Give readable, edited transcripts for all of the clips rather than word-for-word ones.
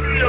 Radio.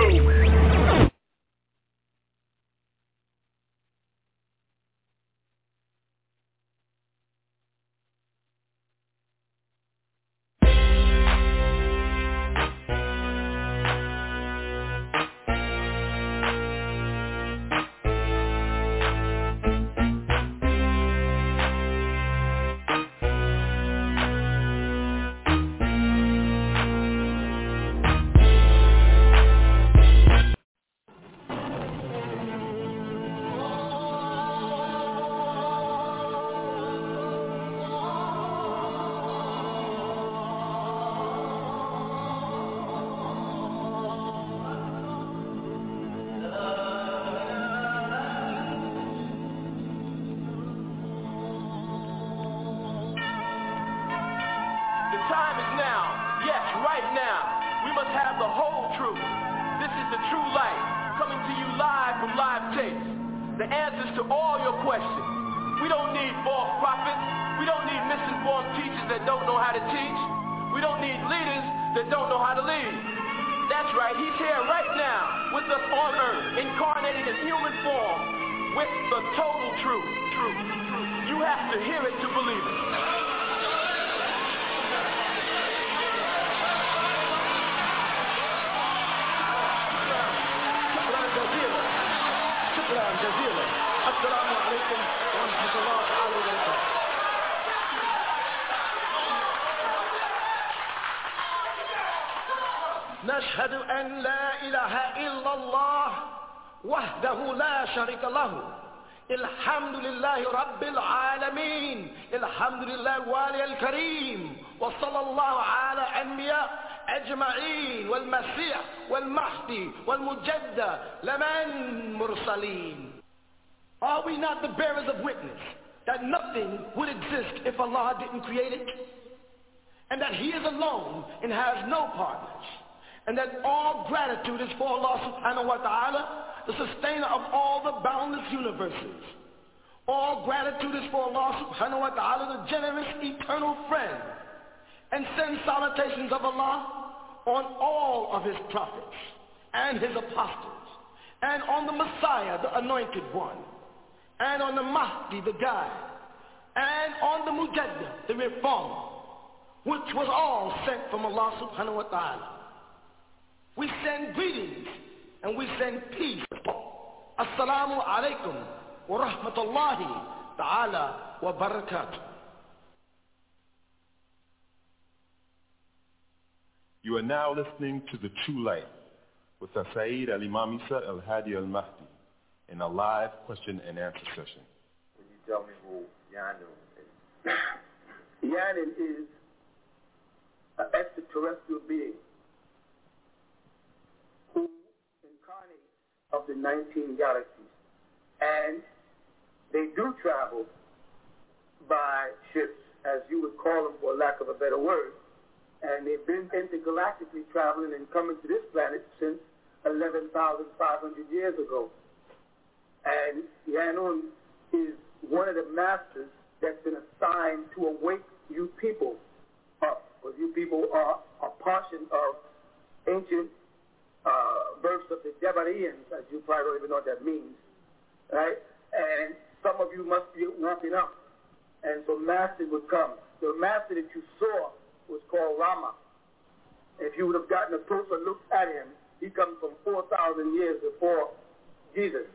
نشهد أن لا إله إلا الله وحده لا شريك له الحمد لله رب العالمين الحمد لله الوالي الكريم وصلى الله على أنبياء أجمعين والمسيح والمهدي والمجدد لمن مرسلين. Are we not the bearers of witness that nothing would exist if Allah didn't create it? And that He is alone and has no partners? And that all gratitude is for Allah subhanahu wa ta'ala, the sustainer of all the boundless universes. All gratitude is for Allah subhanahu wa ta'ala, the generous eternal friend. And send salutations of Allah on all of his prophets and his apostles, and on the Messiah, the anointed one, and on the Mahdi, the guide, and on the Mujaddid, the reformer, which was all sent from Allah subhanahu wa ta'ala. We send greetings and we send peace. Assalamu alaikum wa rahmatullahi ta'ala wa barakatuh. You are now listening to The True Light with Sayyid Al-Imam Isa Al-Hadi Al-Mahdi in a live question and answer session. Can you tell me who Yanin is? Yanin is an extraterrestrial being of the 19 galaxies, and they do travel by ships, as you would call them, for lack of a better word, and they've been intergalactically traveling and coming to this planet since 11,500 years ago. And Yanun is one of the masters that's been assigned to awake you people up, because you people are a portion of ancient verse of the Jabarians, as you probably don't even know what that means, right? And some of you must be waking up. And so master would come. The master that you saw was called Rama. If you would have gotten a closer look at him, he comes from 4,000 years before Jesus.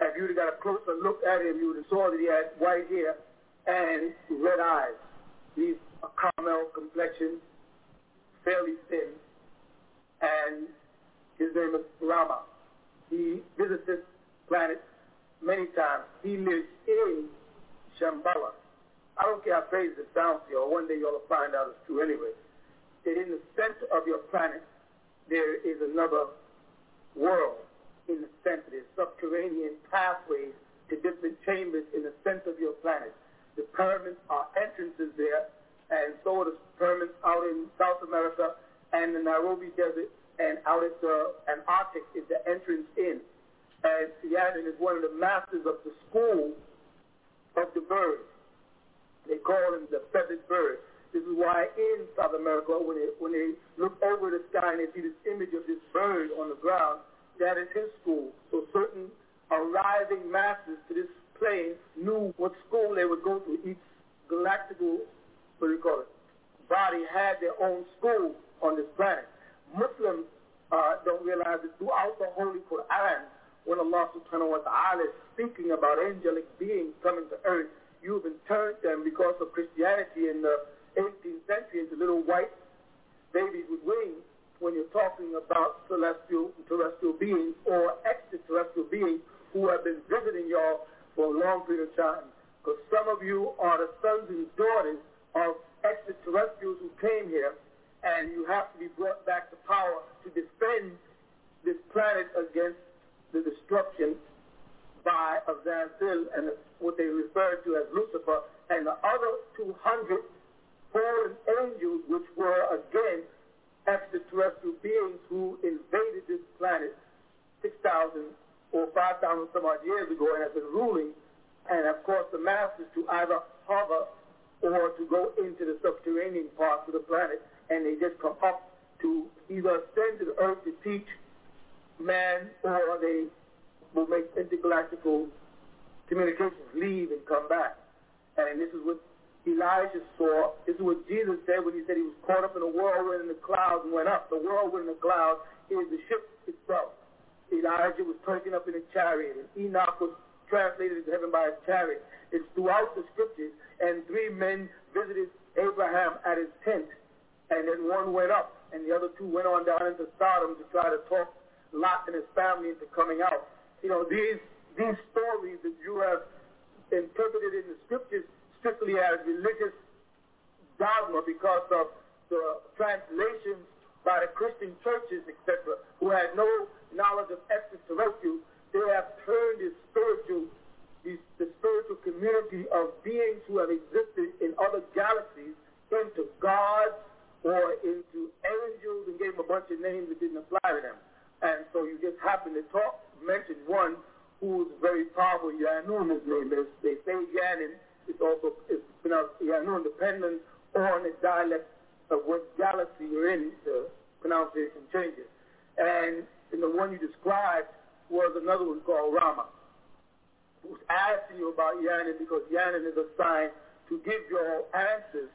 If you would have got a closer look at him, you would have saw that he had white hair and red eyes. He's a caramel complexion, fairly thin. And his name is Rama. He visited planet many times. He lives in Shambhala. I don't care how crazy it sounds to you, or one day you'll find out it's true anyway. That in the center of your planet, there is another world in the center. There's subterranean pathways to different chambers in the center of your planet. The pyramids are entrances there, and so are the pyramids out in South America, and the Nairobi Desert, and out at the Antarctic is the entrance in. And Yanin is one of the masters of the school of the birds. They call him the feathered bird. This is why in South America, when they look over the sky and they see this image of this bird on the ground, that is his school. So certain arriving masters to this plane knew what school they would go to. Each galactical, body had their own school on this planet. Muslims don't realize that throughout the Holy Quran, when Allah subhanahu wa ta'ala is speaking about angelic beings coming to earth, you've interned them because of Christianity in the 18th century into little white babies with wings when you're talking about celestial and terrestrial beings or extraterrestrial beings who have been visiting y'all for a long period of time. Because some of you are the sons and daughters of extraterrestrials who came here, and you have to be brought back to power to defend this planet against the destruction by Azanzil and what they refer to as Lucifer and the other 200 fallen angels, which were again extraterrestrial beings who invaded this planet 6,000 or 5,000 some odd years ago and have been ruling and have caused the masters to either hover or to go into the subterranean parts of the planet, and they just come up to either ascend to the earth to teach man, or they will make intergalactical communications, leave and come back. And this is what Elijah saw. This is what Jesus said when he said he was caught up in a whirlwind in the clouds and went up. The whirlwind in the clouds is the ship itself. Elijah was taken up in a chariot, and Enoch was translated into heaven by a chariot. It's throughout the scriptures, and three men visited Abraham at his tent, and then one went up, and the other two went on down into Sodom to try to talk Lot and his family into coming out. You know, these stories that you have interpreted in the scriptures strictly as religious dogma because of the translations by the Christian churches, etc., who had no knowledge of extraterrestrials. They have turned the spiritual community of beings who have existed in other galaxies into gods or into angels and gave them a bunch of names that didn't apply to them. And so you just happen to mention one who's very powerful, Yanun, his name is. They say Yanin. It's also pronounced Yanun, depending on the dialect of what galaxy you're in, the pronunciation changes. And in the one you described was another one called Rama, who's asking you about Yanin because Yanin is a sign to give your answers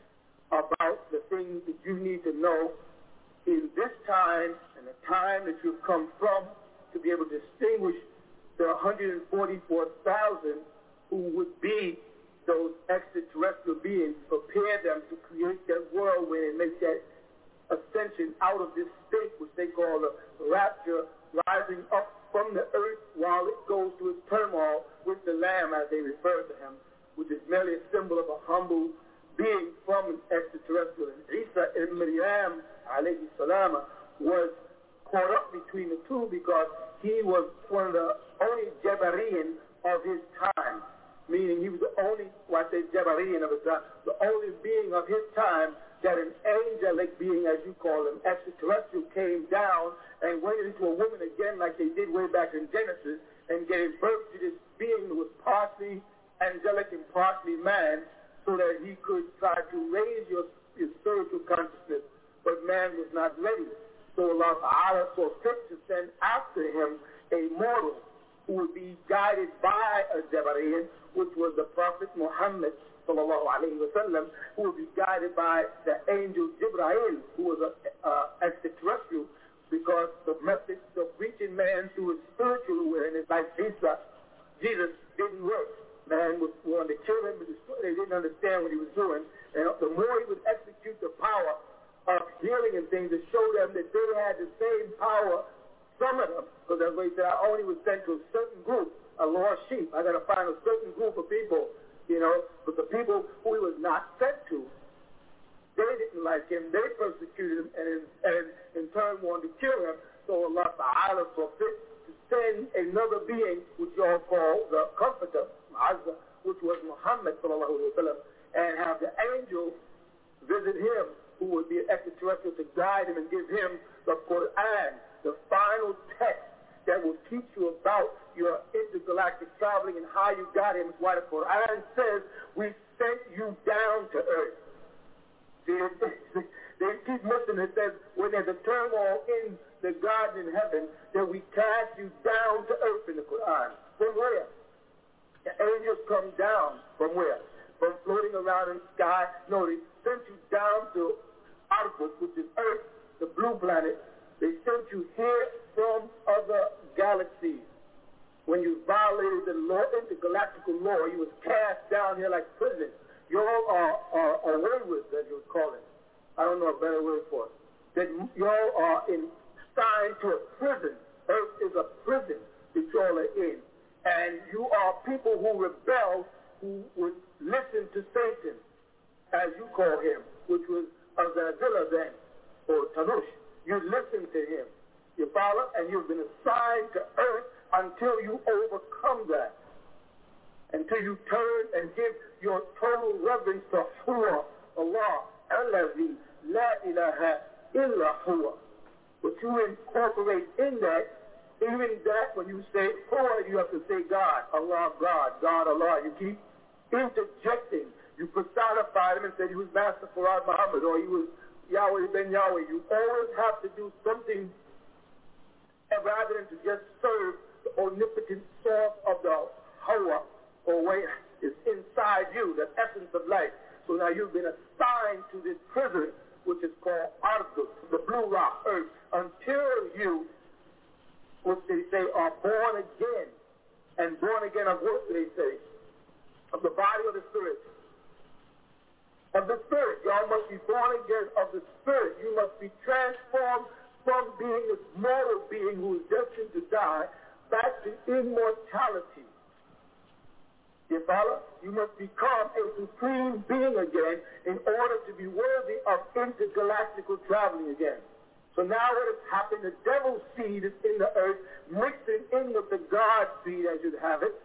about the things that you need to know in this time and the time that you've come from to be able to distinguish the 144,000 who would be those extraterrestrial beings, prepare them to create that whirlwind and make that ascension out of this state, which they call the rapture, rising up from the earth while it goes through its turmoil with the Lamb, as they refer to him, which is merely a symbol of a humble being from an extraterrestrial. And Isa ibn Maryam, alayhi salama, was caught up between the two because he was one of the only Jabarian of his time, meaning he was the only, Jabarian of his time, the only being of his time that an angelic being, as you call them, extraterrestrial, came down and went into a woman again like they did way back in Genesis and gave birth to this being who was partly angelic and partly man, so that he could try to raise your spiritual consciousness, but man was not ready. So Allah Ta'ala saw fit to send after him a mortal who would be guided by a Jabarian, which was the Prophet Muhammad sallallahu alayhi wa sallam, who would be guided by the angel Jibreel, who was an extraterrestrial, because the message of reaching man through his spiritual awareness, like Jesus didn't work. Man was wanting to kill him, but they didn't understand what he was doing. And the more he would execute the power of healing and things to show them that they had the same power, some of them, because that's what he said, I only was sent to a certain group, a lost sheep. I got to find a certain group of people, but the people who he was not sent to, they didn't like him. They persecuted him and in turn wanted to kill him. So Allah Ta'ala saw fit to send another being, which y'all call the Comforter, Azza, which was Muhammad sallallahu alayhi wa sallam, and have the angel visit him, who would be an extraterrestrial, to guide him and give him the Quran, the final text that will teach you about your intergalactic traveling and how you got him. It's why the Quran says, we sent you down to earth. See, Then keep listening. It says, when there's a turmoil in the garden in heaven, then we cast you down to earth in the Quran. From where? The angels come down. From where? From floating around in the sky. No, they sent you down to Argus, which is Earth, the blue planet. They sent you here from other galaxies. When you violated the law, intergalactical law, you was cast down here like prisoners. You all are wayward, as you would call it. I don't know a better word for it. That you all are assigned to a prison. Earth is a prison that you all are in. And you are people who rebel, who would listen to Satan, as you call him, which was Azazillah then, or Tanush. You listen to him. You follow, and you've been assigned to earth until you overcome that. Until you turn and give your total reverence to Huwa, Allah, Allazi, La ilaha illa Huwa. But you incorporate in that, even that when you say Huwa, you have to say God, Allah, God, God, Allah. You keep interjecting. You personified him and said he was Master Farad Muhammad, or he was Yahweh Ben Yahweh. You always have to do something rather than to just serve the omnipotent source of the Hawa, or way is inside you, the essence of life. So now you've been assigned to this prison, which is called Ardus, the blue rock earth, until you, what they say, are born again. And born again of what they say? Of the body or the spirit? Of the spirit. Y'all must be born again of the spirit. You must be transformed from being this mortal being who is destined to die back to immortality. You follow? You must become a supreme being again in order to be worthy of intergalactical traveling again. So now what has happened, the devil's seed is in the earth, mixing in with the God seed, as you'd have it,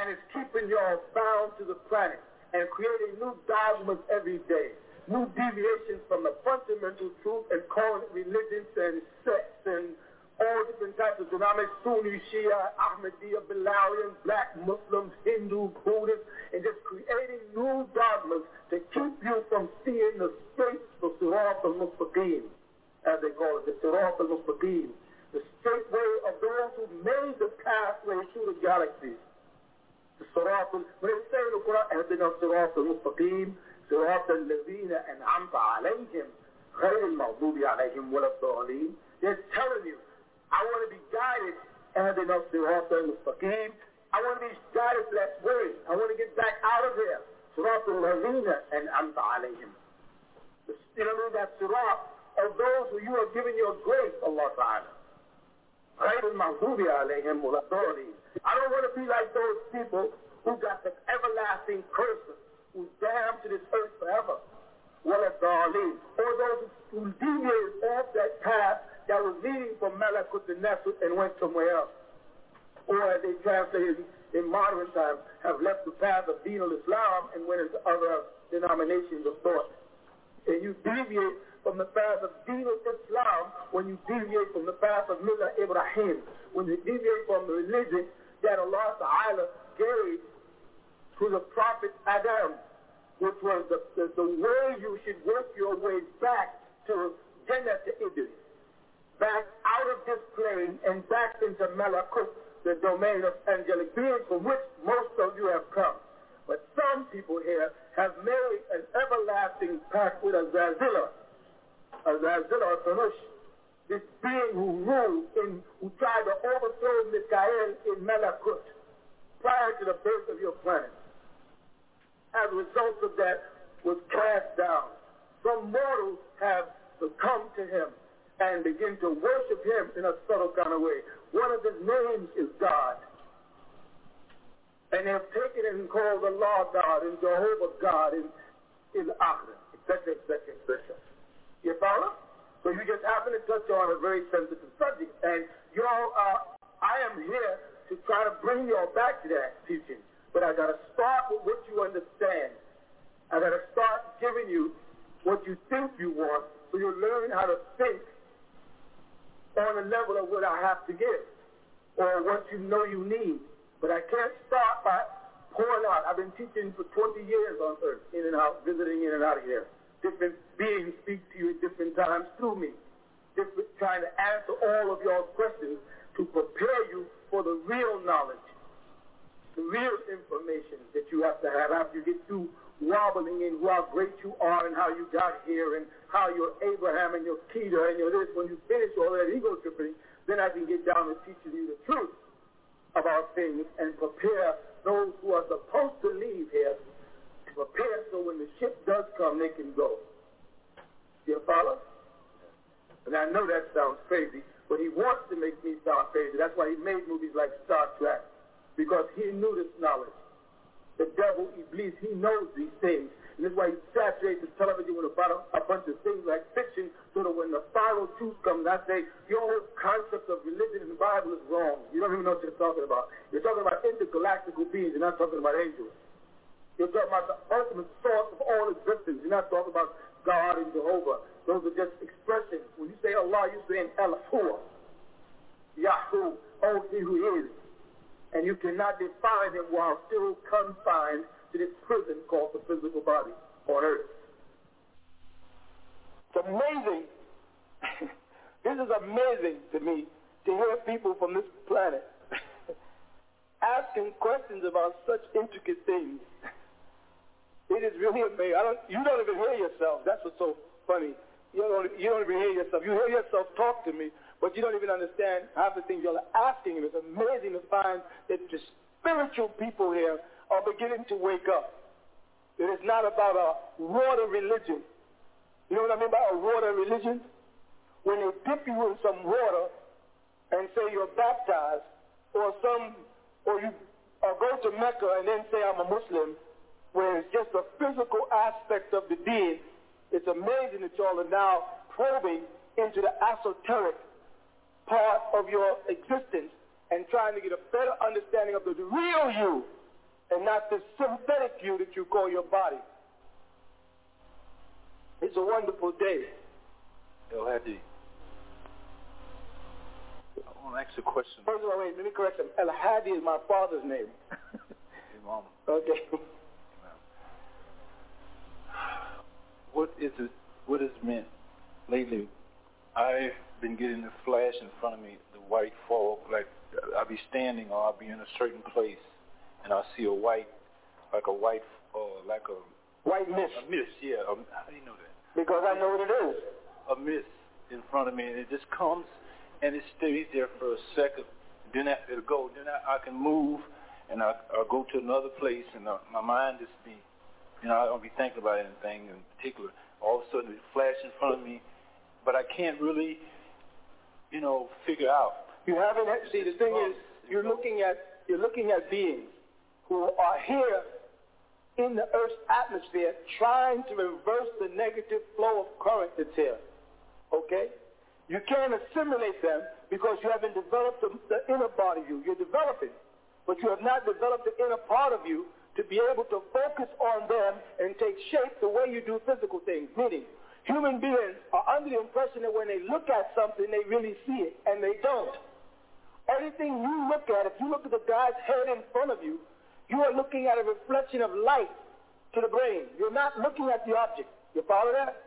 and it's keeping y'all bound to the planet and creating new dogmas every day. New deviations from the fundamental truth and calling it religions and sects and all different types of denominations, Sunni, Shia, Ahmadiyya, Bilalian, Black Muslims, Hindu, Buddhist, and just creating new dogmas to keep you from seeing the straight Sirat al-Mustaqim, as they call it, the Sirat al-Mustaqim, the straight way of those who made the pathway through the galaxies. The Sirat al-Mustaqim, when they say in the Quran, Ahdina Sirat al-Mustaqim, صراط الذين أنعمت عليهم غير المغضوب عليهم ولا الضالين. They're telling you, I want to be guided. اهدنا الصراط المستقيم. I want to be guided to that word. I want to get back out of here. صراط الذين أنعمت عليهم. You know that صراط of those who you are giving your grace, Allah Ta'ala. غير المغضوب عليهم ولا الضالين. I don't want to be like those people who got the everlasting curse, who's damned to this earth forever. Well, as Darlene, or those who deviated off that path that was leading from Malakut to Nesut and went somewhere else. Or as they translated in modern times, have left the path of Deen al-Islam and went into other denominations of thought. And you deviate from the path of Deen al-Islam when you deviate from the path of Millah Ibrahim, when you deviate from the religion that Allah Ta'ala gave to the prophet Adam, which was the way you should work your way back to Jannah, to Idris, back out of this plane and back into Malakut, the domain of angelic beings, from which most of you have come. But some people here have made an everlasting pact with Azazillah, Tanush, this being who ruled and who tried to overthrow Mikael in Malakut prior to the birth of your planet. As a result of that, was cast down. Some mortals have succumbed to him and begin to worship him in a subtle kind of way. One of his names is God. And they have taken it and called Allah God and Jehovah God and Akhira, etc., etc., etc. You follow? So you just happen to touch on a very sensitive subject. And y'all, I am here to try to bring y'all back to that teaching. But I got to start with what you understand. I got to start giving you what you think you want, so you'll learn how to think on the level of what I have to give, or what you know you need. But I can't start by pouring out. I've been teaching for 20 years on earth, in and out, visiting in and out of here. different beings speak to you at different times through me, different, trying to answer all of your questions to prepare you for the real knowledge, the real information that you have to have after you get through wobbling in how great you are and how you got here and how you're Abraham and you're Peter and you're this. When you finish all that ego tripping, then I can get down to teaching you the truth about things and prepare those who are supposed to leave here, to prepare so when the ship does come, they can go. Do you follow? And I know that sounds crazy, but he wants to make me sound crazy. That's why he made movies like Star Trek, because he knew this knowledge. The devil, Iblis, he knows these things. And that's why he saturates his television with a bunch of things like fiction, so that when the final truth comes, I say, your whole concept of religion and the Bible is wrong. You don't even know what you're talking about. You're talking about intergalactical beings. You're not talking about angels. You're talking about the ultimate source of all existence. You're not talking about God and Jehovah. Those are just expressions. When you say Allah, you're saying El-Hua, Yahoo, oh, he who is. And you cannot define him while still confined to this prison called the physical body on earth. It's amazing. This is amazing to me, to hear people from this planet asking questions about such intricate things. It is really amazing. You don't even hear yourself. That's what's so funny. You don't even hear yourself. You hear yourself talk to me, but you don't even understand half the things you're asking. And it's amazing to find that the spiritual people here are beginning to wake up. It is not about a water religion. You know what I mean by a water religion? When they dip you in some water and say you're baptized, or go to Mecca and then say I'm a Muslim, where it's just a physical aspect of the deed. It's amazing that y'all are now probing into the esoteric part of your existence and trying to get a better understanding of the real you and not the synthetic you that you call your body. It's a wonderful day. Yo, Hadi, I want to ask you a question. First of all, wait, let me correct him. El Hadi is my father's name. Imam. Okay. What is it? What is meant lately? I've been getting the flash in front of me, the white fog. Like I'll be standing, or I'll be in a certain place, and I'll see a white mist. A mist, yeah. How do you know that? Because I know what it is. A mist in front of me, and it just comes, and it stays there for a second. Then it'll go. Then I can move, and I'll go to another place, and my mind just be, I don't be thinking about anything in particular. All of a sudden, it flashes in front of me. But I can't really, figure out. You haven't. See, the thing is, you're looking at beings who are here in the Earth's atmosphere, trying to reverse the negative flow of current that's here. Okay? You can't assimilate them because you haven't developed the inner part of you. You're developing, but you have not developed the inner part of you to be able to focus on them and take shape the way you do physical things. Meaning, human beings are under the impression that when they look at something, they really see it, and they don't. Everything you look at, if you look at the guy's head in front of you, you are looking at a reflection of light to the brain. You're not looking at the object. You follow that?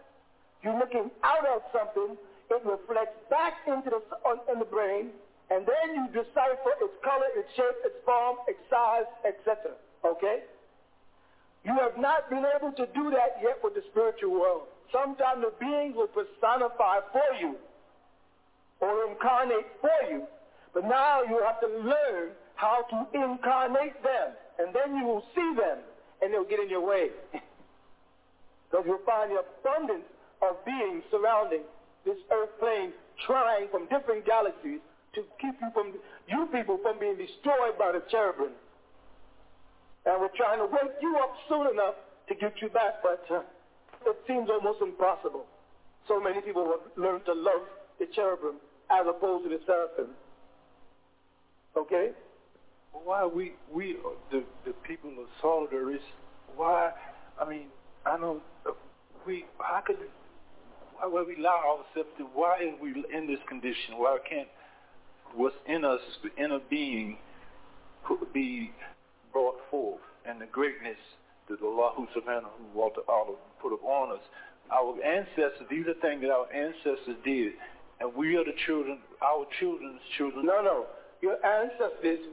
You're looking out at something. It reflects back into the brain, and then you decipher its color, its shape, its form, its size, etc. Okay? You have not been able to do that yet with the spiritual world. Sometimes the beings will personify for you or incarnate for you, but now you have to learn how to incarnate them, and then you will see them, and they'll get in your way. Because you'll find the abundance of beings surrounding this earth plane, trying from different galaxies to keep you people from being destroyed by the cherubim. And we're trying to wake you up soon enough to get you back, but it seems almost impossible. So many people have learned to love the cherubim as opposed to the seraphim. Okay? Why we the people of Solidar is, why, I know, why would we allow ourselves to, why are we in this condition? Why can't what's in us, the inner being, be brought forth, and the greatness that Allah subhanahu wa ta'ala put upon us, Our ancestors, these are things that our ancestors did, and we are the children, our children's children. No, your ancestors,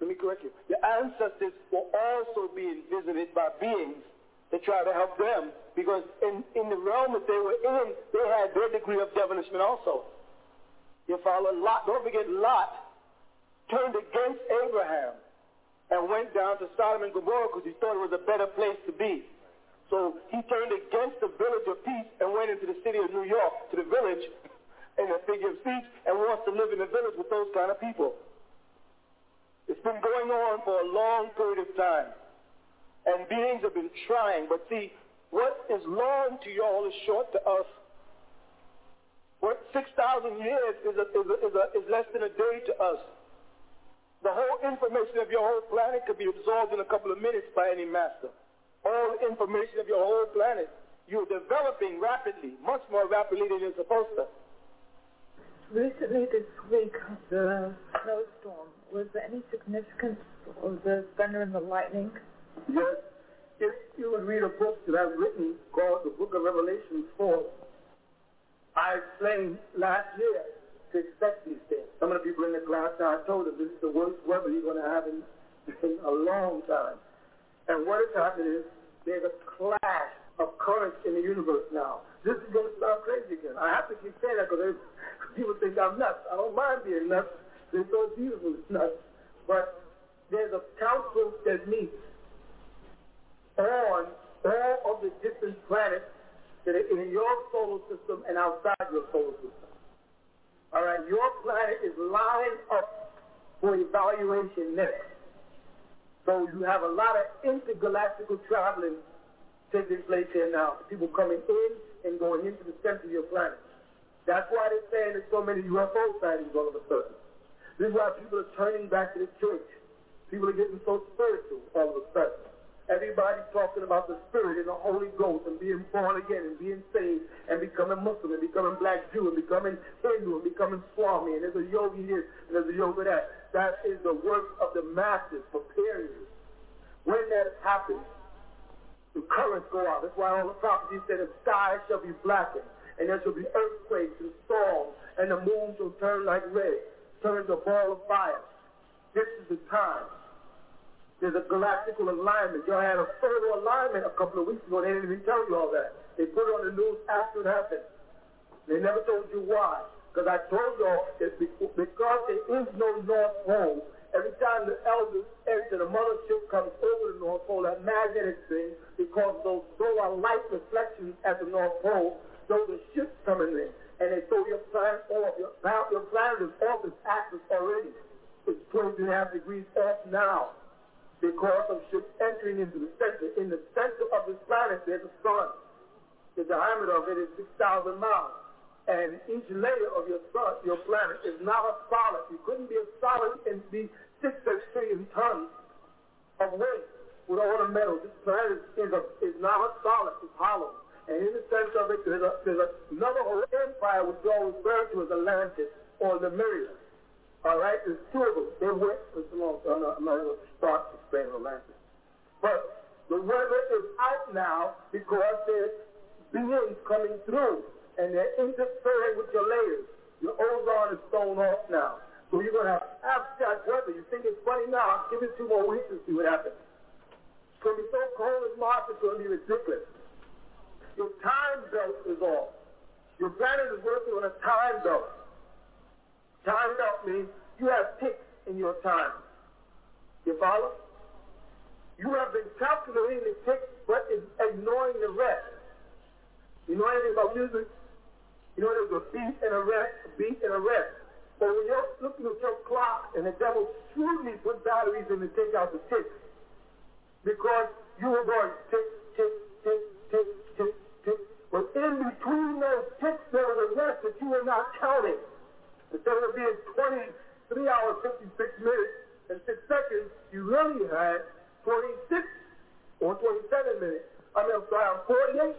let me correct you, your ancestors were also being visited by beings to try to help them, because in the realm that they were in, they had their degree of divination also. You follow? Lot, don't forget, Lot turned against Abraham and went down to Sodom and Gomorrah because he thought it was a better place to be. So he turned against the village of peace and went into the city of New York, to the village, in a figure of speech, and wants to live in the village with those kind of people. It's been going on for a long period of time. And beings have been trying, but see, what is long to y'all is short to us. What 6,000 years is less than a day to us. The whole information of your whole planet could be absorbed in a couple of minutes by any master. All the information of your whole planet. You're developing rapidly, much more rapidly than you're supposed to. Recently this week, the snowstorm, was there any significance of the thunder and the lightning? Yes. If you would read a book that I've written called the Book of Revelation 4, I explained last year to expect these things. Some of the people in the class, I told them this is the worst weather you're going to have in a long time. And what has happened is there's a clash of currents in the universe now. This is going to sound crazy again. I have to keep saying that because people think I'm nuts. I don't mind being nuts. They're so beautiful, it's nuts. But there's a council that meets on all of the different planets that are in your solar system and outside your solar system. All right, your planet is lined up for evaluation next. So you have a lot of intergalactic traveling taking place here now. People coming in and going into the center of your planet. That's why they're saying there's so many UFO sightings all of a sudden. This is why people are turning back to the church. People are getting so spiritual all of a sudden. Everybody's talking about the Spirit and the Holy Ghost and being born again and being saved and becoming Muslim and becoming Black Jew and becoming Hindu and becoming Swami, and there's a yogi here and there's a yoga that. That is the work of the masters preparing you. When that happens, the currents go out. That's why all the prophecies say the sky shall be blackened and there shall be earthquakes and storms and the moon shall turn like red, turn to a ball of fire. This is the time. There's a galactical alignment. Y'all had a further alignment a couple of weeks ago. They didn't even tell you all that. They put it on the news after it happened. They never told you why. Because I told y'all that because there is no North Pole, every time the elders, after the mothership comes over the North Pole, that magnetic thing, because those are light reflections at the North Pole, those are ships coming in. And they throw your planet off. Your planet is off its axis already. It's 20.5 degrees off now. Because of ships entering into the center. In the center of this planet, there's a sun. The diameter of it is 6,000 miles. And each layer of your sun, your planet, is not a solid. You couldn't be a solid and be 6 trillion tons of weight with all the metal. This planet is not a solid. It's hollow. And in the sense of it, there's another whole empire which we all refer to as Atlantis or Lemuria. All right? There's two of them. They went for so long. I'm not going to start explaining Atlantis. But the weather is out now because there's beings coming through. And they're interfering with your layers. Your ozone is thrown off now. So you're going to have abstract weather. You think it's funny now? Give it 2 more weeks and see what happens. It's going to be so cold in March, it's going to be ridiculous. Your time belt is off. Your planet is working on a time belt. Time belt means you have ticks in your time. You follow? You have been calculating the ticks, but it's ignoring the rest. You know anything about music? You know, there's a beat and a rest, a beat and a rest. But when you're looking at your clock and the devil shrewdly put batteries in to take out the ticks, because you were going tick, tick, tick, tick, tick, tick. But in between those ticks, there was a rest that you were not counting. Instead of being 23 hours, 56 minutes, and 6 seconds, you really had 26 or 27 minutes. I'm sorry, I'm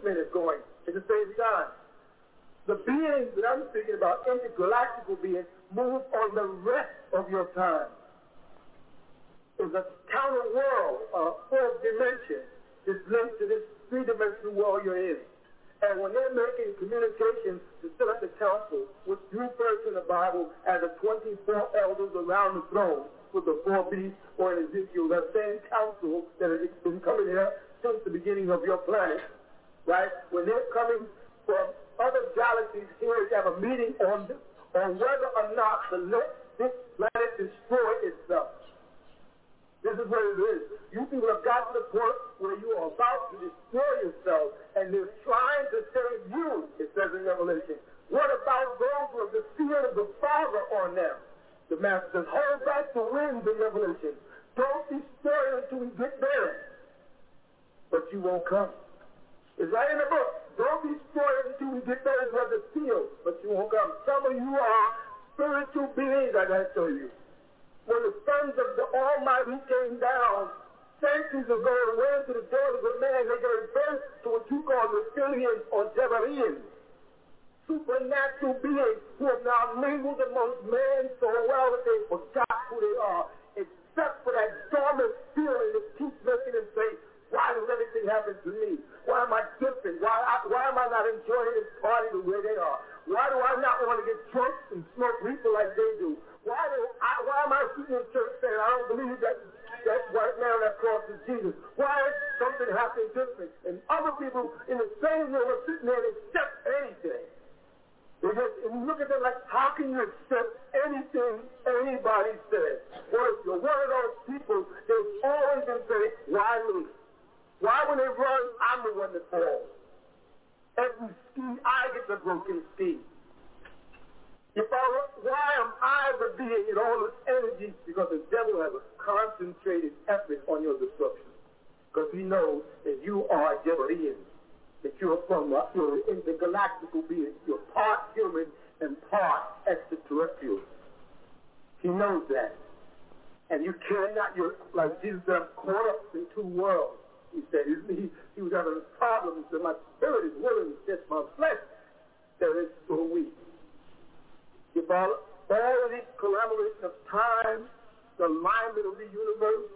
48 minutes going at the same time. The beings that I'm speaking about, intergalactical beings, move on the rest of your time. It's a counter world, a fourth dimension, that's linked to this three-dimensional world you're in. And when they're making communications to set up the council, which refers to the Bible as the 24 elders around the throne with the four beasts, or in Ezekiel, that same council that has been coming here since the beginning of your planet, right? When they're coming from other galaxies here to have a meeting on whether or not to let this planet destroy itself. This is what it is. You people have got to the point where you are about to destroy yourself, and they're trying to save you, it says in Revelation. What about those who have the seal of the Father on them? The Master says, hold back the winds in Revelation. Don't destroy it until we get there. But you won't come. It's right in the book. Don't destroy it until we get there. It's like the seal, but you won't come. Some of you are spiritual beings, I got to tell you. When the sons of the Almighty came down centuries ago and went to the daughters of man, they gave birth to what you call the Syrians or Jebarians, supernatural beings who have now mingled amongst men so well that they forgot who they are, except for that dormant feeling that keeps making them say, why does everything happen to me? Why am I different? Why am I not enjoying this party the way they are? Why do I not want to get drunk and smoke reefer like they do? Why am I sitting in church saying I don't believe that white man on that cross is Jesus? Why is something happening different? And other people in the same room are sitting there and accept anything. And you look at them like, how can you accept anything anybody says? Well, if you're one of those people, they've always been saying, why me? Why when they run, I'm the one that falls. Every ski, I get the broken ski. Why am I the being in all this energy? Because the devil has a concentrated effort on your destruction. Because he knows that you are a Jebarian, that you're from an intergalactical being. You're part human and part extraterrestrial. He knows that. And you cannot, you're like Jesus, caught up in two worlds. He said, he was having problems. He said, my spirit is willing, just my flesh that is so weak. You follow? All of this collaboration of time, the alignment of the universe,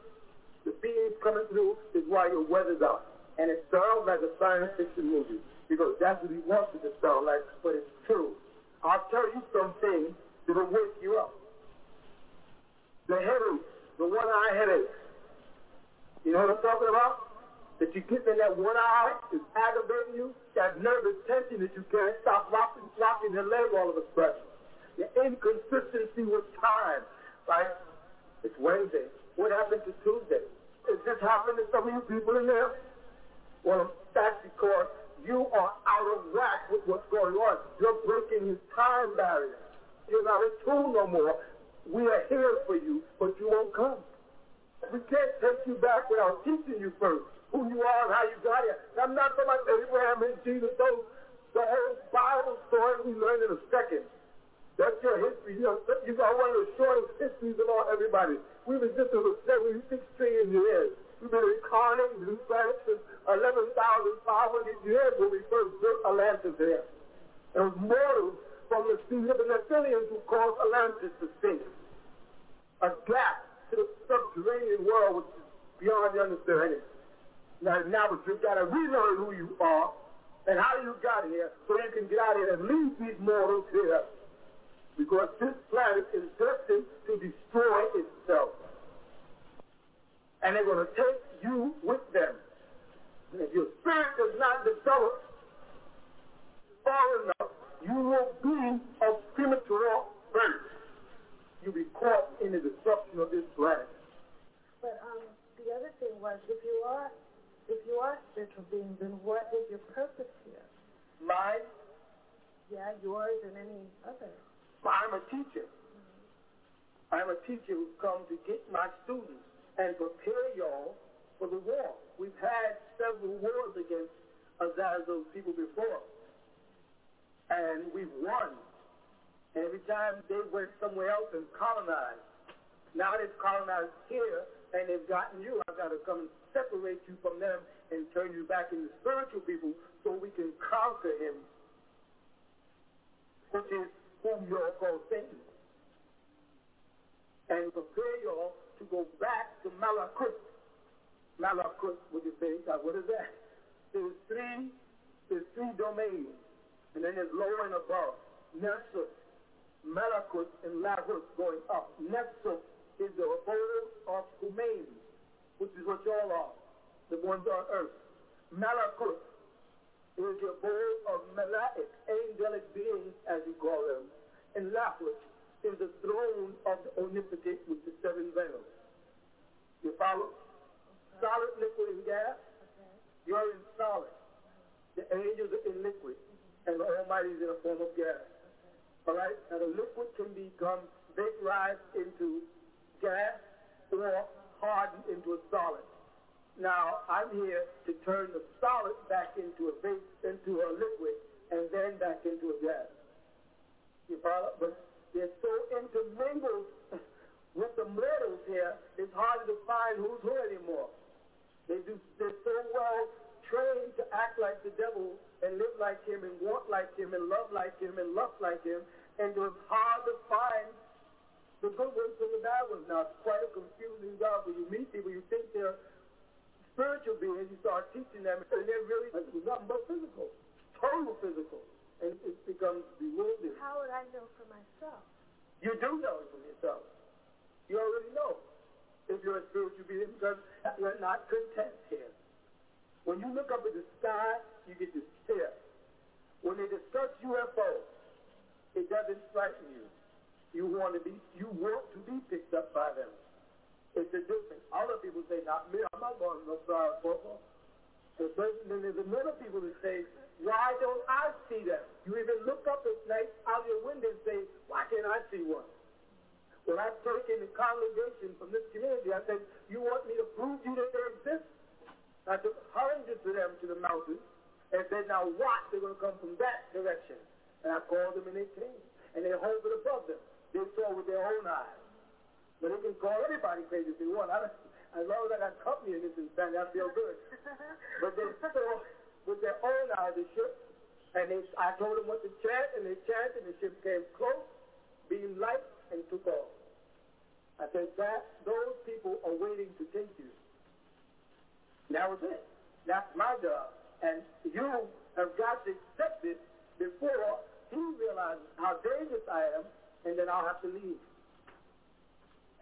the beings coming through is why your weather's out. And it sounds like a science fiction movie because that's what he wants it to sound like, but it's true. I'll tell you something that will wake you up. The headache, the one-eye headache. You know what I'm talking about? That you get in that one eye is aggravating you, that nervous tension that you can't stop locking your leg all of a sudden. The inconsistency with time. Like, it's Wednesday. What happened to Tuesday? Is this happening to some of you people in there? Well, that's because you are out of whack with what's going on. You're breaking his time barrier. You're not in tune no more. We are here for you, but you won't come. We can't take you back without teaching you first who you are and how you got here. I'm not talking about Abraham and Jesus, though. The whole Bible story we learn in a second. That's your history. You got one of the shortest histories of all everybody. We've existed for 76 trillion years. We've been incarnated in this planet since 11,500 years when we first built Atlantis here. There was mortals from the seas of the Nephilim who caused Atlantis to sink. A gap to the subterranean world, which is beyond your understanding. Now but you've got to relearn who you are and how you got here so you can get out here and leave these mortals here. Because this planet is destined to destroy itself. And they're going to take you with them. And if your spirit does not develop far enough, you will be of premature birth. You'll be caught in the destruction of this planet. But the other thing was, if you are spiritual beings, then what is your purpose here? Mine? Yeah, yours and any other. I'm a teacher. Mm-hmm. I'm a teacher who's come to get my students and prepare y'all for the war. We've had several wars against Azazel people before, and we've won. And every time they went somewhere else and colonized. Now they've colonized here, and they've gotten you. I've got to come and separate you from them and turn you back into spiritual people so we can conquer him, which is whom you all call Satan, and prepare you all to go back to Malakut. Malakut, what is that? There's three There's three domains, and then there's lower and above. Nefesh, Malakut, and Lahut going up. Nefesh is the abode of Humain, which is what y'all are, the ones on earth. Malakut is the abode of Malaik, angelic beings, as you call them. And Lahut is the throne of the Omnipotent with the seven veils. You follow? Okay. Solid, liquid, and gas. Okay. You're in solid. The angels are in liquid. And the Almighty is in a form of gas. Okay. All right? Now the liquid can become vaporized into gas or hardened into a solid. Now I'm here to turn the solid back into a vapor, into a liquid, and then back into a gas. You follow? But they're so intermingled with the mortals here, it's hard to find who's who anymore. They're so well trained to act like the devil and live like him and want like him and love like him and lust like him, and it's hard to find the good ones from the bad ones. Now, it's quite a confusing job when you meet people. You think they're spiritual beings, you start teaching them, and they're really nothing but physical, total physical, and it becomes bewildering. How would I know for myself? You do know for yourself. You already know if you're a spiritual being because you're not content here. When you look up at the sky, you get this stare. When they discuss UFOs, it doesn't frighten you. You want to be picked up by them. It's a difference. Other people say, not me, I'm not going to fly a football. And then there's another people that say, why don't I see them? You even look up at night out your window and say, why can't I see one? When I've taken the congregation from this community, I said, you want me to prove you that they exist? I took hundreds of them to the mountains and said, now watch, they're going to come from that direction. And I called them and they came. And they hovered above them. They saw with their own eyes. But they can call everybody crazy if they want. As long as I got company in this insanity, I feel good. But they saw with their own eyes the ship. And I told them what to chant, and they chanted, and the ship came close, being light, and took off. I said, those people are waiting to take you. That was it. That's my job. And you have got to accept it before he realizes how dangerous I am, and then I'll have to leave.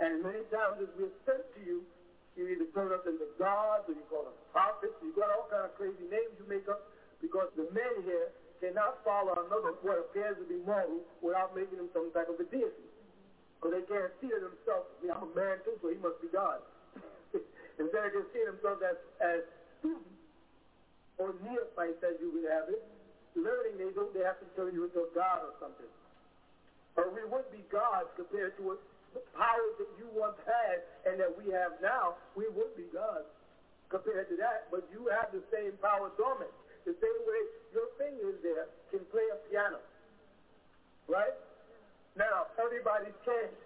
And many times as we're sent to you, you either turn up into gods, or you call them prophets, you got all kind of crazy names you make up, because the men here cannot follow another what appears to be moral without making them some type of a deity. Because they can't see it themselves. I'm a man too, so he must be God. Instead of just seeing themselves as students or neophytes, as you would have it, learning, they have to turn you into a god or something. Or we would be gods compared to what the powers that you once had and that we have now. We would be gods compared to that, but you have the same power dormant. The same way your fingers there can play a piano, right? Now, everybody's changed,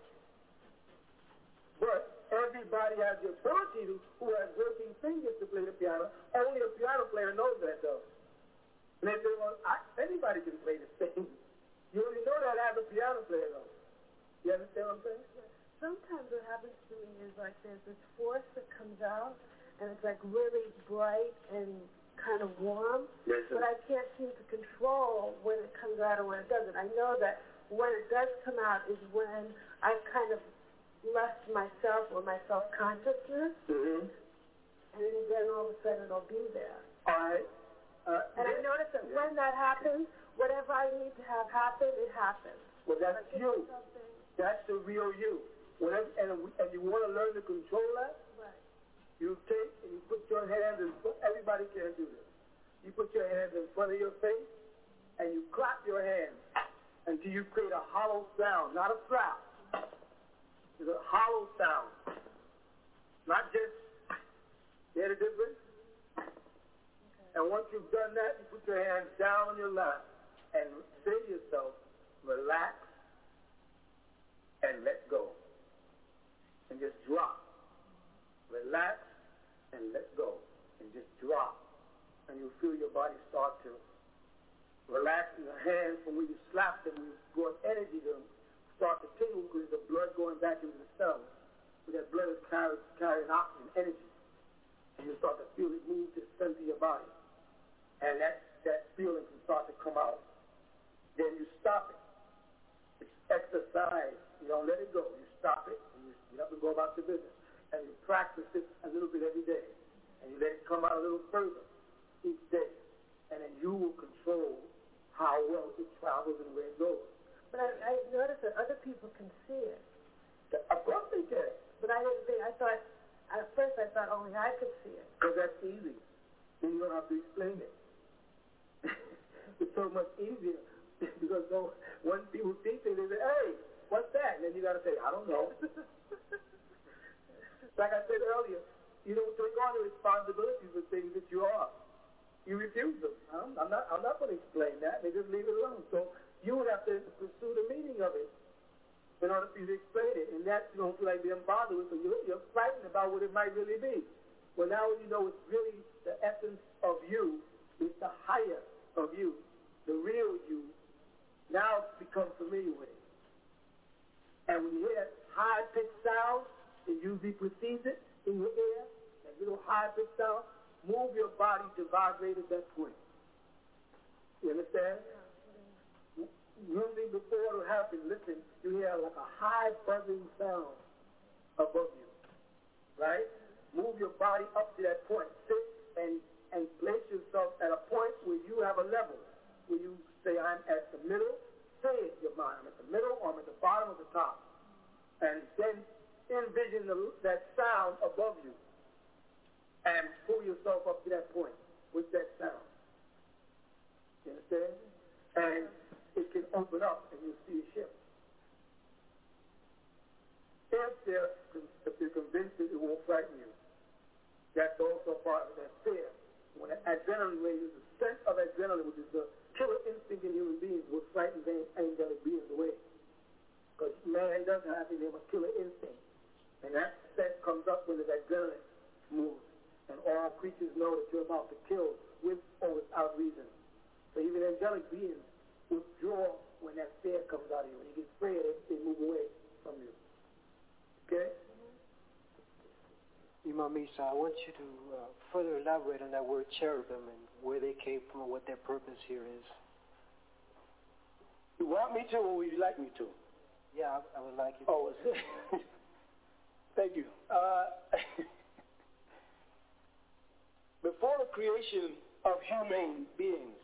but everybody has the ability who has working fingers to play the piano. Only a piano player knows that, though. And they say, well, anybody can play this thing. You already know that as a piano player, though. You understand what I'm saying? Sometimes what happens to me is like there's this force that comes out, and it's like really bright and kind of warm, yes, but I can't seem to control when it comes out and when it doesn't. I know that when it does come out is when I kind of left myself or my self-consciousness, and then all of a sudden it'll be there. All right. And I notice that when that happens, whatever I need to have happen, it happens. Well, that's like you. That's the real you. Whatever, and you want to learn to control that? Right. You take and you put your hands in front. Everybody can do this. You put your hands in front of your face, and you clap your hands until you create a hollow sound, not a slap. It's a hollow sound. Not just, you hear the difference? Okay. And once you've done that, you put your hands down on your lap and say to yourself, relax and let go. And just drop. Relax and let go. And just drop. And you'll feel your body start to relaxing the hands from where you slapped them, you brought energy to them, start to tingle because the blood going back into the cells. So that blood is carrying oxygen, energy. And you start to feel it move to the center of your body. And that that feeling can start to come out. Then you stop it. It's exercise. You don't let it go. You stop it. And you have to go about your business. And you practice it a little bit every day. And you let it come out a little further each day. And then you will control how well it travels and where it goes. But I noticed that other people can see it. Of course they can. But I didn't think, at first I thought only I could see it. Because that's easy. Then you don't have to explain it. It's so much easier. Because when people see things, they say, hey, what's that? And then you got to say, I don't know. Like I said earlier, you don't take on the responsibilities of things that you are. You refuse them. I'm not going to explain that. They just leave it alone. So you would have to pursue the meaning of it in order for you to explain it. And that you don't feel like being bothered with, so you're frightened about what it might really be. Well, now you know it's really the essence of you, it's the higher of you, the real you. Now it's become familiar with it. And when you hear that high-pitched sound, it usually precedes it in your ear, that little high-pitched sound, move your body to vibrate at that point. You understand? Usually before it'll happen, listen, you hear like a high buzzing sound above you, right? Move your body up to that point. Sit and place yourself at a point where you have a level, where you say, I'm at the middle. Say it in your mind, I'm at the middle, or I'm at the bottom or the top. And then envision that sound above you and pull yourself up to that point with that sound. You understand? And it can open up and you'll see a shift. If you're convinced that it won't frighten you, that's also part of that fear. When adrenaline raises, the sense of adrenaline, which is the killer instinct in human beings, will frighten angelic beings away. Because man doesn't have to have a killer instinct. And that sense comes up when the adrenaline moves. And all creatures know that you're about to kill with or without reason. So even angelic beings withdraw when that fear comes out of you. When you get afraid, they move away from you. Okay? Imam Isa, I want you to further elaborate on that word cherubim and where they came from and what their purpose here is. You want me to or would you like me to? Yeah, I would like you to. Oh, thank you. Before the creation of human beings,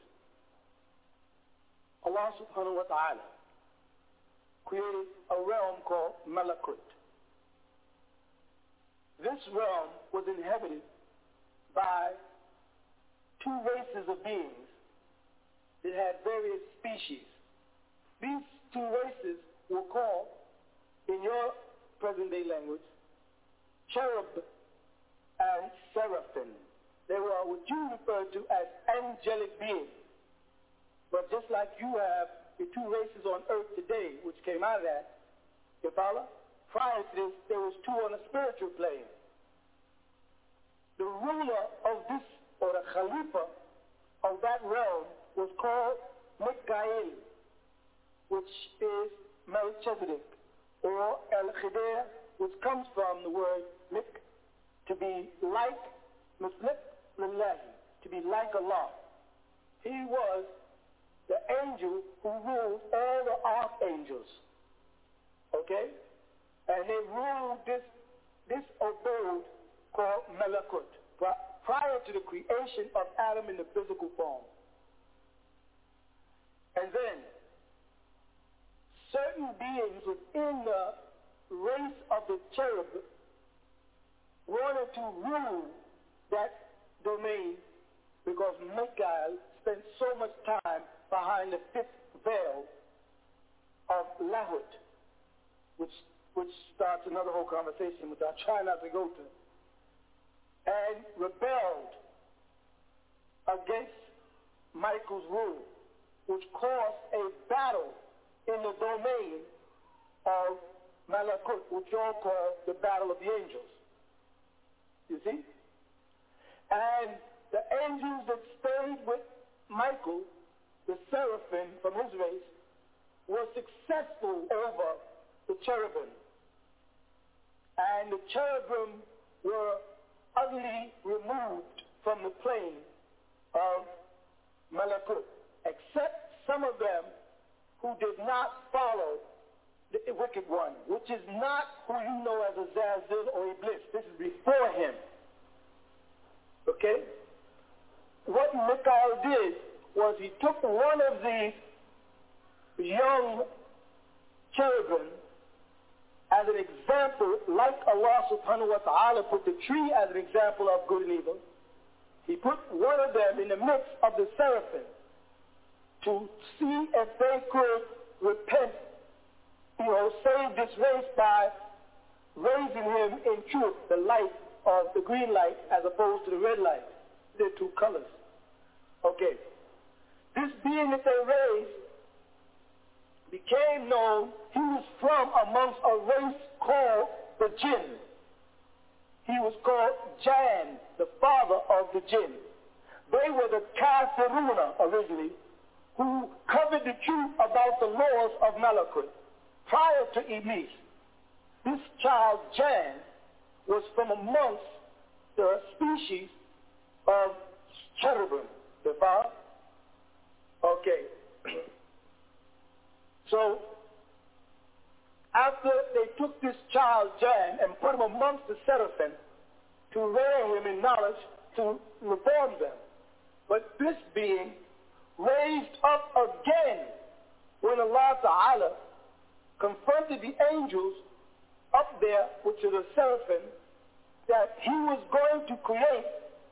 Allah subhanahu wa ta'ala created a realm called Malakut. This realm was inhabited by two races of beings that had various species. These two races were called, in your present-day language, cherub and seraphim. They were what you refer to as angelic beings. But just like you have the two races on earth today, which came out of that, you follow? Prior to this, there was two on a spiritual plane. The ruler of this, or the Khalifa of that realm, was called Mikael, which is Melchizedek, or El-Khidr, which comes from the word Mik, to be like, Miflik Lillahi, to be like Allah. He was the angel who ruled all the archangels, okay? And they ruled this abode called Malakut, prior to the creation of Adam in the physical form. And then, certain beings within the race of the cherub wanted to rule that domain because Mikael spent so much time behind the fifth veil of Lahut, which starts another whole conversation, which I try not to go to, and rebelled against Michael's rule, which caused a battle in the domain of Malakut, which y'all call the Battle of the Angels. You see? And the angels that stayed with Michael, the seraphim from his race, were successful over the cherubim. And the cherubim were utterly removed from the plane of Malakut, except some of them who did not follow the wicked one, which is not who you know as Azazel or Iblis. This is before him. Okay? What Mikhail did was he took one of these young cherubim as an example, like Allah subhanahu wa ta'ala put the tree as an example of good and evil. He put one of them in the midst of the seraphim to see if they could repent, save this race by raising him in truth, the light of the green light as opposed to the red light. They're two colors. Okay. This being that they raised became known, he was from amongst a race called the jinn. He was called Jan, the father of the jinn. They were the Kafiruna originally, who covered the truth about the laws of Malakut prior to Iblis. This child Jan was from amongst the species of cherubim, the father. Okay. So, after they took this child, Jan, and put him amongst the seraphim to rear him in knowledge to reform them. But this being raised up again when Allah Ta'ala confronted the angels up there, which are the seraphim, that he was going to create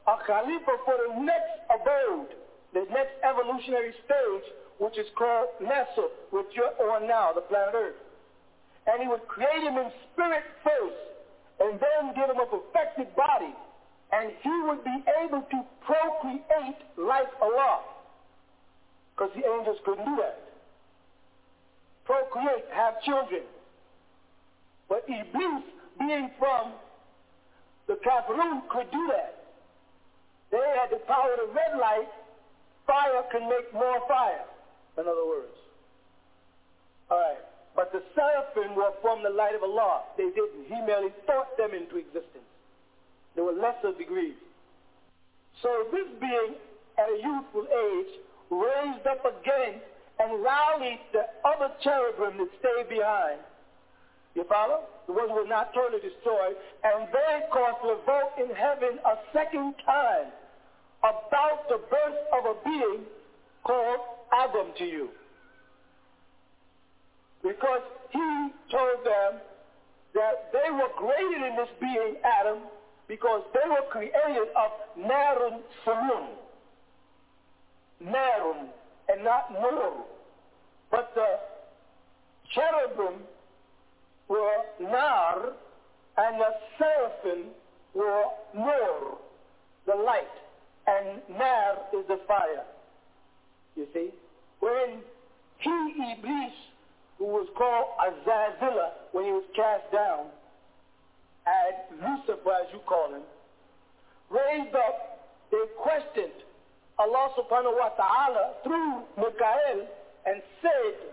a Khalifa for the next abode, the next evolutionary stage, which is called Nesor, which you're on now, the planet Earth. And he would create him in spirit first, and then give him a perfected body, and he would be able to procreate like Allah, because the angels couldn't do that. Procreate, have children. But Iblis, being from the Kafirun, could do that. They had the power of the red light. Fire can make more fire, in other words. All right. But the seraphim were from the light of Allah. They didn't. He merely taught them into existence. They were lesser degrees. So this being, at a youthful age, raised up again and rallied the other cherubim that stayed behind. You follow? The ones who were not totally destroyed. And they caused revolt in heaven a second time about the birth of a being called Adam to you. Because he told them that they were greater than this being, Adam, because they were created of Narun Salun. Narun, and not Nur. But the cherubim were Nar, and the seraphim were Nur, the light. And Nar is the fire. You see? When he, Iblis, who was called Azazillah when he was cast down, and Lucifer, as you call him, raised up, they questioned Allah subhanahu wa ta'ala through Mikael and said,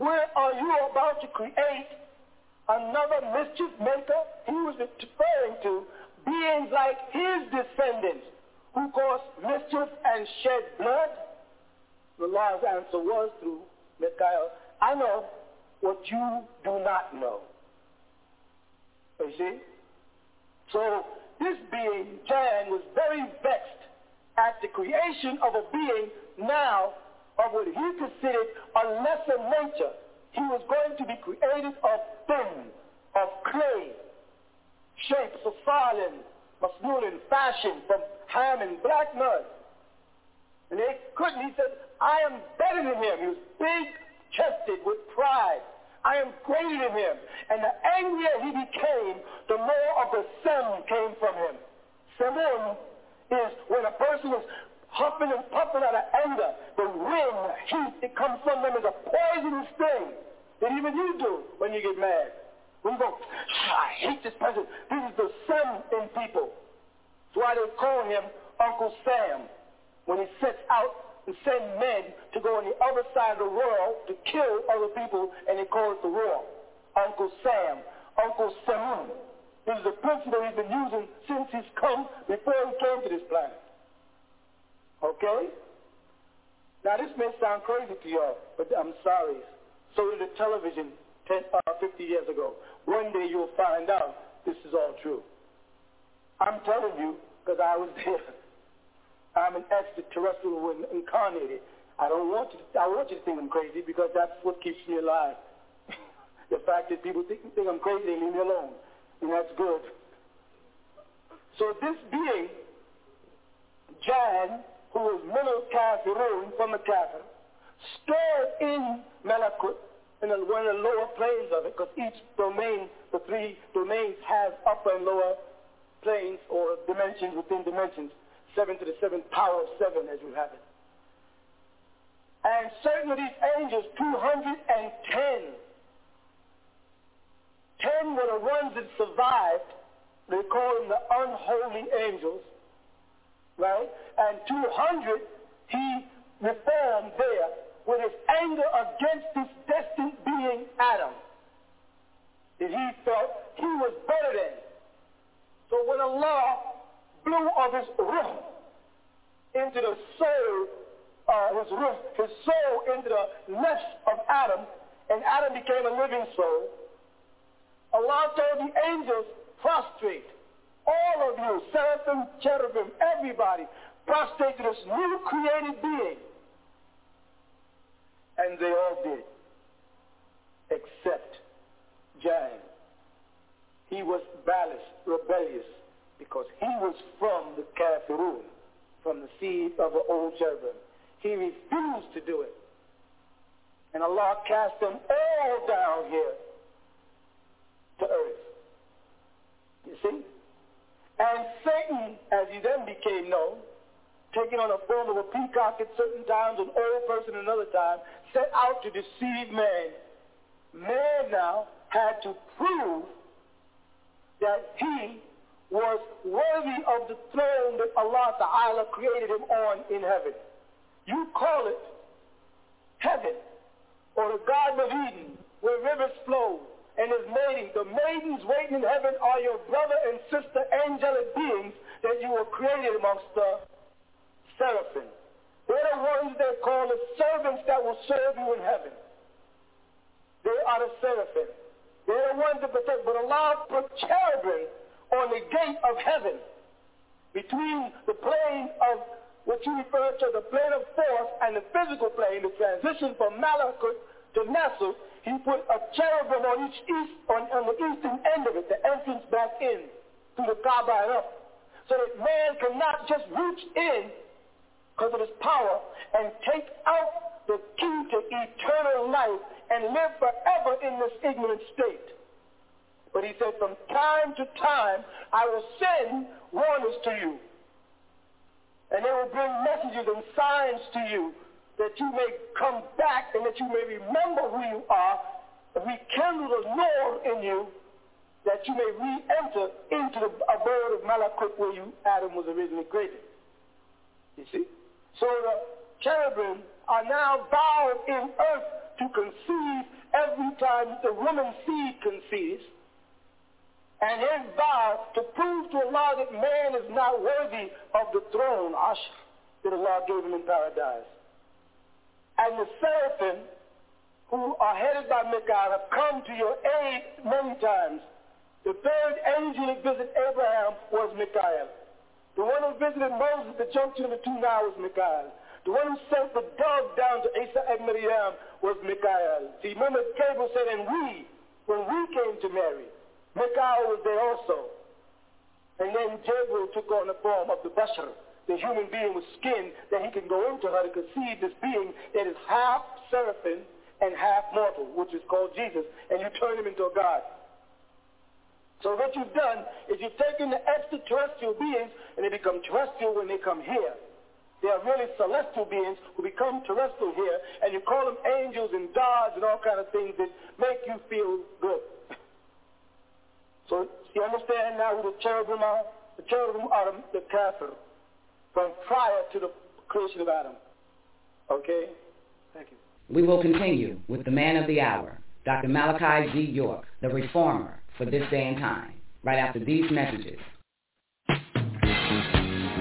where are you about to create another mischief maker? He was referring to beings like his descendants, who caused mischief and shed blood? The Lord's answer was through Mikael, I know what you do not know. You see? So this being, Jan, was very vexed at the creation of a being now of what he considered a lesser nature. He was going to be created of tin, of clay, shapes of salin, masnoon, fashion from ham and black mud. And they couldn't. He said, I am better than him. He was big, chested with pride. I am greater than him. And the angrier he became, the more of the Sem came from him. Semun is when a person is huffing and puffing out of anger, the wind, the heat, it comes from them as a poisonous thing that even you do when you get mad. When you go, I hate this person. This is the Sem in people. That's why they call him Uncle Sam when he sets out and send men to go on the other side of the world to kill other people, and they call it the war. Uncle Sam, Uncle Samun. This is a principle he's been using since he's come, before he came to this planet. Okay? Now, this may sound crazy to y'all, but I'm sorry. So did the television 50 years ago. One day you'll find out this is all true. I'm telling you because I was there. I'm an extraterrestrial incarnated. I want you to think I'm crazy because that's what keeps me alive. The fact that people think I'm crazy, leave me alone, and that's good. So this being, Jan, who was min al-Kafirun, from the Kafir, stored in Malakut, in one of the lower planes of it, because each domain, the three domains have upper and lower planes or dimensions within dimensions, 7 to the 7th power of 7 as we have it. And certain of these angels, 210 were the ones that survived. They call them the unholy angels, right? And 200, he reformed there with his anger against this destined being, Adam, that he felt he was better than. So when Allah blew of his ruh into the soul, his soul into the nafs of Adam, and Adam became a living soul, Allah told the angels, prostrate, all of you, seraphim, cherubim, everybody, prostrate to this new created being. And they all did, except Jan. He was balanced, rebellious, because he was from the Kafirun, from the seed of the old cherubim. He refused to do it. And Allah cast them all down here to earth. You see? And Satan, as he then became known, taking on the form of a peacock at certain times, an old person another time, set out to deceive man. Man now had to prove that he was worthy of the throne that Allah Ta'ala created him on in heaven. You call it heaven, or the Garden of Eden, where rivers flow, and his maidens, the maidens waiting in heaven are your brother and sister angelic beings that you were created amongst the seraphim. They're the ones they call the servants that will serve you in heaven. They are the seraphim. They're the ones that protect, but Allah put cherubim on the gate of heaven between the plane of what you refer to, the plane of force, and the physical plane, the transition from Malakut to Nafsu. He put a cherubim on the eastern end of it, the entrance back in, through the Kaaba and up, so that man cannot just reach in, because of his power, and take out the key to eternal life and live forever in this ignorant state. But he said, from time to time, I will send warners to you, and they will bring messages and signs to you, that you may come back and that you may remember who you are, and rekindle the Lord in you, that you may re-enter into the abode of Malakut where Adam was originally created. You see? So the cherubim are now bowed in earth to conceive every time the woman's seed conceives, and his vow to prove to Allah that man is not worthy of the throne, Ashr, that Allah gave him in paradise. And the seraphim, who are headed by Mikael, have come to your aid many times. The third angel that visited Abraham was Mikael. The one who visited Moses at the junction of the two Niles was Mikael. The one who sent the dove down to Isa and Miriam was Mikael. See, remember Gabriel said, and we, when we came to Mary, Mikael was there also. And then Gabriel took on the form of the Bashar, the human being with skin, that he can go into her to conceive this being that is half seraphim and half mortal, which is called Jesus, and you turn him into a god. So what you've done is you've taken the extraterrestrial beings, and they become terrestrial when they come here. They are really celestial beings who become terrestrial here, and you call them angels and gods and all kind of things that make you feel good. So you understand now who the cherubim are? The cherubim are the Kafir, from prior to the creation of Adam. Okay? Thank you. We will continue with the man of the hour, Dr. Malachi G. York, the reformer, for this day and time, right after these messages.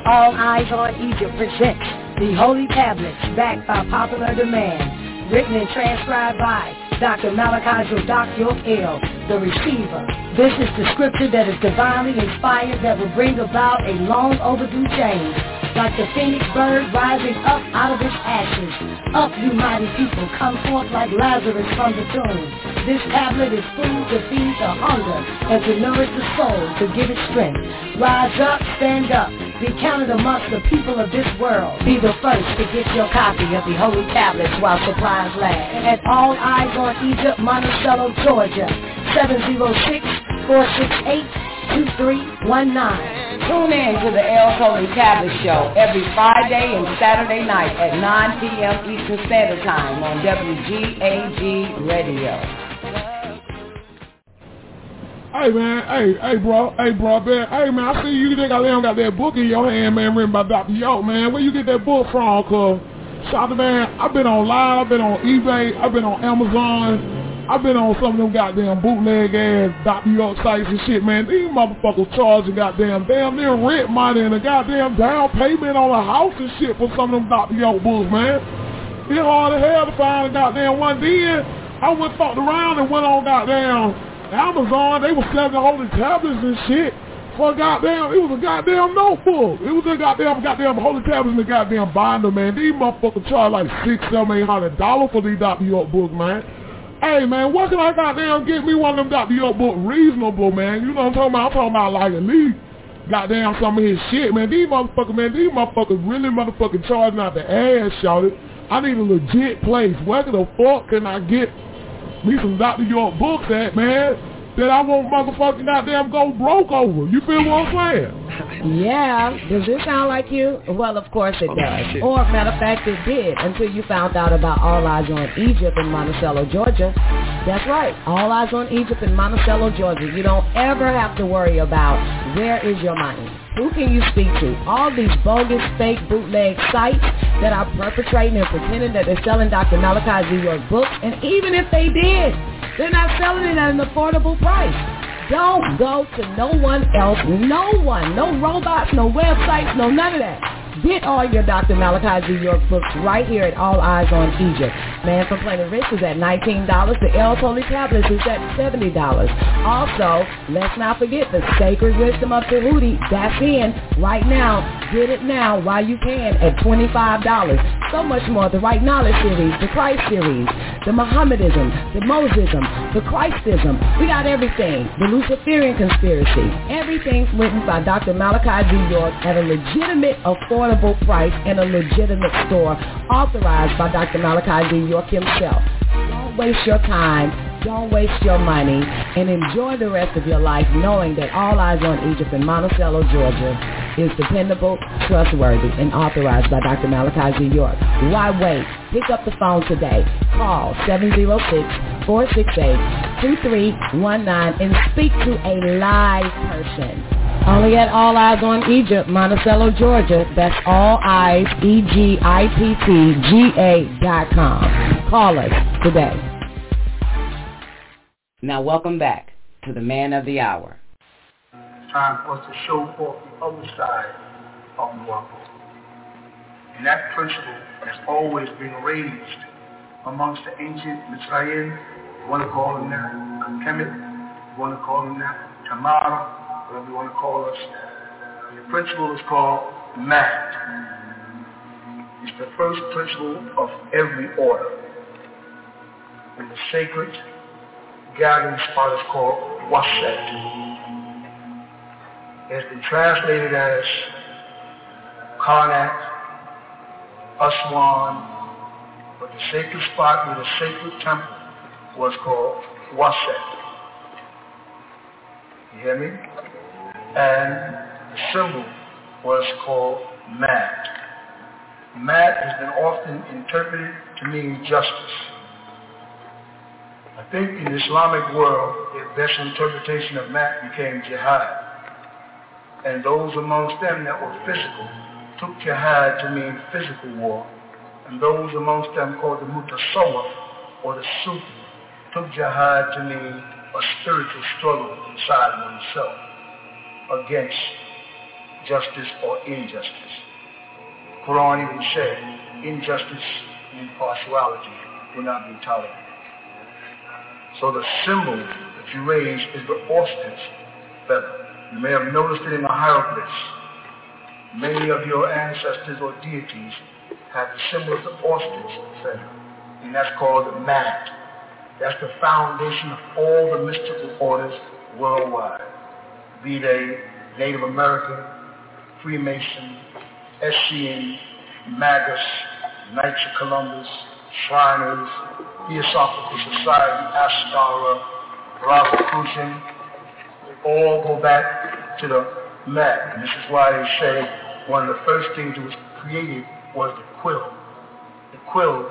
All Eyes on Egypt presents The Holy Tablets, backed by popular demand. Written and transcribed by Dr. Malachi Jodak Yoel, the receiver. This is the scripture that is divinely inspired that will bring about a long overdue change. Like the phoenix bird rising up out of its ashes. Up, you mighty people, come forth like Lazarus from the tomb. This tablet is food to feed the hunger and to nourish the soul, to give it strength. Rise up, stand up, be counted amongst the people of this world. Be the first to get your copy of the Holy Tablets while supplies last. At All Eyes on Egypt, Monticello, Georgia. 706-468-2319. Tune in to the El Holy Tablet Show every Friday and Saturday night at 9 p.m. Eastern Standard Time on WGAG Radio. Hey, man. Hey, bro, man. Hey, man, I see you today got that book in your hand, man, written by Dr. York, man. Where you get that book from, cuz? Shout out, man. I've been on Live. I've been on eBay. I've been on Amazon. I've been on some of them goddamn bootleg-ass Dr. York sites and shit, man. These motherfuckers charging goddamn near rent money and a goddamn down payment on a house and shit for some of them Dr. York books, man. It's hard as hell to find a goddamn one. Then I went fucked around and went on goddamn Amazon. They were selling the Holy Tablets and shit for goddamn, it was a goddamn notebook. It was a goddamn Holy Tablets and a goddamn binder, man. These motherfuckers charge like $600-$800 for these Dr. York books, man. Hey, man, what can I goddamn get me one of them Dr. York books reasonable, man? You know what I'm talking about? I'm talking about like at least goddamn some of his shit, man. These motherfuckers really motherfucking charging out the ass, y'all. I need a legit place. Where the fuck can I get me some Dr. York books at, man, that I won't motherfucking goddamn go broke over? You feel what I'm saying? Yeah. Does this sound like you? Well, of course it does. Or, matter of fact, it did until you found out about All Eyes on Egypt in Monticello, Georgia. That's right. All Eyes on Egypt in Monticello, Georgia. You don't ever have to worry about where is your money. Who can you speak to? All these bogus, fake, bootleg sites that are perpetrating and pretending that they're selling Dr. Malachi Z. York books. And even if they did, they're not selling it at an affordable price. Don't go to no one else, no robots, no websites, no none of that. Get all your Dr. Malachi Z. York books right here at All Eyes on Egypt. Man from Planet Rich is at $19. The El Holy Tablets is at $70. Also, let's not forget the Sacred Wisdom of Tahuti. That's in right now. Get it now while you can at $25. So much more. The Right Knowledge series, the Christ series, the Mohammedism, the Mosesism, the Christism. We got everything. The Luciferian conspiracy. Everything's written by Dr. Malachi Z. York at a legitimate, affordable price in a legitimate store authorized by Dr. Malachi Z. York himself. Don't waste your time. Don't waste your money. And enjoy the rest of your life knowing that All Eyes on Egypt in Monticello, Georgia is dependable, trustworthy, and authorized by Dr. Malachi Z. York. Why wait? Pick up the phone today. Call 706-468-2319 and speak to a live person. Only at All Eyes on Egypt, Monticello, Georgia. That's All Eyes, EGIPTGA.com. Call us today. Now, welcome back to the Man of the Hour. Time for us to show forth the other side of the world. And that principle has always been raised amongst the ancient Mitzrayim. You want to call them that Kemet, you want to call them that Tamara, whatever you want to call us. The principle is called Mat. It's the first principle of every order. And the sacred gathering spot is called Waset. It has been translated as Karnak, Aswan, but the sacred spot with the sacred temple was called Waset. You hear me? And the symbol was called Mat. Mat has been often interpreted to mean justice. I think in the Islamic world, their best interpretation of Mat became jihad. And those amongst them that were physical took jihad to mean physical war. And those amongst them called the Mutasawwif or the Sufi took jihad to mean a spiritual struggle inside oneself against justice or injustice. Quran even said injustice and partiality will not be tolerated. So the symbol that you raise is the ostrich feather. You may have noticed it in the hieroglyphs. Many of your ancestors or deities have the symbol of the ostrich feather, and that's called the mat. That's the foundation of all the mystical orders worldwide, be they Native American, Freemason, Essene, Magus, Knights of Columbus, Shriners, Theosophical Society, Astara, Rosicrucian. They all go back to the mat. And this is why they say one of the first things that was created was the quill. The quill,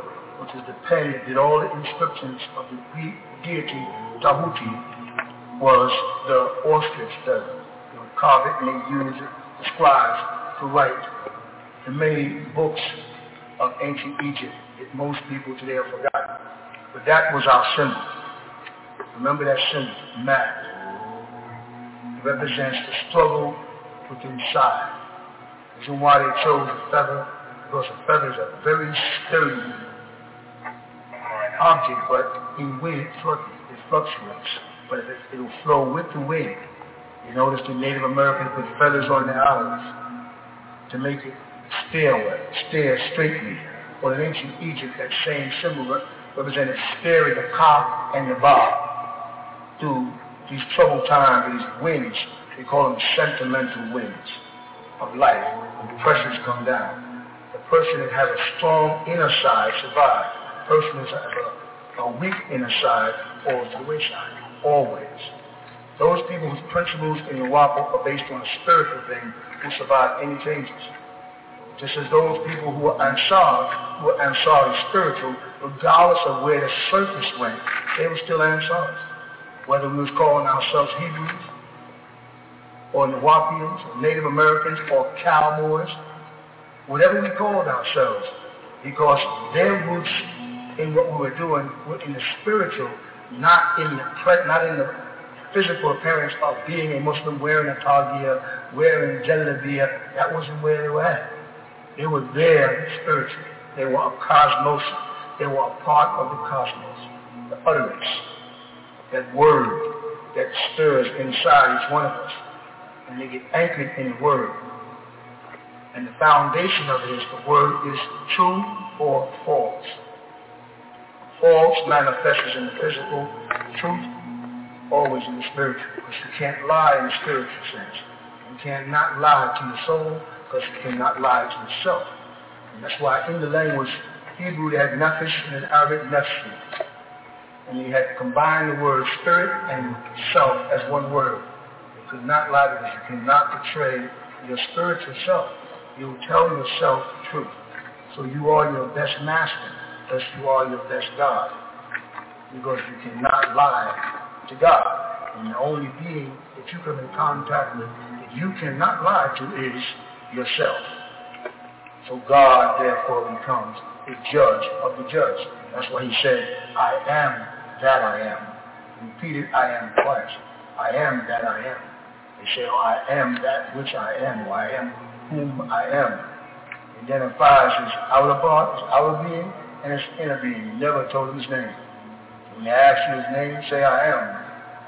which is the pen that did all the inscriptions of the Greek deity Tahuti, was the ostrich feather. They would carve it and they used it, the scribes, to write the many books of ancient Egypt that most people today have forgotten. But that was our symbol. Remember that symbol, mat. It represents the struggle within inside. The reason why they chose the feather, because the feather is a very sturdy object, but in wind it fluctuates. But it will flow with the wind. You notice the Native Americans put feathers on their arms to make it stare straightly. Or in ancient Egypt, that same symbol represented staring the ka and the ba through these troubled times, these winds. They call them sentimental winds of life. When the pressures come down, the person that has a strong inner side survives. The person that has a weak inner side falls to the wayside, always. Those people whose principles in the Wapo are based on a spiritual thing who survive any changes. Just as those people who are Ansari spiritual, regardless of where the surface went, they were still Ansari. Whether we was calling ourselves Hebrews, or Nawapians, or Native Americans, or cowboys, whatever we called ourselves, because their roots in what we were doing were in the spiritual, not in the physical appearance of being a Muslim, wearing a tagia, wearing a jalabiya. That wasn't where they were at. They were there spiritually. They were a cosmos. They were a part of the cosmos. The utterance, that word that stirs inside each one of us. And they get anchored in the word. And the foundation of it is the word is true or false. False manifests in the physical, truth always in the spiritual. Because you can't lie in the spiritual sense. You cannot lie to your soul, because you cannot lie to yourself. And that's why in the language, Hebrew, they had nefesh and in Arabic, nefesh. And they had combined the word spirit and self as one word. You could not lie to yourself. You cannot betray your spiritual self. You will tell yourself the truth. So you are your best master, thus you are your best God. Because you cannot lie to God. And the only being that you come in contact with that you cannot lie to is yourself. So God therefore becomes a judge of the judge. That's why he said, I am that I am. Repeated, I am twice. I am that I am. They say, oh, I am that which I am, or I am whom I am. Identifies his outer part, his outer being, and his inner being. He never told his name. When they ask you his name, you say, I am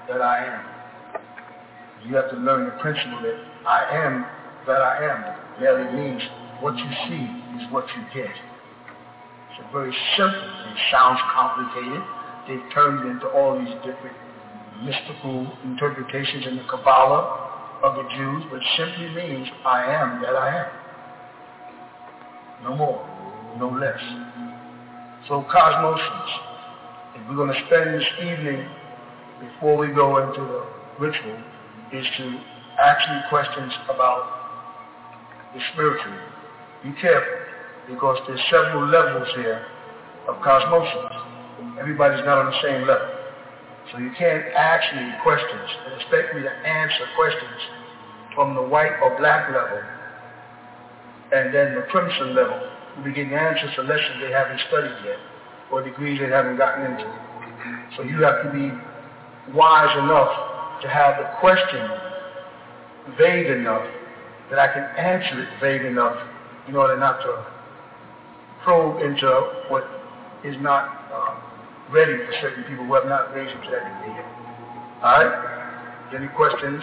that I am. You have to learn the principle that I am that I am merely means what you see is what you get. It's a very simple, it sounds complicated. They've turned it into all these different mystical interpretations in the Kabbalah of the Jews, but simply means I am that I am. No more, no less. So cosmoses, if we're going to spend this evening before we go into the ritual, is to actually questions about the spiritual. Be careful, because there's several levels here of cosmosis. Everybody's not on the same level. So you can't ask me questions and expect me to answer questions from the white or black level and then the crimson level. We'll be getting answers to lessons they haven't studied yet or degrees they haven't gotten into. So you have to be wise enough to have the question vague enough that I can answer it vague enough in order not to probe into what is not ready for certain people who have not raised them to that degree yet. All right? Any questions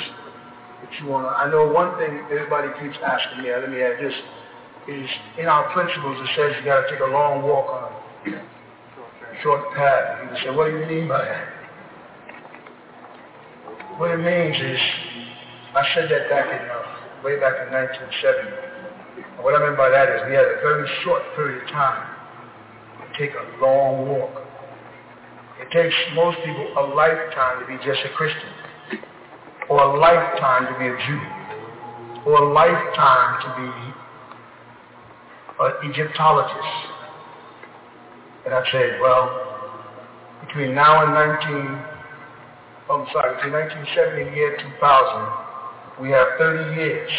that you want to? I know one thing everybody keeps asking me, let me add this, is in our principles it says you got to take a long walk on a short path. People say, what do you mean by that? What it means is, I said that back in, way back in 1970. What I mean by that is we had a very short period of time to take a long walk. It takes most people a lifetime to be just a Christian, or a lifetime to be a Jew, or a lifetime to be an Egyptologist. And I say, well, between now and 1970 and the year 2000, we have 30 years.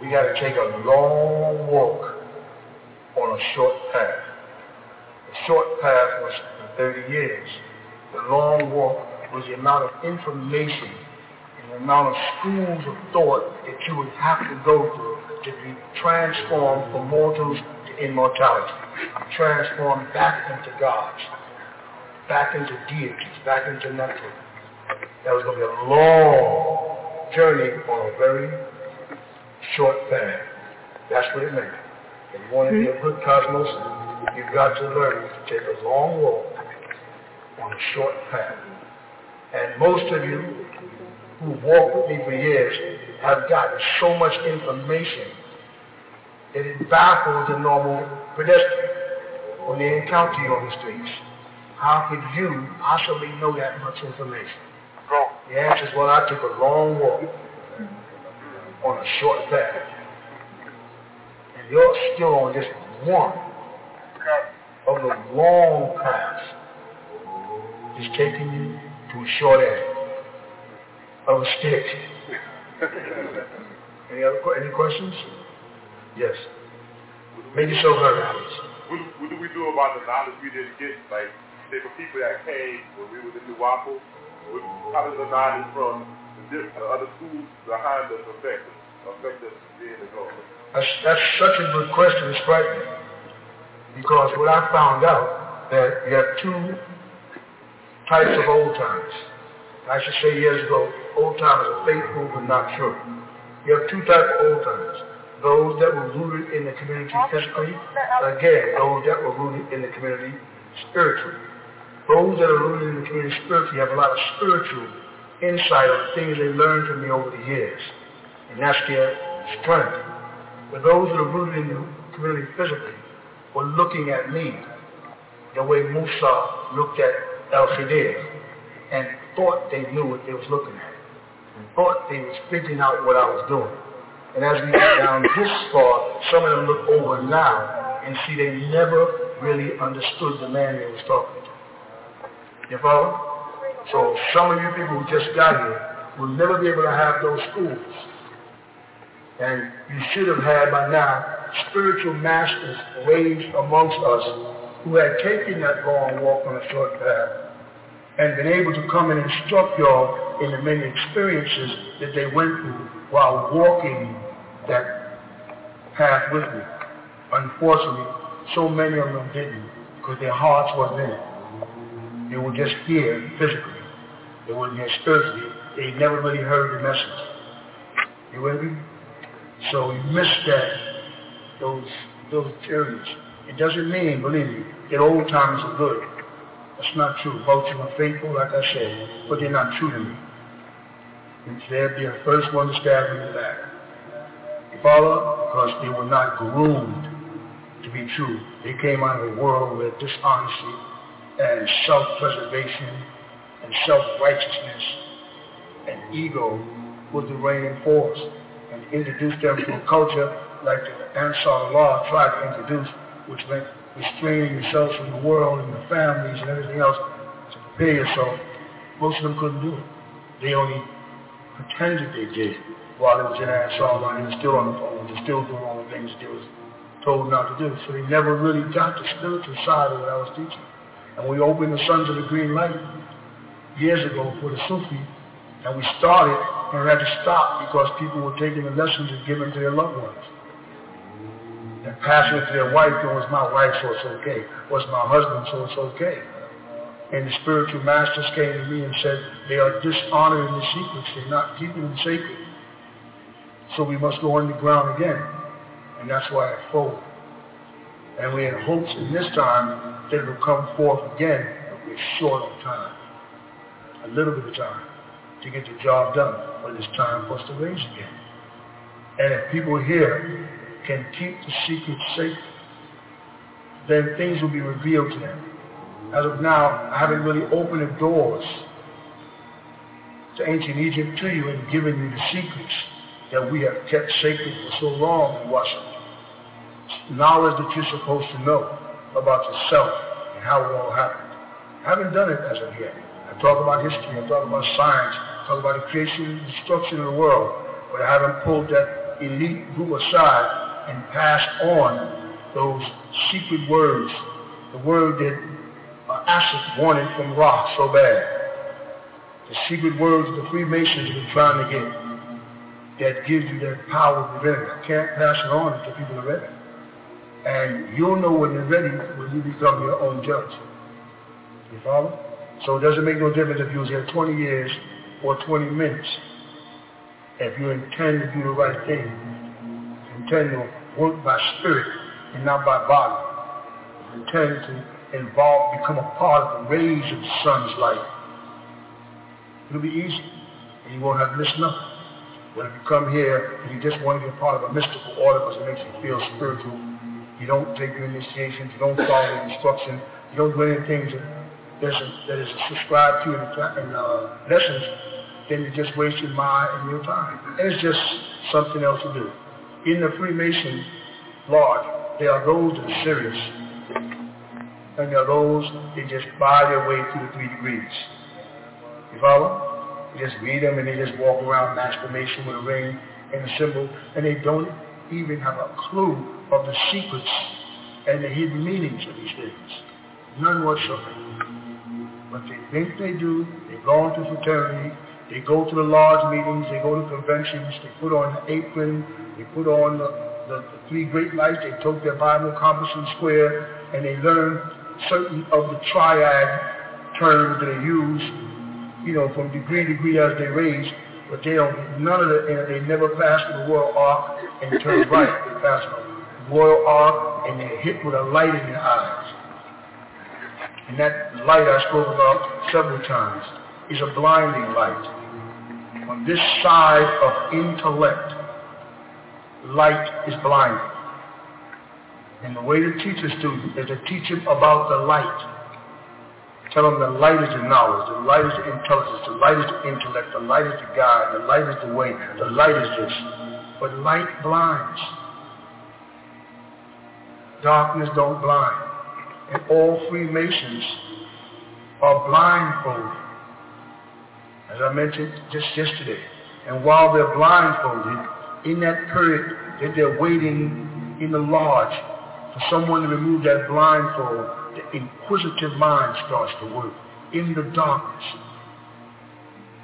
We got to take a long walk on a short path. The short path was for 30 years. The long walk was the amount of information and the amount of schools of thought that you would have to go through to be transformed from mortals to immortality, transformed back into gods, back into deities, back into nothing. That was going to be a long journey on a very short path. That's what it meant. If you want to be a good cosmos, you've got to learn to take a long walk on a short path. And most of you who've walked with me for years have gotten so much information that it baffles the normal pedestrian when they encounter you on the streets. How could you possibly know that much information? The answer is, well, I took a long walk on a short path. And you're still on just one of the long paths that's taking you to a short end of a stick. Any questions? Yes. Make yourself heard. What do we do about the knowledge we didn't get? Like, say for people that came when we were in New Waffle, how does the knowledge from the other schools behind us affect us being the goal? That's such a good question, it's frightening. Because what I found out, that you have two types of old timers. I should say years ago, old timers are faithful but not true. You have two types of old timers. Those that were rooted in the community physically, again, those that were rooted in the community spiritually. Those that are rooted in the community spiritually have a lot of spiritual insight of the things they learned from me over the years. And that's their strength. But those that are rooted in the community physically were looking at me the way Musa looked at El-Khidir and thought they knew what they was looking at. And thought they was figuring out what I was doing. And as we get down this far, some of them look over now and see they never really understood the man they was talking to. You follow? So some of you people who just got here will never be able to have those schools. And you should have had by now spiritual masters raised amongst us who had taken that long walk on a short path and been able to come and instruct y'all in the many experiences that they went through while walking that path with me. Unfortunately, so many of them didn't because their hearts wasn't in it. They were just here physically. They weren't here spiritually. They never really heard the message. You with me? So we missed that, those periods. It doesn't mean, believe me, that old times are good. That's not true. Both of them are faithful, like I said, but they're not true to me. They'll be the first one to stab me in the back. You follow? Because they were not groomed to be true. They came out of a world where dishonesty and self-preservation and self-righteousness and ego was the reigning force, and introduced them to a culture like the Ansar Allah tried to introduce, which meant restraining yourself from the world and the families and everything else to prepare yourself. Most of them couldn't do it. They only pretended they did while they was in Ansar Allah, and they were still on the phone, they were still doing all the things they was told not to do. So they never really got the spiritual side of what I was teaching. And we opened the Sons of the Green Light years ago for the Sufi, and we started and had to stop because people were taking the lessons and giving to their loved ones. and pass it to their wife, it was my wife, so it's okay. It was my husband, so it's okay. And the spiritual masters came to me and said, they are dishonoring the secrets. They're not keeping them sacred. So we must go on the ground again. And that's why I folded. And we had hopes in this time that it will come forth again, but we're short on time. A little bit of time to get the job done, but it's time for us to raise again. And if people here can keep the secret sacred, then things will be revealed to them. As of now, I haven't really opened the doors to ancient Egypt to you and given you the secrets that we have kept sacred for so long in Washington. Knowledge that you're supposed to know about yourself and how it all happened. I haven't done it as of yet. I talk about history, I talk about science, I talk about the creation and destruction of the world, but I haven't pulled that elite group aside and passed on those secret words, the word that Asset wanted from Ra so bad. The secret words the Freemasons were trying to get that gives you that power of the ready. I can't pass it on until people are ready. And you'll know when you're ready when you become your own judge. You follow? So it doesn't make no difference if you was here 20 years or 20 minutes. If you intend to do the right thing, intend to work by spirit and not by body, intend to involved, become a part of the rays of the sun's light. It'll be easy, and you won't have to listen up. But if you come here and you just want to be a part of a mystical order because it makes you feel spiritual, you don't take your initiations, you don't follow the instruction, you don't do anything that is subscribed to in lessons, then you're just wasting my and your time. And it's just something else to do. In the Freemason lodge, there are those that are serious. And there are those that just buy their way through the 3 degrees. You follow? You just read them and they just walk around masturbation with a ring and a symbol, and they don't even have a clue of the secrets and the hidden meanings of these things. None whatsoever. But they think they do. They go into fraternity. They go to the large meetings. They go to conventions. They put on the apron. They put on the 3 great lights. They tote their Bible, compass, and square, and they learn certain of the triad terms that are used, you know, from degree to degree as they raise, but they don't, none of the, they never pass the royal arc and turn right. They pass the royal arc and they're hit with a light in their eyes. And that light I spoke about several times is a blinding light. On this side of intellect, light is blinding. And the way to teach a student is to teach him about the light. Tell him the light is the knowledge, the light is the intelligence, the light is the intellect, the light is the guide, the light is the way, the light is this. But light blinds. Darkness don't blind. And all Freemasons are blindfolded. As I mentioned just yesterday. And while they're blindfolded, in that period that they're waiting in the lodge, for someone to remove that blindfold, the inquisitive mind starts to work in the darkness.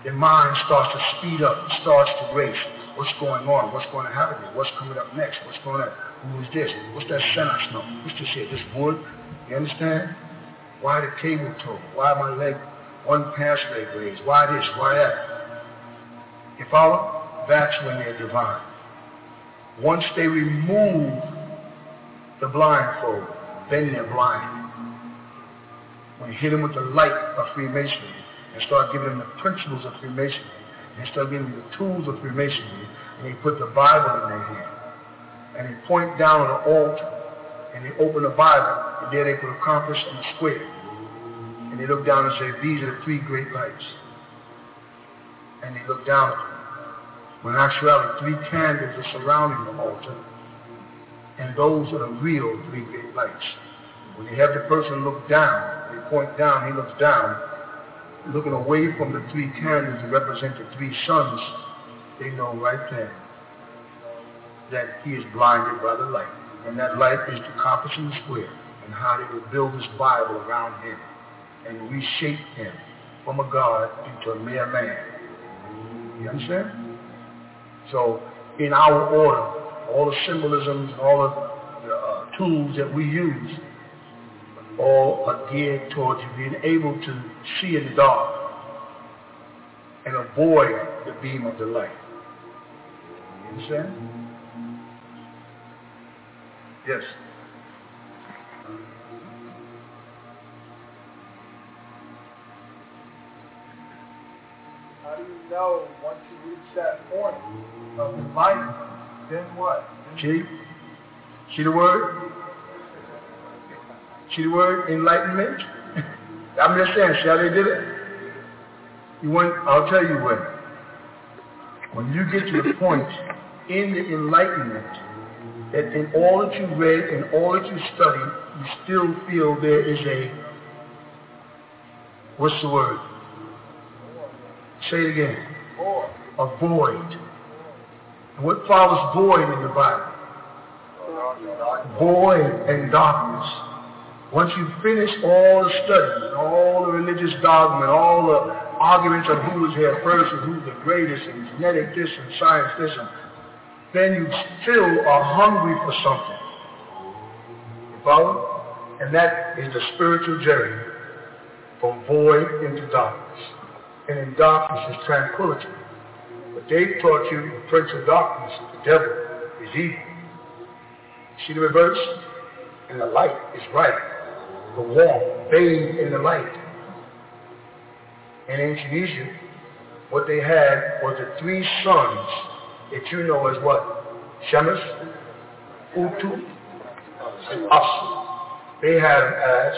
The mind starts to speed up, starts to race. What's going on? What's going to happen? What's coming up next? What's going on? Who is this? What's that scent I smell? What's this here? This wood? You understand? Why the cable toe? Why my leg, one past leg raised? Why this? Why that? You follow? That's when they're divine. Once they remove the blindfold, then they're blind. When you hit them with the light of Freemasonry and start giving them the principles of Freemasonry and start giving them the tools of Freemasonry, and they put the Bible in their hand and they point down on an altar and they open the Bible, and there they put a compass and a square and they look down and say, these are the 3 great lights. And they look down at them. When in actuality, 3 candles are surrounding the altar. And those are the real 3 great lights. When you have the person look down, they point down, he looks down, looking away from the 3 candles that represent the 3 suns, they know right then that he is blinded by the light. And that light is the compass and the square, and how they will build this Bible around him and reshape him from a god into a mere man. You understand? So, in our order, all the symbolisms, all the tools that we use all are geared towards being able to see in the dark and avoid the beam of the light. You understand? Yes. How do you know once you reach that point of the light, then what? See the word? See the word enlightenment? I'm just saying, see how they did it? I'll tell you what. When you get to the point in the enlightenment that in all that you read and all that you study, you still feel there is a, what's the word? Say it again. A void. And what follows void in the Bible? Void and darkness. Once you finish all the study, and all the religious dogma, and all the arguments of who was here first and who's the greatest and genetic this and science this, and then you still are hungry for something. You follow? And that is the spiritual journey from void into darkness. And in darkness is tranquility. But they've taught you the prince of darkness, the devil, is evil. See the reverse? And the light is right. The warmth, bathed in the light. In ancient Egypt, what they had was the three suns that you know as what? Shemesh, Utu, and Asu. They had them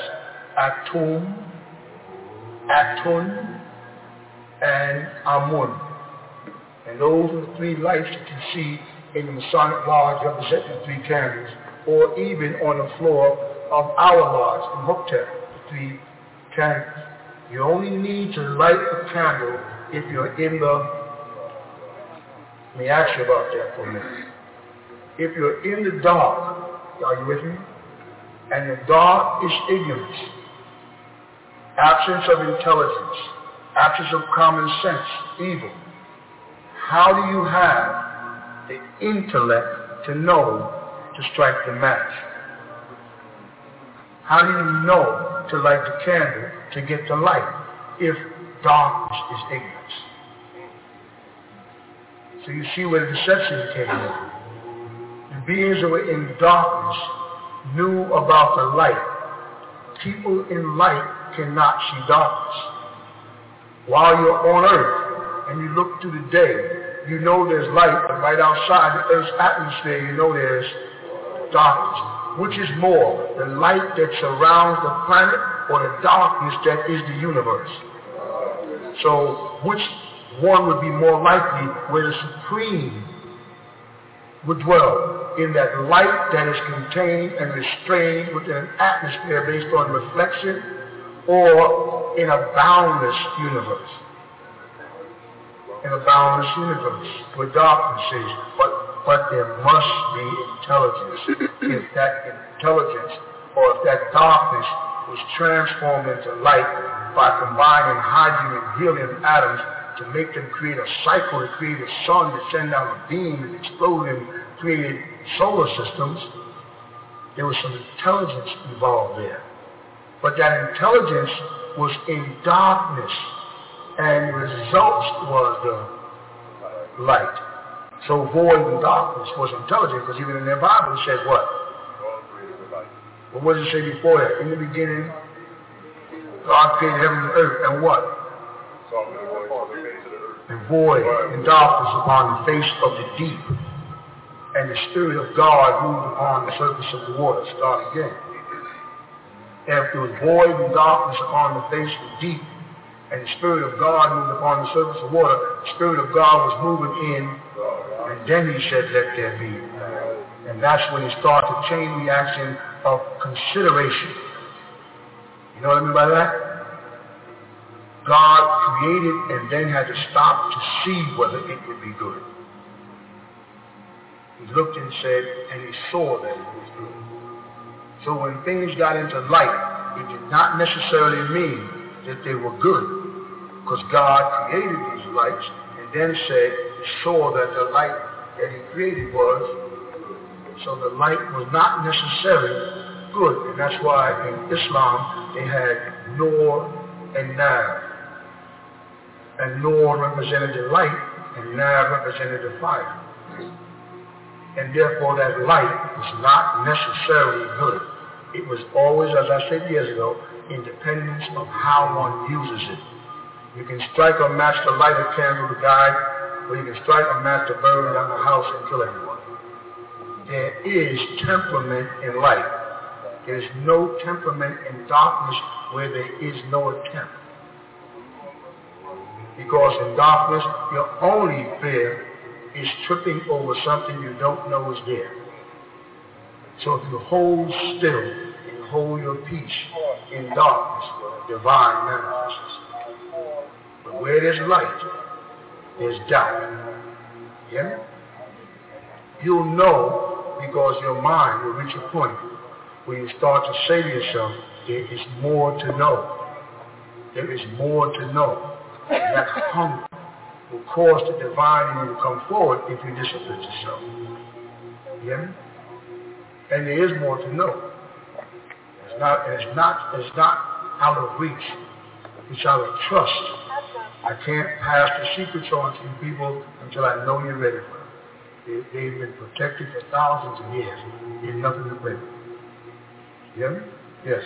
as Atum, Atun, and Amun. And those are the three lights that you see in the Masonic Lodge representing the three candles, or even on the floor of our lodge in Hoptep, the three candles. You only need to light the candle if you're in the... Let me ask you about that for a minute. If you're in the dark, are you with me? And the dark is ignorance, absence of intelligence, absence of common sense, evil. How do you have the intellect to know to strike the match? How do you know to light the candle to get the light if darkness is ignorance? So you see where the deception came in. The beings that were in darkness knew about the light. People in light cannot see darkness. While you're on earth and you look through the day, you know there's light, but right outside the Earth's atmosphere, you know there's darkness. Which is more, the light that surrounds the planet or the darkness that is the universe? So which one would be more likely where the Supreme would dwell? In that light that is contained and restrained within an atmosphere based on reflection, or in a boundless universe? In a boundless universe where darkness is, but there must be intelligence. If that intelligence or if that darkness was transformed into light by combining hydrogen and helium atoms to make them create a cycle, to create a sun, to send down a beam and explode and create solar systems, there was some intelligence involved there. But that intelligence was in darkness, and the results was the light. So void and darkness was intelligent, because even in their Bible it says what? But what does it say before that? In the beginning, God created heaven and earth, and what? And void and darkness upon the face of the deep, and the Spirit of God moved upon the surface of the water. Start again. After it was void and darkness upon the face of the deep, and the Spirit of God moved upon the surface of water, the Spirit of God was moving in, and then he said, let there be. And that's when he started the chain reaction of consideration. You know what I mean by that? God created and then had to stop to see whether it would be good. He looked and said, and he saw that it was good. So when things got into light, it did not necessarily mean that they were good, because God created these lights and then said, saw that the light that he created was So the light was not necessarily good. And that's why in Islam they had Nur and Nar. And Nur represented the light and Nar represented the fire. And therefore that light was not necessarily good. It was always, as I said years ago, independence of how one uses it. You can strike a match to light a candle to guide, or you can strike a match to burn down the house and kill everyone. There is temperament in light. There is no temperament in darkness where there is no attempt. Because in darkness, your only fear is tripping over something you don't know is there. So if you hold still and hold your peace in darkness, divine manifests. But where there's light, there's doubt. Yeah? You'll know because your mind will reach a point where you start to say to yourself, there is more to know. There is more to know. And that hunger will cause the divine in you to come forward if you discipline yourself. Yeah? And there is more to know. It's not out of reach. It's out of trust. I can't pass the secrets on to you people until I know you're ready for them. They've been protected for thousands of years. There's nothing to play with. You hear me? Yes.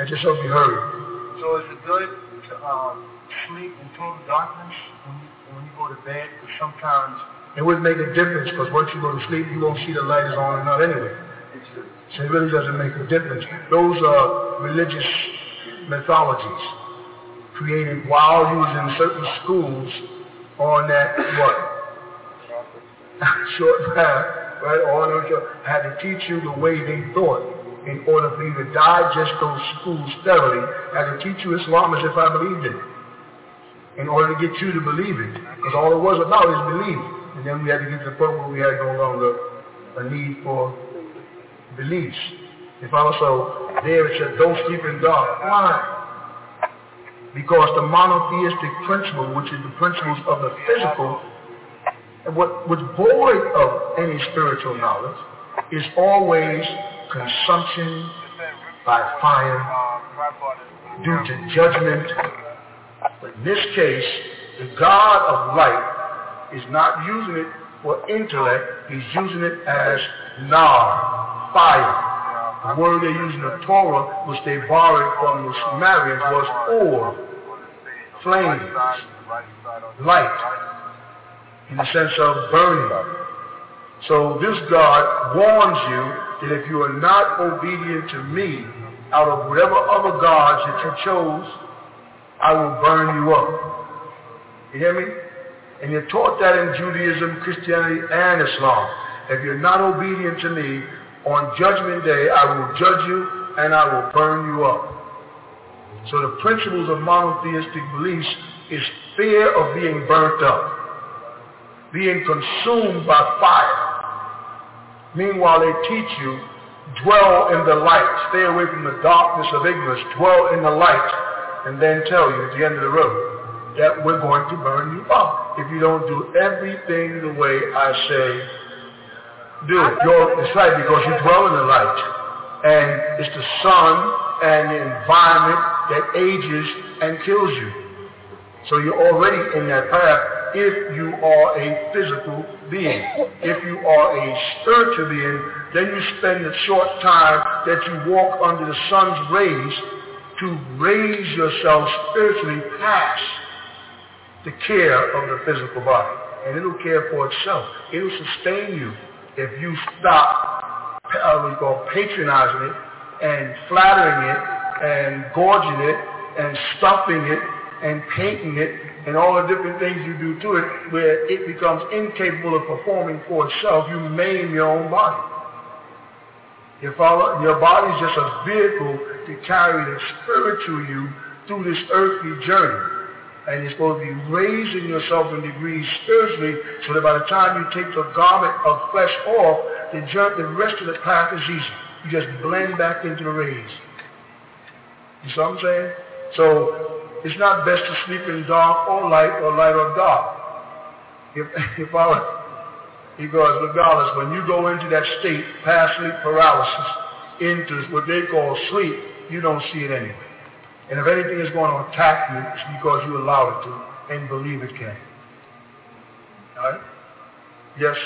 I just hope you heard. So is it good to sleep in total darkness when you go to bed? Because sometimes it wouldn't make a difference, because once you go to sleep, you won't see the light is on and out anyway. So it really doesn't make a difference. Those are religious mythologies created while he was in certain schools on that, what? Short path, right? Had to teach you the way they thought in order for you to digest those schools thoroughly. Had to teach you Islam as if I believed in it, in order to get you to believe it. Because all it was about is belief. And then we had to get to the point where we had no longer a need for beliefs. If also there it said, don't sleep in dark. Why? Because the monotheistic principle, which is the principles of the physical, what was void of any spiritual knowledge, is always consumption by fire due to judgment. But in this case, the God of light is not using it for intellect, he's using it as nar, fire. The word they use in the Torah, which they borrowed from the Sumerians, was or, flames, light, in the sense of burning. So this God warns you that if you are not obedient to me, out of whatever other gods that you chose, I will burn you up. You hear me? And you're taught that in Judaism, Christianity, and Islam. If you're not obedient to me, on Judgment Day, I will judge you and I will burn you up. So the principles of monotheistic beliefs is fear of being burnt up, being consumed by fire. Meanwhile, they teach you, dwell in the light. Stay away from the darkness of ignorance. Dwell in the light. And then tell you at the end of the road that we're going to burn you up if you don't do everything the way I say do it. It's right, because you dwell in the light. And it's the sun and the environment that ages and kills you. So you're already in that path if you are a physical being. If you are a spiritual being, then you spend the short time that you walk under the sun's rays to raise yourself spiritually past the care of the physical body. And it'll care for itself. It'll sustain you if you stop patronizing it and flattering it and gorging it and stuffing it and painting it and all the different things you do to it, where it becomes incapable of performing for itself. You maim your own body. You follow? Your body's just a vehicle to carry the spiritual you through this earthly journey. And you're supposed to be raising yourself in degrees spiritually, so that by the time you take the garment of flesh off, the rest of the path is easy. You just blend back into the rays. You see what I'm saying? So it's not best to sleep in dark or light or dark. He goes, regardless, when you go into that state, past sleep paralysis, into what they call sleep, you don't see it anyway. And if anything is going to attack you, it's because you allowed it to and believe it can. All right? Yes?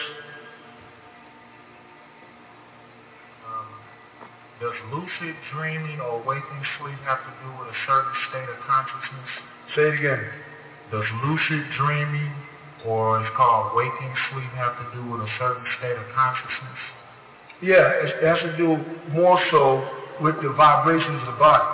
Does lucid dreaming or waking sleep have to do with a certain state of consciousness? Say it again. Does lucid dreaming, or it's called waking sleep, have to do with a certain state of consciousness? Yeah, it has to do more so with the vibrations of the body.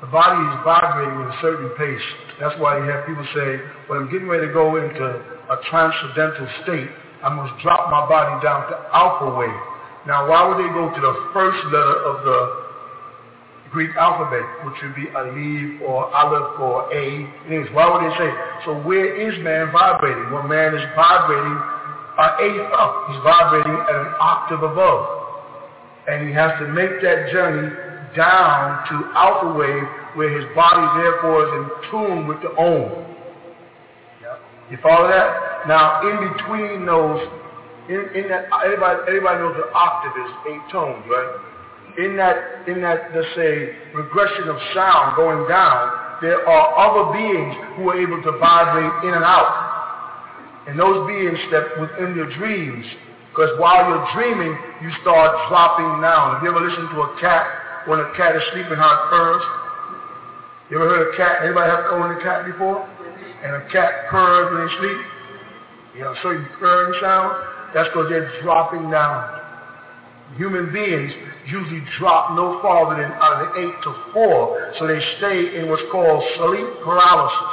The body is vibrating with a certain pace. That's why you have people say, when I'm getting ready to go into a transcendental state, I must drop my body down to alpha wave. Now, why would they go to the first letter of the Greek alphabet, which would be Aleph or Aleph or A? Why would they say? So where is man vibrating? Well, man is vibrating an eighth up. He's vibrating at an octave above. And he has to make that journey down to alpha wave, where his body therefore is in tune with the Om. Yep. You follow that? Now, in between those, in that, everybody knows the octave is eight tones, right? In that, let's say, regression of sound going down, there are other beings who are able to vibrate in and out. And those beings step within your dreams. Because while you're dreaming, you start dropping down. Have you ever listened to a cat when a cat is sleeping, how it purrs? You ever heard a cat? Anybody have owned a cat before? And a cat purrs when they sleep? You know, certain purring sound? That's because they're dropping down. Human beings usually drop no farther than out of 8 to 4, so they stay in what's called sleep paralysis.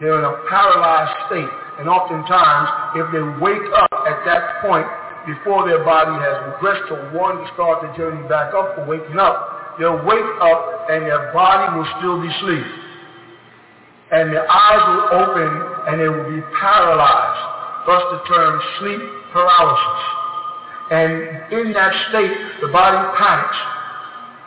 They're in a paralyzed state, and oftentimes, if they wake up at that point before their body has regressed to one to start the journey back up for waking up, they'll wake up and their body will still be asleep, and their eyes will open and they will be paralyzed. Thus, the term sleep paralysis. And in that state, the body panics,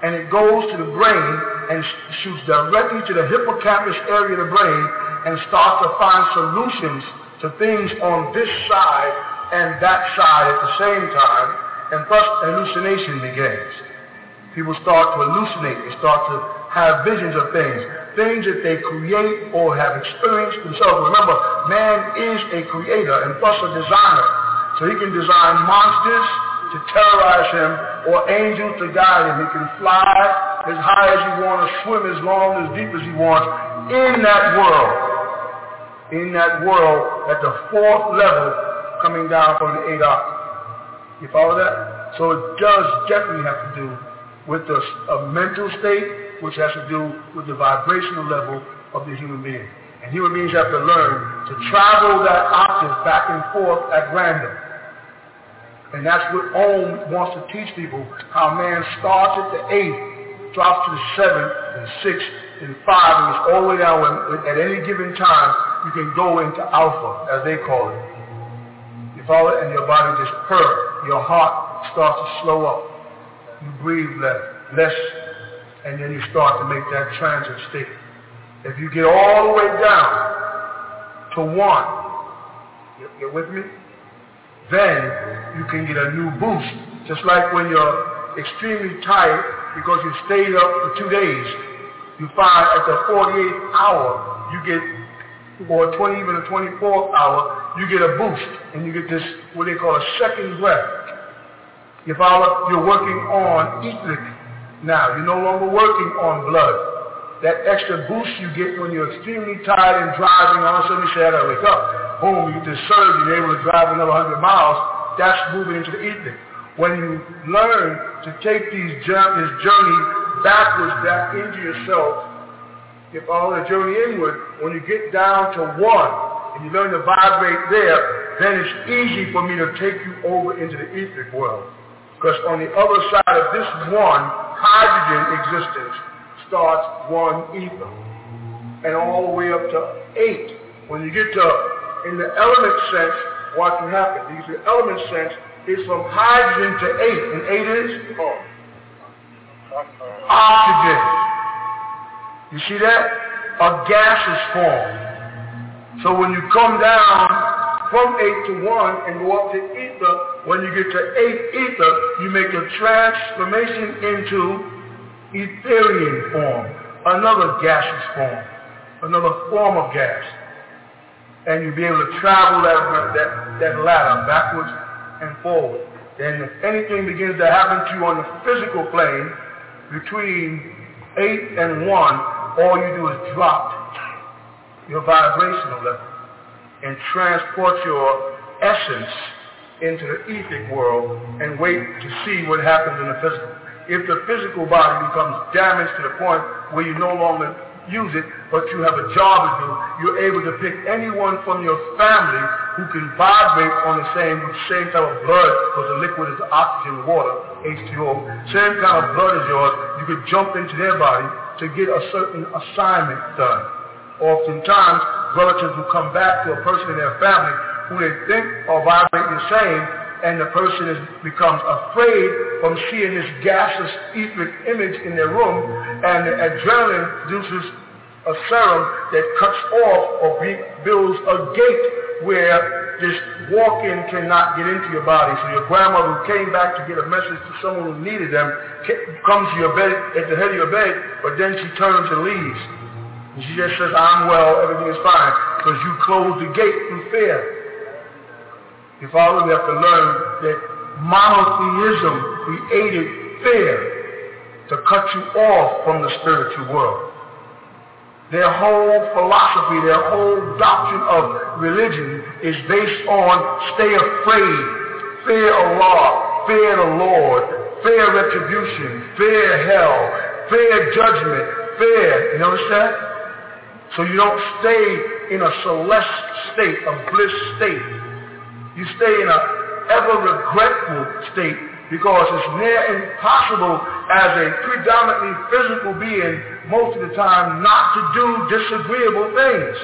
and it goes to the brain and shoots directly to the hippocampus area of the brain and starts to find solutions to things on this side and that side at the same time, and thus hallucination begins. People start to hallucinate. They start to have visions of things that they create or have experienced themselves. Remember, man is a creator and thus a designer. So he can design monsters to terrorize him or angels to guide him. He can fly as high as he wants, swim as long, as deep as he wants in that world. In that world at the fourth level coming down from the eighth octave. You follow that? So it does definitely have to do with a mental state, which has to do with the vibrational level of the human being. And human beings have to learn to travel that octave back and forth at random. And that's what Om wants to teach people, how man starts at the 8th, drops to the 7th, and 6th, and 5th, and it's all the way down. At any given time, you can go into alpha, as they call it. You follow it, and your body just purrs. Your heart starts to slow up. You breathe less, and then you start to make that transit state. If you get all the way down to 1, you with me? Then you can get a new boost. Just like when you're extremely tired because you stayed up for 2 days, you find at the 48th hour, you get, or 20, even the 24th hour, you get a boost. And you get this, what they call a second breath. You follow? You're working on etheric now. You're no longer working on blood. That extra boost you get when you're extremely tired and driving, all of a sudden you say, I gotta wake up. Boom, you get this surge, you're able to drive another 100 miles. That's moving into the ether. When you learn to take this journey backwards back into yourself, if all the journey inward, when you get down to 1 and you learn to vibrate there, then it's easy for me to take you over into the etheric world. Because on the other side of this 1, hydrogen existence, starts 1 ether, and all the way up to 8. When you get to, in the element sense, what can happen? Because the element sense is from hydrogen to 8, and 8 is oxygen. You see that? A gas is formed. So when you come down from 8 to 1 and go up to ether, when you get to 8 ether, you make a transformation into etherian form, another gaseous form, another form of gas. And you'll be able to travel that ladder backwards and forward. And if anything begins to happen to you on the physical plane between 8 and 1, all you do is drop your vibrational level and transport your essence into the ethic world and wait to see what happens in the physical. If the physical body becomes damaged to the point where you no longer use it, but you have a job to do, you're able to pick anyone from your family who can vibrate on the same type of blood, because the liquid is oxygen, water, H2O. Same kind of blood as yours, you could jump into their body to get a certain assignment done. Oftentimes, relatives will come back to a person in their family who they think are vibrating the same, and the person becomes afraid from seeing this gaseous etheric image in their room, and the adrenaline produces a serum that cuts off or builds a gate where this walk-in cannot get into your body. So your grandmother who came back to get a message to someone who needed them comes to your bed, at the head of your bed, but then she turns and leaves. And she just says, "I'm well, everything is fine," because you closed the gate through fear. You follow? We have to learn that monotheism created fear to cut you off from the spiritual world. Their whole philosophy, their whole doctrine of religion is based on stay afraid, fear Allah, fear the Lord, fear retribution, fear hell, fear judgment, fear. You notice that? So you don't stay in a celeste state, a bliss state. You stay in an ever-regretful state, because it's near impossible as a predominantly physical being most of the time not to do disagreeable things.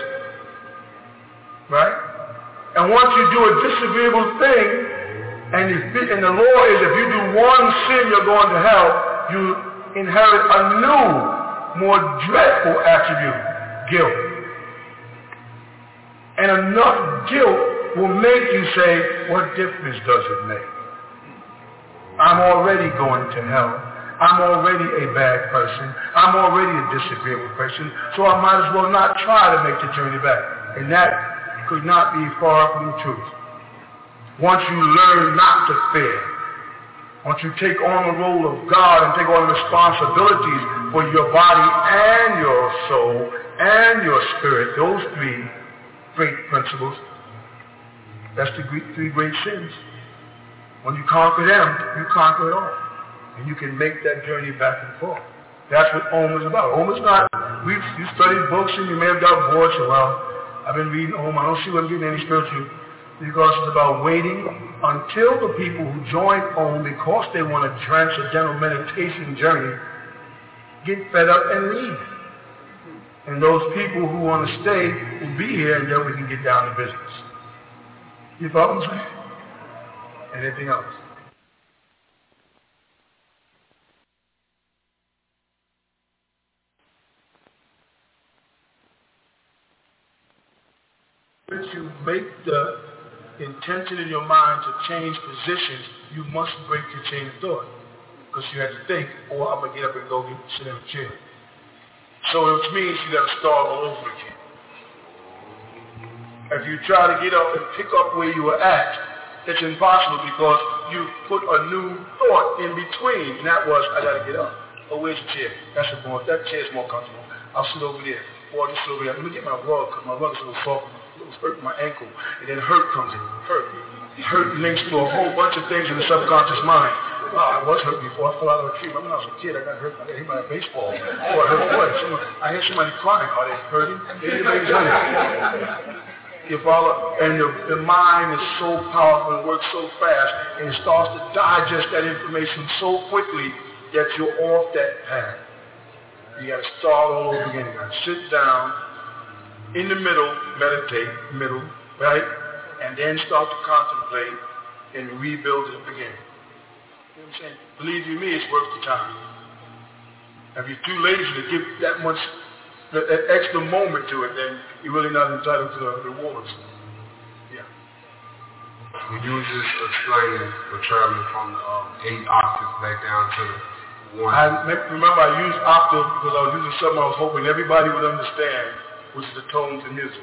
Right? And once you do a disagreeable thing, and the law is if you do one sin, you're going to hell, you inherit a new, more dreadful attribute, guilt. And enough guilt will make you say, what difference does it make? I'm already going to hell. I'm already a bad person. I'm already a disagreeable person, so I might as well not try to make the journey back. And that could not be far from the truth. Once you learn not to fear, once you take on the role of God and take on the responsibilities for your body and your soul and your spirit, those three great principles, that's the three great sins. When you conquer them, you conquer it all. And you can make that journey back and forth. That's what Om is about. Om is not, you studied books and you may have got bored, so well, I've been reading Om, I don't see what I'm getting any spiritual. Because it's about waiting until the people who join Om, because they want a transcendental meditation journey, get fed up and leave. And those people who want to stay will be here, and then we can get down to business. You follow me? Anything else? Once you make the intention in your mind to change positions, you must break your chain of thought. Because you have to think, oh, I'm going to get up and go sit in a chair. So it means you got to start all over again. If you try to get up and pick up where you were at, it's impossible because you put a new thought in between. And that was, I got to get up. Oh, where's the chair? That chair's more comfortable. I'll sit over there. Or I'll just sit over there. Let me get my rug, because my rug is a little soft. It was hurting my ankle. And then hurt comes in. Hurt links to a whole bunch of things in the subconscious mind. I was hurt before. I fell out of a tree. Remember when I was a kid, I got hurt. I got hit by a baseball. Or I hurt what? I hear somebody crying. Are they hurting? Everybody's hurting. You follow? And the mind is so powerful and works so fast, and it starts to digest that information so quickly that you're off that path. You got to start all over again. You got to sit down, in the middle, meditate, right? And then start to contemplate and rebuild it up again. You know what I'm saying? Believe you me, it's worth the time. If you're too lazy to give that much that extra moment to it, then you're really not entitled to the rewards. Yeah. When you were just explaining or traveling from the 8 octaves back down to the 1. Remember, I used octave because I was using something I was hoping everybody would understand, which is the tones in music.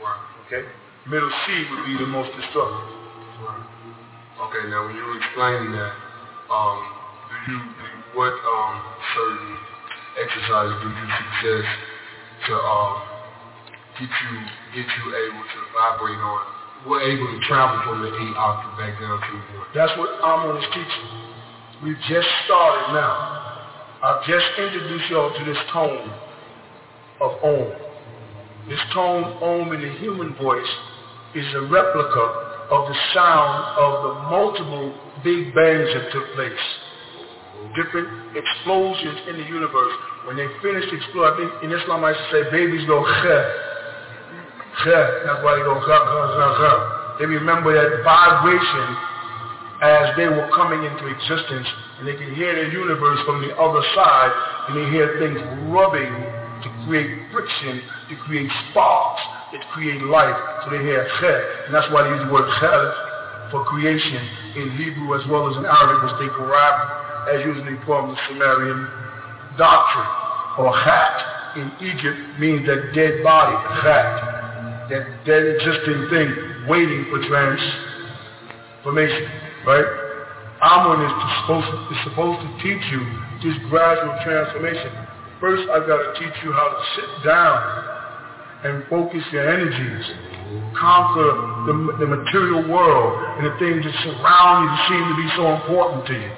Right. Okay? Middle C would be the most destructive. Right. Okay, now when you were explaining that, what certain exercises do you suggest to get you able to vibrate on? We're able to travel from the 8 octave back down to 1. That's what Amma was teaching. We've just started now. I've just introduced y'all to this tone of Om. This tone Om in the human voice is a replica of the sound of the multiple big bangs that took place. Different explosions in the universe. When they finished exploding, I think in Islam I used to say babies go kha. Kha. That's why they go kha, kha, kha, kha. They remember that vibration as they were coming into existence, and they can hear the universe from the other side, and they hear things rubbing to create friction, to create sparks, to create life. So they hear kha. And that's why they use the word kha for creation in Hebrew as well as in Arabic, which they grab as usually from the Sumerian doctrine, or khat in Egypt means a dead body, khat, that dead existing thing waiting for transformation, right? Amun is supposed to teach you this gradual transformation. First, I've got to teach you how to sit down and focus your energies, conquer the material world and the things that surround you that seem to be so important to you.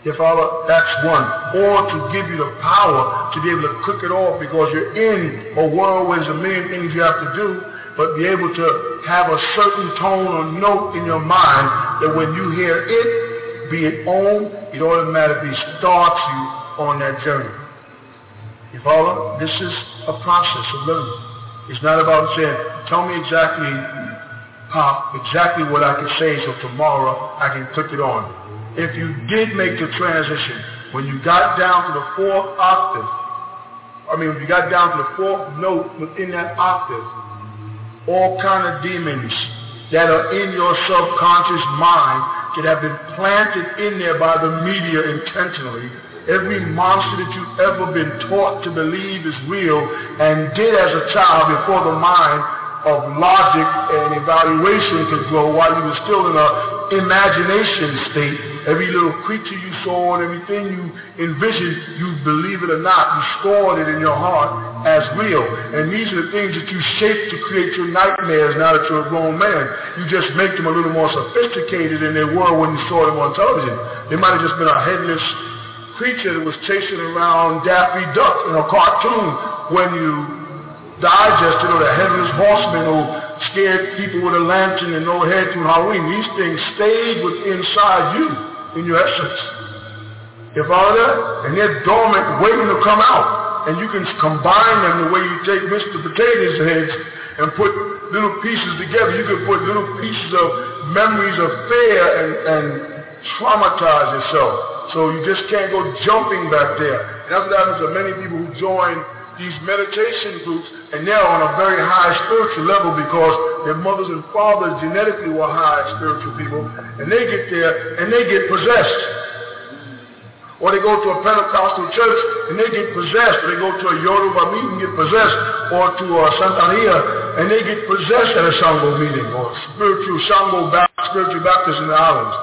Your Father, that's one. Or to give you the power to be able to cook it off, because you're in a world where there's a million things you have to do, but be able to have a certain tone or note in your mind that when you hear it, be it on, it automatically starts you on that journey. Your Father, this is a process of learning. It's not about saying, tell me exactly what I can say so tomorrow I can click it on. If you did make the transition, when you got down to the 4th octave, when you got down to the 4th note within that octave, all kind of demons that are in your subconscious mind that have been planted in there by the media intentionally, every monster that you've ever been taught to believe is real and did as a child before the mind of logic and evaluation could grow while you were still in a imagination state. Every little creature you saw and everything you envisioned, you believe it or not, you stored it in your heart as real. And these are the things that you shape to create your nightmares now that you're a grown man. You just make them a little more sophisticated than they were when you saw them on television. They might have just been a headless creature that was chasing around Daffy Duck in a cartoon when you digested, or the headless horseman who scared people with a lantern and no head through Halloween. These things stayed inside you, in your essence. If all that, and they're dormant, waiting to come out. And you can combine them the way you take Mr. Potato's heads and put little pieces together. You can put little pieces of memories of fear and traumatize yourself. So you just can't go jumping back there. And that's what happens to many people who join these meditation groups, and they're on a very high spiritual level because their mothers and fathers genetically were high spiritual people, and they get there and they get possessed. Or they go to a Pentecostal church and they get possessed, or they go to a Yoruba meeting and get possessed, or to a Santeria and they get possessed at a Shango meeting, or spiritual Shango Baptist, spiritual Baptist in the islands.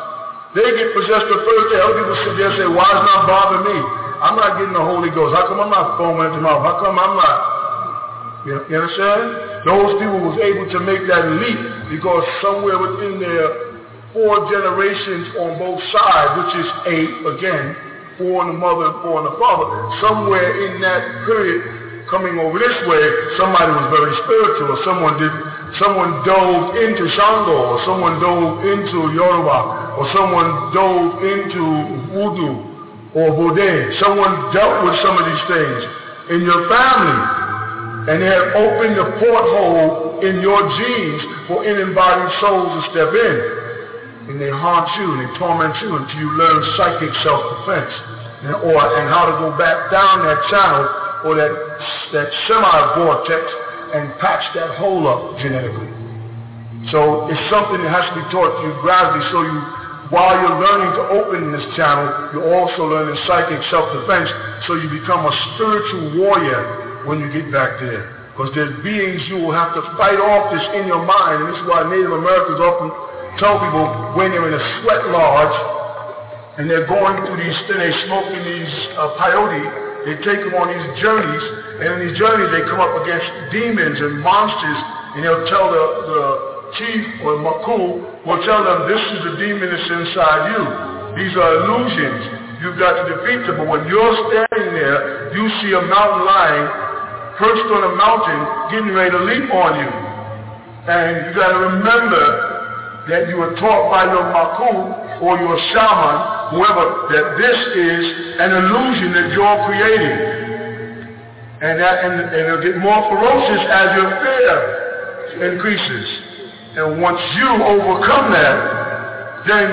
They get possessed the first day. Other people sit there and say, why is not bothering me? I'm not getting the Holy Ghost. How come I'm not foaming at the mouth? How come I'm not? You understand? Those people was able to make that leap because somewhere within their 4 generations on both sides, which is 8, again, 4 in the mother and 4 in the father, somewhere in that period coming over this way, somebody was very spiritual, or someone dove into Shango, or someone dove into Yoruba, or someone dove into Voodoo, or Bodé. Someone dealt with some of these things in your family, and they have opened the porthole in your genes for inembodied souls to step in, and they haunt you and they torment you until you learn psychic self-defense and how to go back down that channel or that semi-vortex and patch that hole up genetically. So it's something that has to be taught through gravity. So you, while you're learning to open this channel, you're also learning psychic self-defense, so you become a spiritual warrior when you get back there. Because there's beings you will have to fight off this in your mind, and this is why Native Americans often tell people when they're in a sweat lodge and they're going through these things, they're smoking these peyote, they take them on these journeys, and in these journeys they come up against demons and monsters, and they'll tell the chief or Maku will tell them, this is the demon that's inside you. These are illusions. You've got to defeat them. But when you're standing there, you see a mountain lion perched on a mountain getting ready to leap on you. And you got to remember that you were taught by your Maku or your shaman, whoever, that this is an illusion that you're creating. And it'll get more ferocious as your fear increases. And once you overcome that, then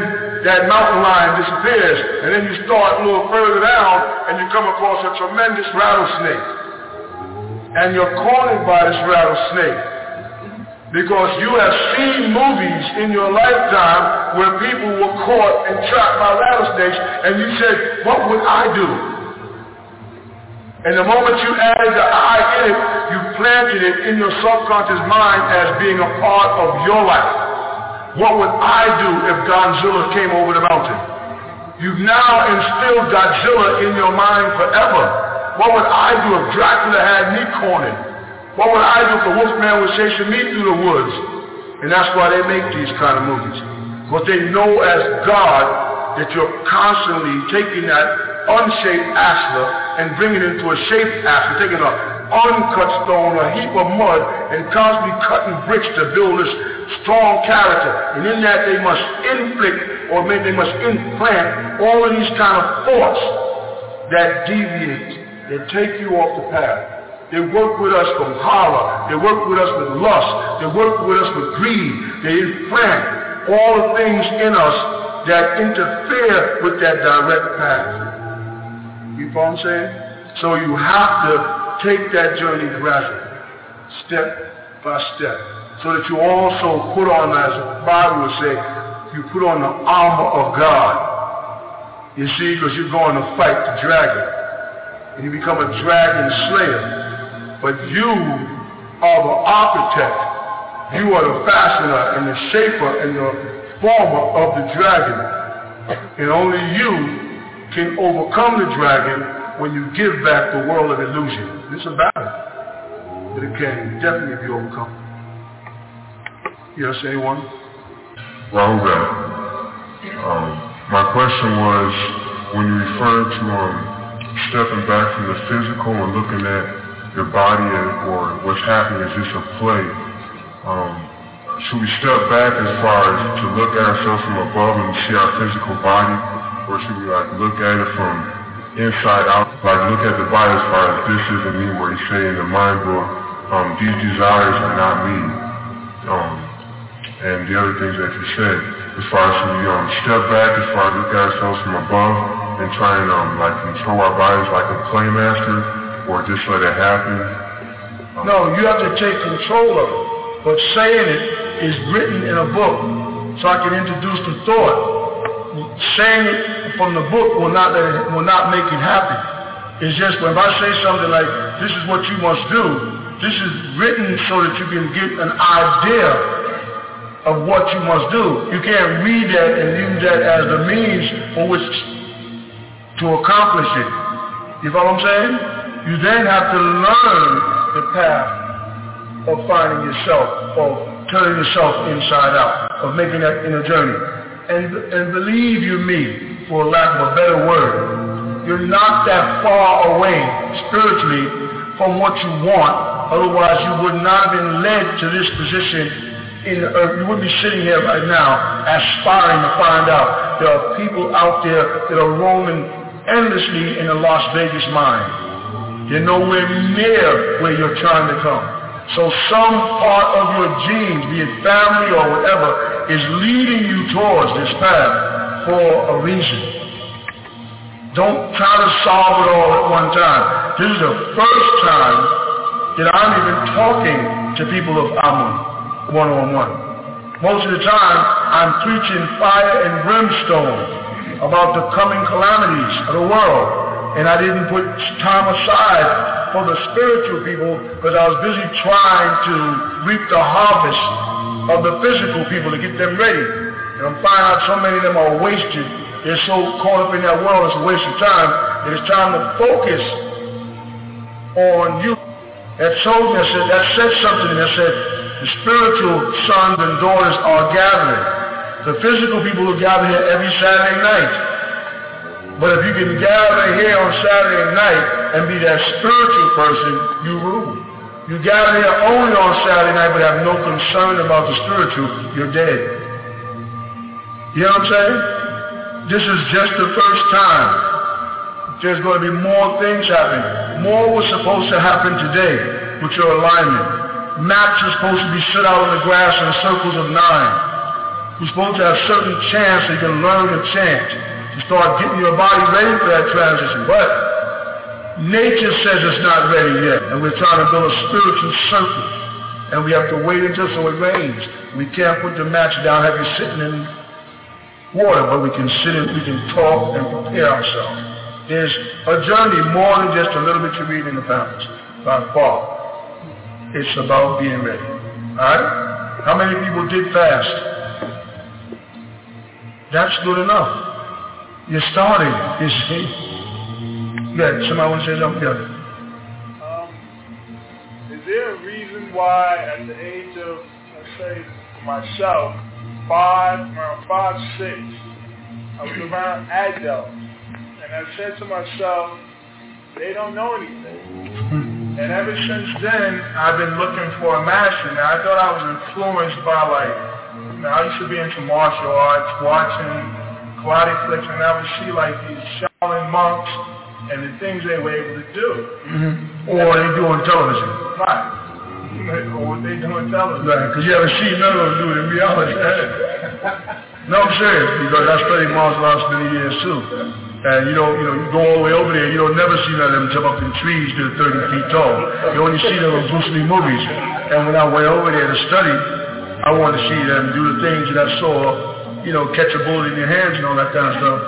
that mountain lion disappears. And then you start a little further down and you come across a tremendous rattlesnake. And you're cornered by this rattlesnake, because you have seen movies in your lifetime where people were caught and trapped by rattlesnakes, and you said, what would I do? And the moment you added the I in it, you planted it in your subconscious mind as being a part of your life. What would I do if Godzilla came over the mountain? You've now instilled Godzilla in your mind forever. What would I do if Dracula had me cornered? What would I do if the wolfman was chasing me through the woods? And that's why they make these kind of movies. Because they know as God that you're constantly taking that unshaped ashlar and bringing it into a shaped ashlar, taking an uncut stone, a heap of mud, and constantly cutting bricks to build this strong character. And in that they must inflict, or maybe they must implant, all of these kind of thoughts that deviate, that take you off the path. They work with us from horror. They work with us with lust. They work with us with greed. They implant all the things in us that interfere with that direct path. You follow what I'm saying? So you have to take that journey gradually, step by step, so that you also put on, as the Bible would say, you put on the armor of God. You see, because you're going to fight the dragon. And you become a dragon slayer. But you are the architect, you are the fashioner and the shaper and the former of the dragon. And only you can overcome the dragon when you give back the world of illusion. It's a battle, but it can definitely be overcome. Yes, anyone? Well, my question was, when you referred to stepping back from the physical and looking at your body or what's happening is just a play. Should we step back as far as to look at ourselves from above and see our physical body, or should we look at it from inside out, look at the body as far as this isn't me, where you say in the mind book, these desires are not me. And the other things that you said, as far as we step back, as far as look at ourselves from above and try and control our bodies like a playmaster, or just let it happen? No, you have to take control of it. But saying it is written in a book, so I can introduce the thought. Saying it from the book will not make it happen. It's just when I say something like, this is what you must do, this is written so that you can get an idea of what you must do. You can't read that and use that as the means for which to accomplish it. You know what I'm saying? You then have to learn the path of finding yourself, of turning yourself inside out, of making that inner journey. And believe you me, for lack of a better word, you're not that far away spiritually from what you want. Otherwise, you would not have been led to this position in the earth. You wouldn't be sitting here right now aspiring to find out. There are people out there that are roaming endlessly in the Las Vegas mind. You're nowhere near where you're trying to come. So some part of your genes, be it family or whatever, is leading you towards this path for a reason. Don't try to solve it all at one time. through the first time that I'm even talking to people of Amun one-on-one. Most of the time, I'm preaching fire and brimstone about the coming calamities of the world. And I didn't put time aside for the spiritual people because I was busy trying to reap the harvest of the physical people to get them ready. And I'm finding out so many of them are wasted. They're so caught up in that world, it's a waste of time. It's time to focus on you. That said something, that said the spiritual sons and daughters are gathering. The physical people will gather here every Saturday night. But if you can gather here on Saturday night and be that spiritual person, you rule. You gather here only on Saturday night but have no concern about the spiritual, you're dead. You know what I'm saying? This is just the first time. There's going to be more things happening. More was supposed to happen today with your alignment. Maps are supposed to be set out on the grass in circles of 9. You're supposed to have certain chants so you can learn the chant to start getting your body ready for that transition. But nature says it's not ready yet, and we're trying to build a spiritual circle, and we have to wait until so it rains. We can't put the match down, have you sitting in water, but we can sit and we can talk and prepare ourselves. There's a journey more than just a little bit you read in the Fountains, by far. It's about being ready. Alright? How many people did fast? That's good enough. You're starting, you see. Good. Somebody want to say something? Yeah. Is there a reason why at the age of, let's say, myself, around 5, 6, I was around adults, and I said to myself, they don't know anything. And ever since then, I've been looking for a master. Now, I thought I was influenced by, I used to be into martial arts, watching karate flicks, and I would see, these Shaolin monks, and the things they were able to do. Mm-hmm. Or they do on television. Right. Or what they do on television. Right, because you haven't seen none of them do it in reality. No, I'm serious, because I studied martial arts many years too. And you go all the way over there, you don't never see none of them jump up in trees that are 30 feet tall. You only see them in Bruce Lee movies. And when I went over there to study, I wanted to see them do the things that I saw, catch a bullet in your hands and all that kind of stuff.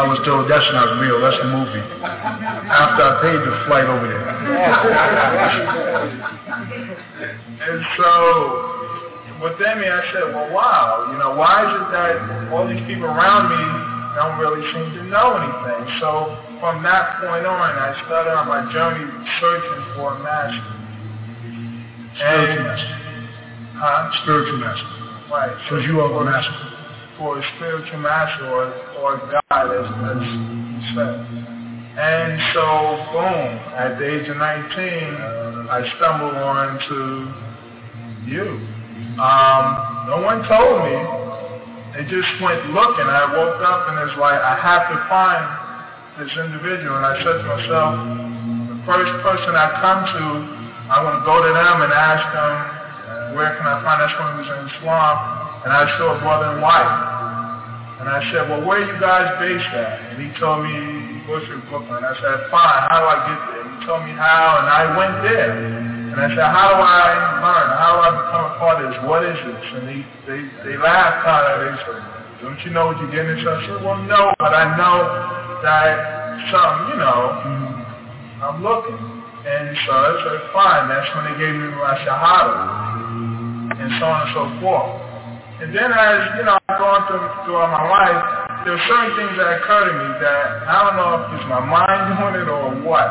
I was told, that's not real, that's a movie. After I paid the flight over there. And so, within me, I said, well, wow, why is it that all these people around me don't really seem to know anything? So, from that point on, I started on my journey searching for a master. Spiritual master. Huh? Spiritual master. Right. Because you are the master. For a spiritual master or God, as you said. And so, boom, at the age of 19, I stumbled onto you. No one told me. They just went looking. I woke up and it's like, I have to find this individual. And I said to myself, the first person I come to, I want to go to them and ask them, where can I find that someone who's in the swamp? And I saw a brother and wife. And I said, well, where are you guys based at? And he told me, Bushwick, Brooklyn. And I said, fine, how do I get there? And he told me how, and I went there. And I said, how do I learn? How do I become a part of this? What is this? And they laughed kind of. They said, don't you know what you're getting into? I said, well, no, but I know that something, I'm looking. And so I said, fine. That's when they gave me my shahada. And so on and so forth. And then as, I've gone through my life, there are certain things that occur to me that I don't know if it's my mind doing it or what,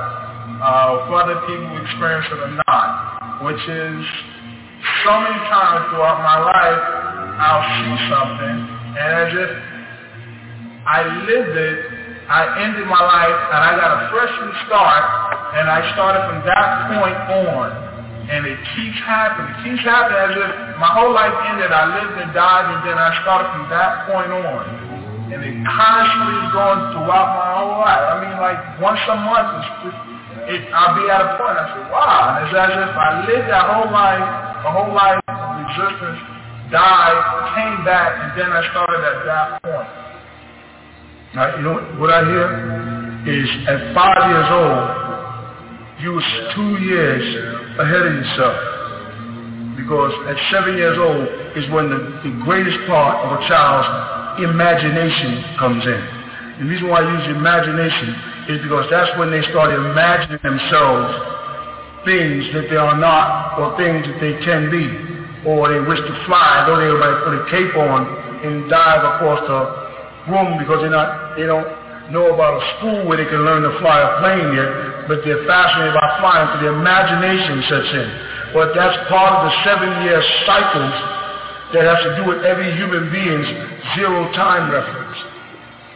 if other people experience it or not, which is so many times throughout my life, I'll see something, and as if I lived it, I ended my life, and I got a fresh new start, and I started from that point on. And it keeps happening. It keeps happening as if my whole life ended. I lived and died, and then I started from that point on. And it constantly is going throughout my whole life. I mean, once a month, I'll be at a point. I say, wow. And it's as if I lived that whole life, my whole life of existence, died, came back, and then I started at that point. Now, what I hear is at 5 years old, you was 2 years ahead of yourself, because at 7 years old is when the greatest part of a child's imagination comes in. The reason why I use imagination is because that's when they start imagining themselves things that they are not, or things that they can be, or they wish to fly, though they might put a cape on and dive across the room because they don't know about a school where they can learn to fly a plane yet. But they're fascinated by flying, so their imagination sets in. But that's part of the 7 year cycles that has to do with every human being's zero time reference.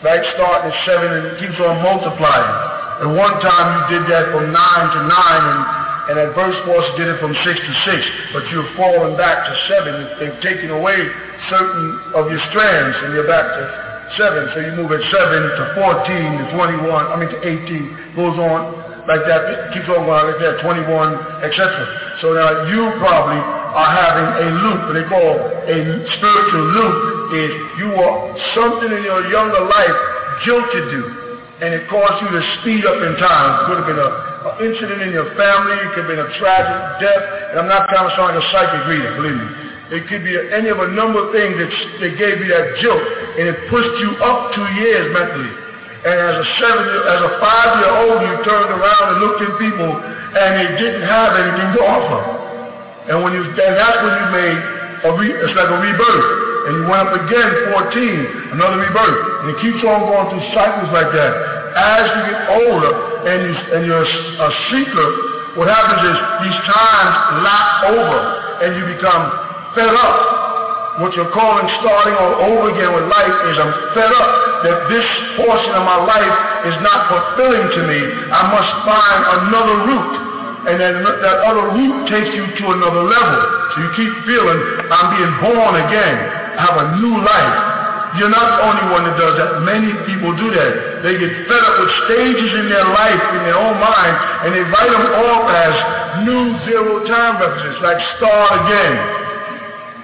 Right? Starting at 7 and keeps on multiplying. At one time you did that from 9 to 9, and at verse force did it from 6 to 6. But you're falling back to 7. They've taken away certain of your strands and you're back to 7. So you move at 7 to 14 to 21, to 18, goes on. Like that, keeps on going like that, 21, etc. So now you probably are having a loop, what they call a spiritual loop, is you are something in your younger life jilted you, and it caused you to speed up in time. It could have been an incident in your family, it could have been a tragic death, and I'm not trying to sound like a psychic reader, believe me. It could be any of a number of things that gave you that jilt, and it pushed you up 2 years mentally. And as a 5-year-old, you turned around and looked at people, and they didn't have anything to offer. And that's when you made it's like a rebirth. And you went up again, 14, another rebirth. And it keeps on going through cycles like that. As you get older and you're a seeker, what happens is these times lap over, and you become fed up. What you're calling starting all over again with life is, I'm fed up that this portion of my life is not fulfilling to me. I must find another route. And then that other route takes you to another level. So you keep feeling, I'm being born again. I have a new life. You're not the only one that does that. Many people do that. They get fed up with stages in their life, in their own mind, and they write them off as new zero time references, like start again.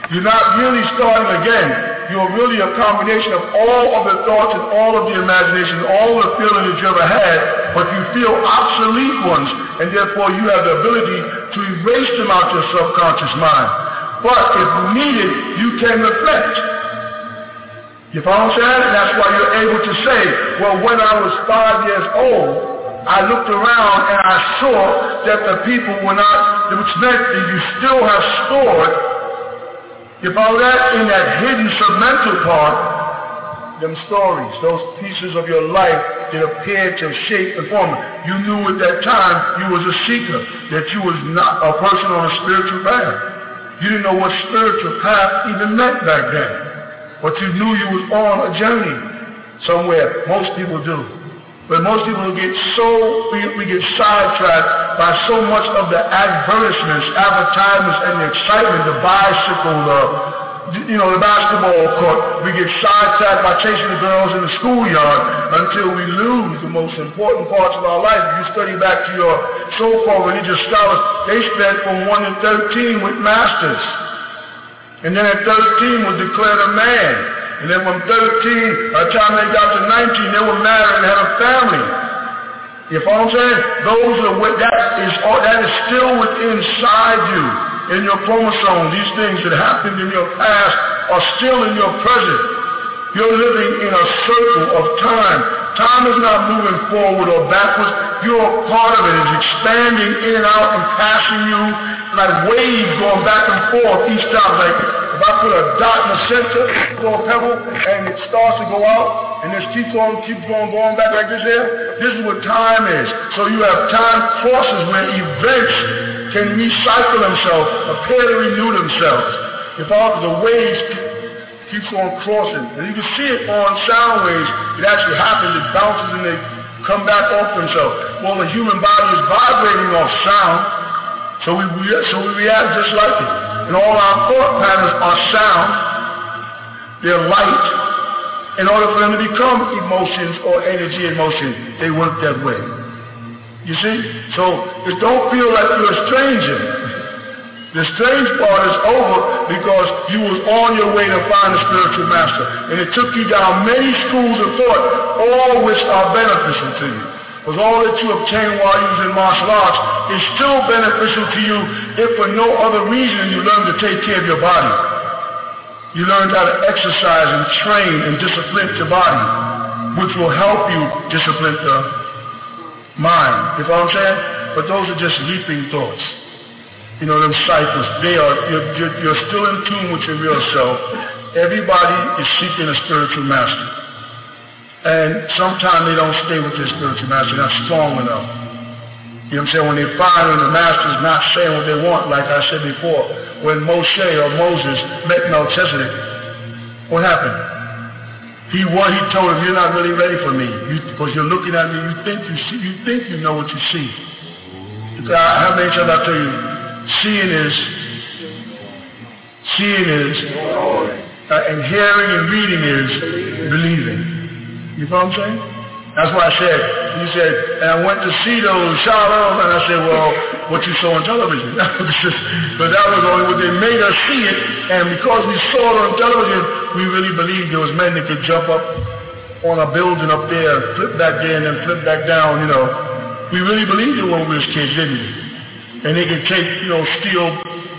You're not really starting again. You're really a combination of all of the thoughts and all of the imagination, all the feelings that you ever had, but you feel obsolete ones, and therefore you have the ability to erase them out your subconscious mind. But if needed, you can reflect. You follow what I'm saying? And that's why you're able to say, well, when I was 5 years old, I looked around and I saw that the people were not, which meant that you still have stored. You follow that? In that hidden submental part, them stories, those pieces of your life that appeared to shape and form. You knew at that time you was a seeker, that you was not a person on a spiritual path. You didn't know what spiritual path even meant back then. But you knew you was on a journey somewhere. Most people do. But most people we get sidetracked by so much of the advertisements, advertisements, and the excitement, the bicycle, the basketball court. We get sidetracked by chasing the girls in the schoolyard until we lose the most important parts of our life. If you study back to your so-called religious scholars, they spent from 1 to 13 with masters. And then at 13 was declared a man. And then from 13, by the time they got to 19, they were married and had a family. You follow what I'm saying? That is still within inside you, in your chromosome. These things that happened in your past are still in your present. You're living in a circle of time. Time is not moving forward or backwards. You're part of it. It's expanding in and out and passing you like waves going back and forth each time. Like if I put a dot in the center, throw a pebble, and it starts to go out, and this keeps on going back like this here. This is what time is. So you have time forces where events can recycle themselves, appear to renew themselves. If all the waves keeps on crossing, and you can see it on sound waves, it actually happens, it bounces and they come back off themselves. Well, the human body is vibrating off sound, so we react just like it. And all our thought patterns are sound, they're light. In order for them to become emotions or energy in motion, they work that way. You see? So just don't feel like you're a stranger. The strange part is over because you was on your way to find a spiritual master. And it took you down many schools of thought, all which are beneficial to you. Because all that you obtain while using martial arts is still beneficial to you if for no other reason you learn to take care of your body. You learn how to exercise and train and discipline your body, which will help you discipline the mind. You know what I'm saying? But those are just leaping thoughts. You know, them cycles, you're still in tune with your real self. Everybody is seeking a spiritual master. And sometimes they don't stay with their spiritual master, not strong enough. You know what I'm saying? When they find when the master's not saying what they want, like I said before, when Moshe or Moses met Melchizedek, what happened? He told him, you're not really ready for me, because you're looking at me, you think you know what you see. How many times I tell you, seeing is, and hearing and reading is believing. You know what I'm saying? That's why I said, you said, and I went to see those shout-outs, and I said, well, what you saw on television. But that was only what they made us see it, and because we saw it on television, we really believed there was men that could jump up on a building up there, flip back in and flip back down, you know. We really believed it when we was kids, didn't we? And they could take, you know, steel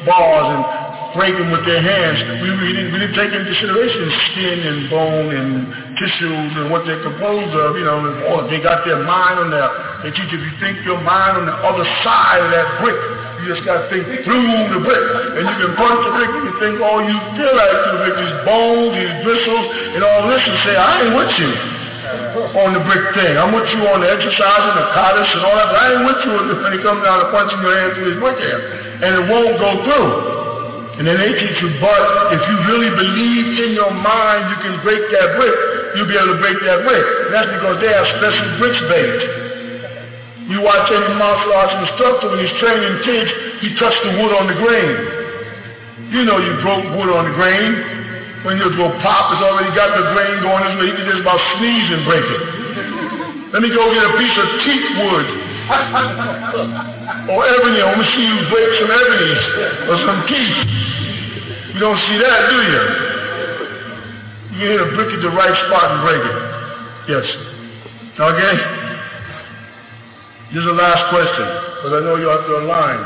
bars and break them with their hands. We didn't take into consideration skin and bone and tissues and what they're composed of, you know, and, oh, they got their mind on that. They teach if you think your mind on the other side of that brick, you just got to think through the brick. And you can punch the brick and you think all you feel like through the brick, these bones, these bristles, and all this, and say, I ain't with you on the brick thing. I'm with you on the exercise and the cottage and all that, but I ain't with you when he comes down to punching your hand through his brick hand. And it won't go through. And then they teach you, but if you really believe in your mind, you can break that brick. You'll be able to break that brick. And that's because they have special bricks baked. You watch any martial arts instructor when he's training kids, he touched the wood on the grain. You know you broke wood on the grain. When your little pop has already got the grain going this way, he can just about sneeze and break it. Let me go get a piece of teak wood. Or ebony, I want to see you break some ebony or some teak. You don't see that, do you? You hit a brick at the right spot and break it. Yes. Okay? This is the last question, because I know you're out there online.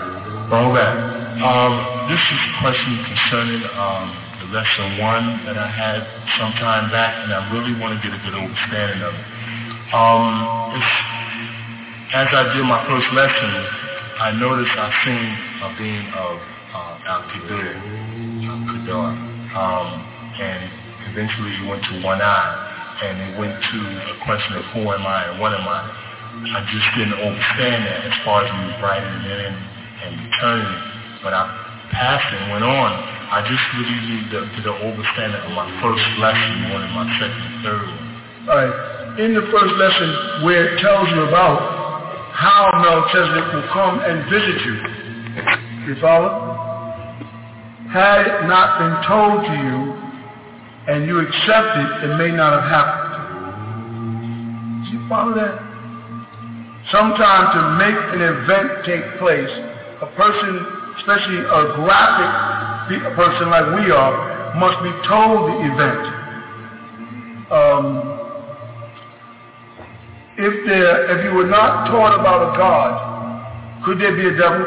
All right. This is a question concerning the lesson one that I had some time back, and I really want to get a good understanding of it. As I did my first lesson, I noticed I seen a being of Al-Qadar, and eventually it went to one eye, and it went to a question of who am I and what am I. I just didn't understand that as far as me writing it in and returning it. But I passed it and went on. I just really need the understanding of my first lesson more than my second and third one. All right. In the first lesson where it tells you about how Melchizedek will come and visit you. You follow? Had it not been told to you and you accepted, it may not have happened. Do you follow that? Sometimes to make an event take place, a person, especially a graphic person like we are, must be told the event. If you were not taught about a God, could there be a devil?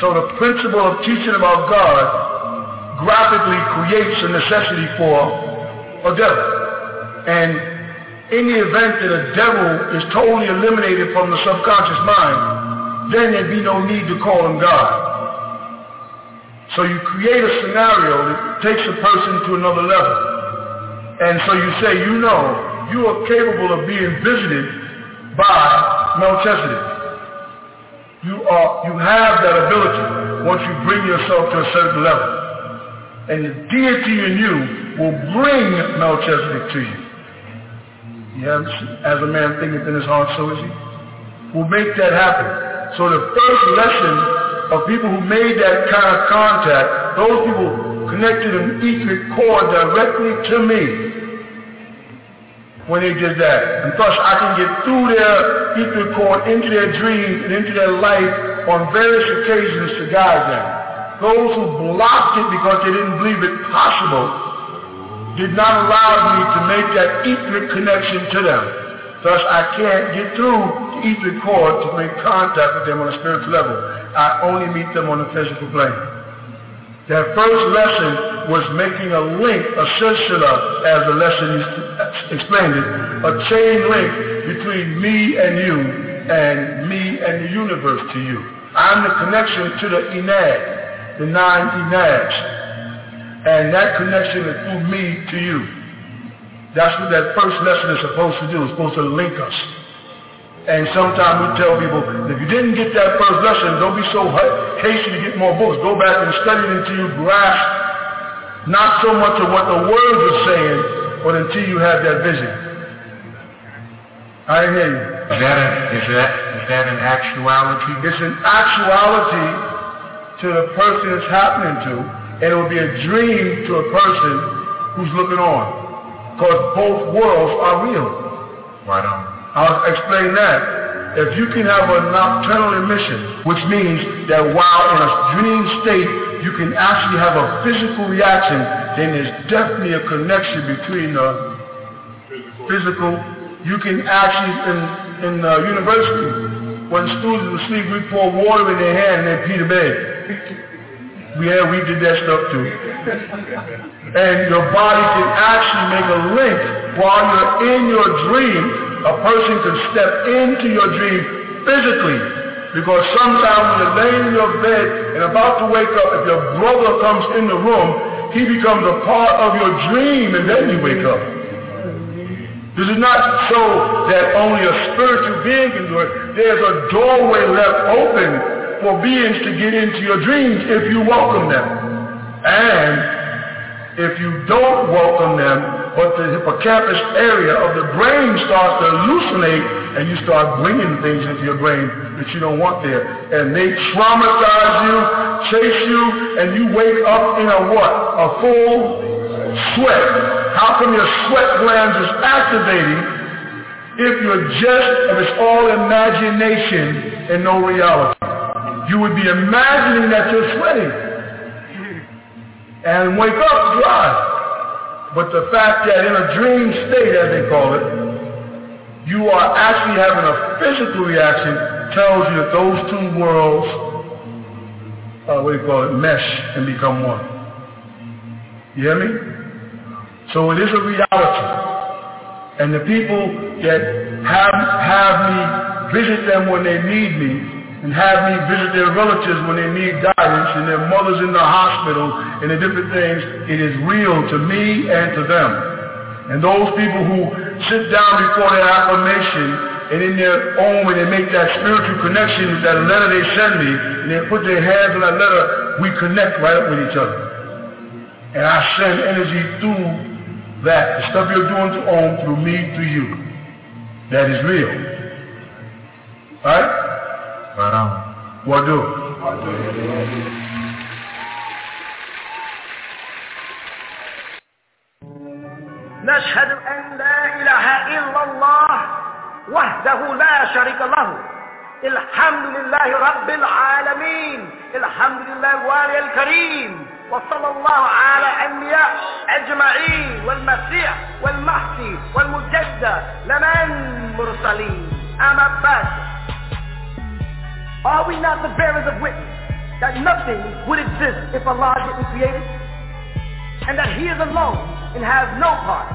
So the principle of teaching about God graphically creates a necessity for a devil. And in the event that a devil is totally eliminated from the subconscious mind, then there'd be no need to call him God. So you create a scenario that takes a person to another level. And so you say, you know, you are capable of being visited by Melchizedek. You have that ability once you bring yourself to a certain level. And the deity in you will bring Melchizedek to you. Yes, as a man thinketh in his heart, so is he. Will make that happen. So the first lesson of people who made that kind of contact, those people connected an etheric cord directly to me, when they did that. And thus I can get through their etheric cord into their dreams and into their life on various occasions to guide them. Those who blocked it because they didn't believe it possible did not allow me to make that etheric connection to them. Thus, I can't get through to each record to make contact with them on a spiritual level. I only meet them on the physical plane. That first lesson was making a link, a silsila, as the lesson explained it, a chain link between me and you, and me and the universe to you. I'm the connection to the enad, the nine enads. And that connection is through me to you. That's what that first lesson is supposed to do. It's supposed to link us. And sometimes we tell people, if you didn't get that first lesson, don't be so hasty to get more books. Go back and study it until you grasp not so much of what the words are saying, but until you have that vision. I hear you. Is that an actuality? It's an actuality to the person it's happening to, and it will be a dream to a person who's looking on. Because both worlds are real. Right on. I'll explain that. If you can have a nocturnal emission, which means that while in a dream state, you can actually have a physical reaction, then there's definitely a connection between the physical. You can actually, in university, when students were asleep, we pour water in their hand and they pee the bed. Yeah, we did that stuff too. And your body can actually make a link. While you're in your dream, a person can step into your dream physically. Because sometimes when you're laying in your bed and about to wake up, if your brother comes in the room, he becomes a part of your dream and then you wake up. This is not so that only a spiritual being can do it. There's a doorway left open for beings to get into your dreams if you welcome them. And if you don't welcome them, but the hippocampus area of the brain starts to hallucinate and you start bringing things into your brain that you don't want there. And they traumatize you, chase you, and you wake up in a what? A full sweat. How come your sweat glands is activating if it's all imagination and no reality? You would be imagining that you're sweating and wake up dry. But the fact that in a dream state, as they call it, you are actually having a physical reaction tells you that those two worlds, mesh and become one. You hear me? So it is a reality. And the people that have me visit them when they need me, and have me visit their relatives when they need guidance and their mothers in the hospital and the different things, it is real to me and to them. And those people who sit down before their affirmation and in their own, when they make that spiritual connection with that letter they send me, and they put their hands on that letter, we connect right up with each other. And I send energy through that. The stuff you're doing to own, through me, through you. That is real. All right? Right on. What do? نشهد أن لا إله إلا الله وحده لا شريك له الحمد لله رب العالمين الحمد لله الوالي الكريم وصلى الله على أنبياء أجمعين والمسيح والمحسي والمجدد لمن مرسلين أما بعد. Are we not the bearers of witness that nothing would exist if Allah didn't create it? And that He is alone and has no part?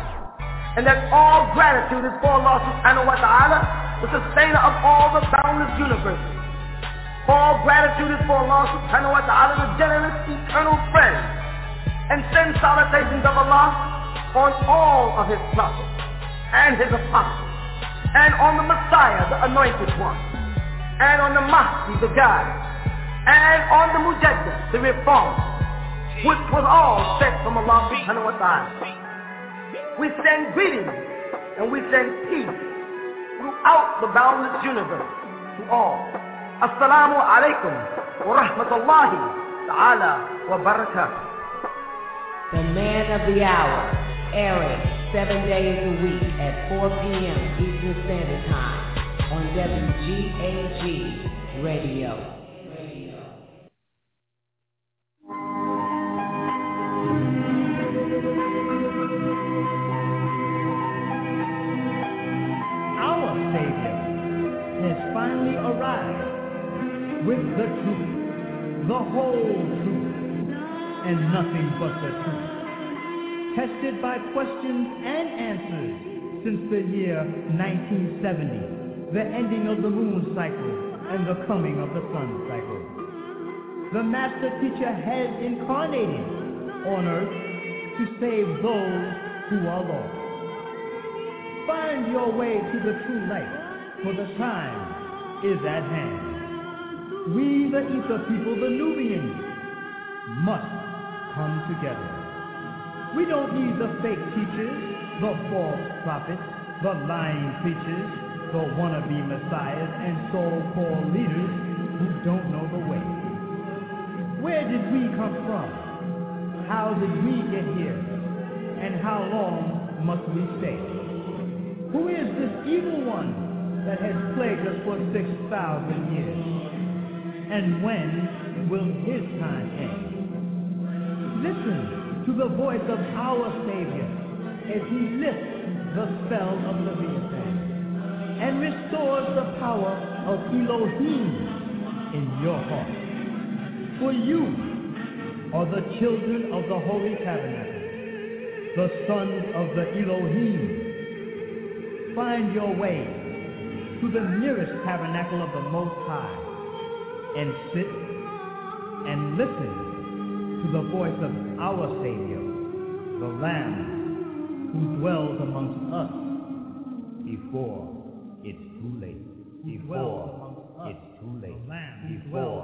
And that all gratitude is for Allah subhanahu wa ta'ala, the sustainer of all the boundless universes. All gratitude is for Allah subhanahu wa ta'ala, the generous eternal friend. And send salutations of Allah on all of His prophets and His apostles. And on the Messiah, the anointed one. And on the Mahdi, the guide, and on the Mujaddid, the reformer, which was all sent from Allah subhanahu wa ta'ala. We send greetings and we send peace throughout the boundless universe to all. Assalamu alaikum wa rahmatullahi ta'ala wa barakatuh. The man of the hour, airing 7 days a week at 4 p.m. Eastern Standard Time. On WGAG Radio. with the truth, the whole truth, and nothing but the truth. Tested by questions and answers since the year 1970, the ending of the moon cycle and the coming of the sun cycle. The Master Teacher has incarnated on earth to save those who are lost. Find your way to the true light, for the time is at hand. We, the Ether people, the Nubians, must come together. We don't need the fake teachers, the false prophets, the lying preachers, the wannabe messiahs and so-called leaders who don't know the way. Where did we come from? How did we get here? And how long must we stay? Who is this evil one that has plagued us for 6,000 years? And when will his time end? Listen to the voice of our Savior as he lifts the spell of Leviathan and restores the power of Elohim in your heart. For you are the children of the Holy Tabernacle, the sons of the Elohim. Find your way to the nearest tabernacle of the Most High and sit and listen to the voice of our Savior, the Lamb, who dwells amongst us before it's too late. Before it's too late. Before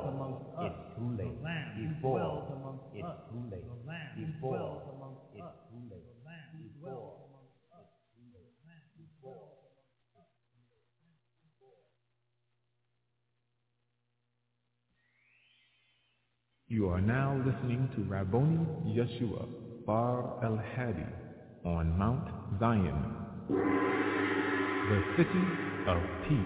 it's too late. Before it's too late. Before it's too late. Before. You are now listening to Rabboni Yeshua Bar El-Hadi on Mount Zion, the city of peace.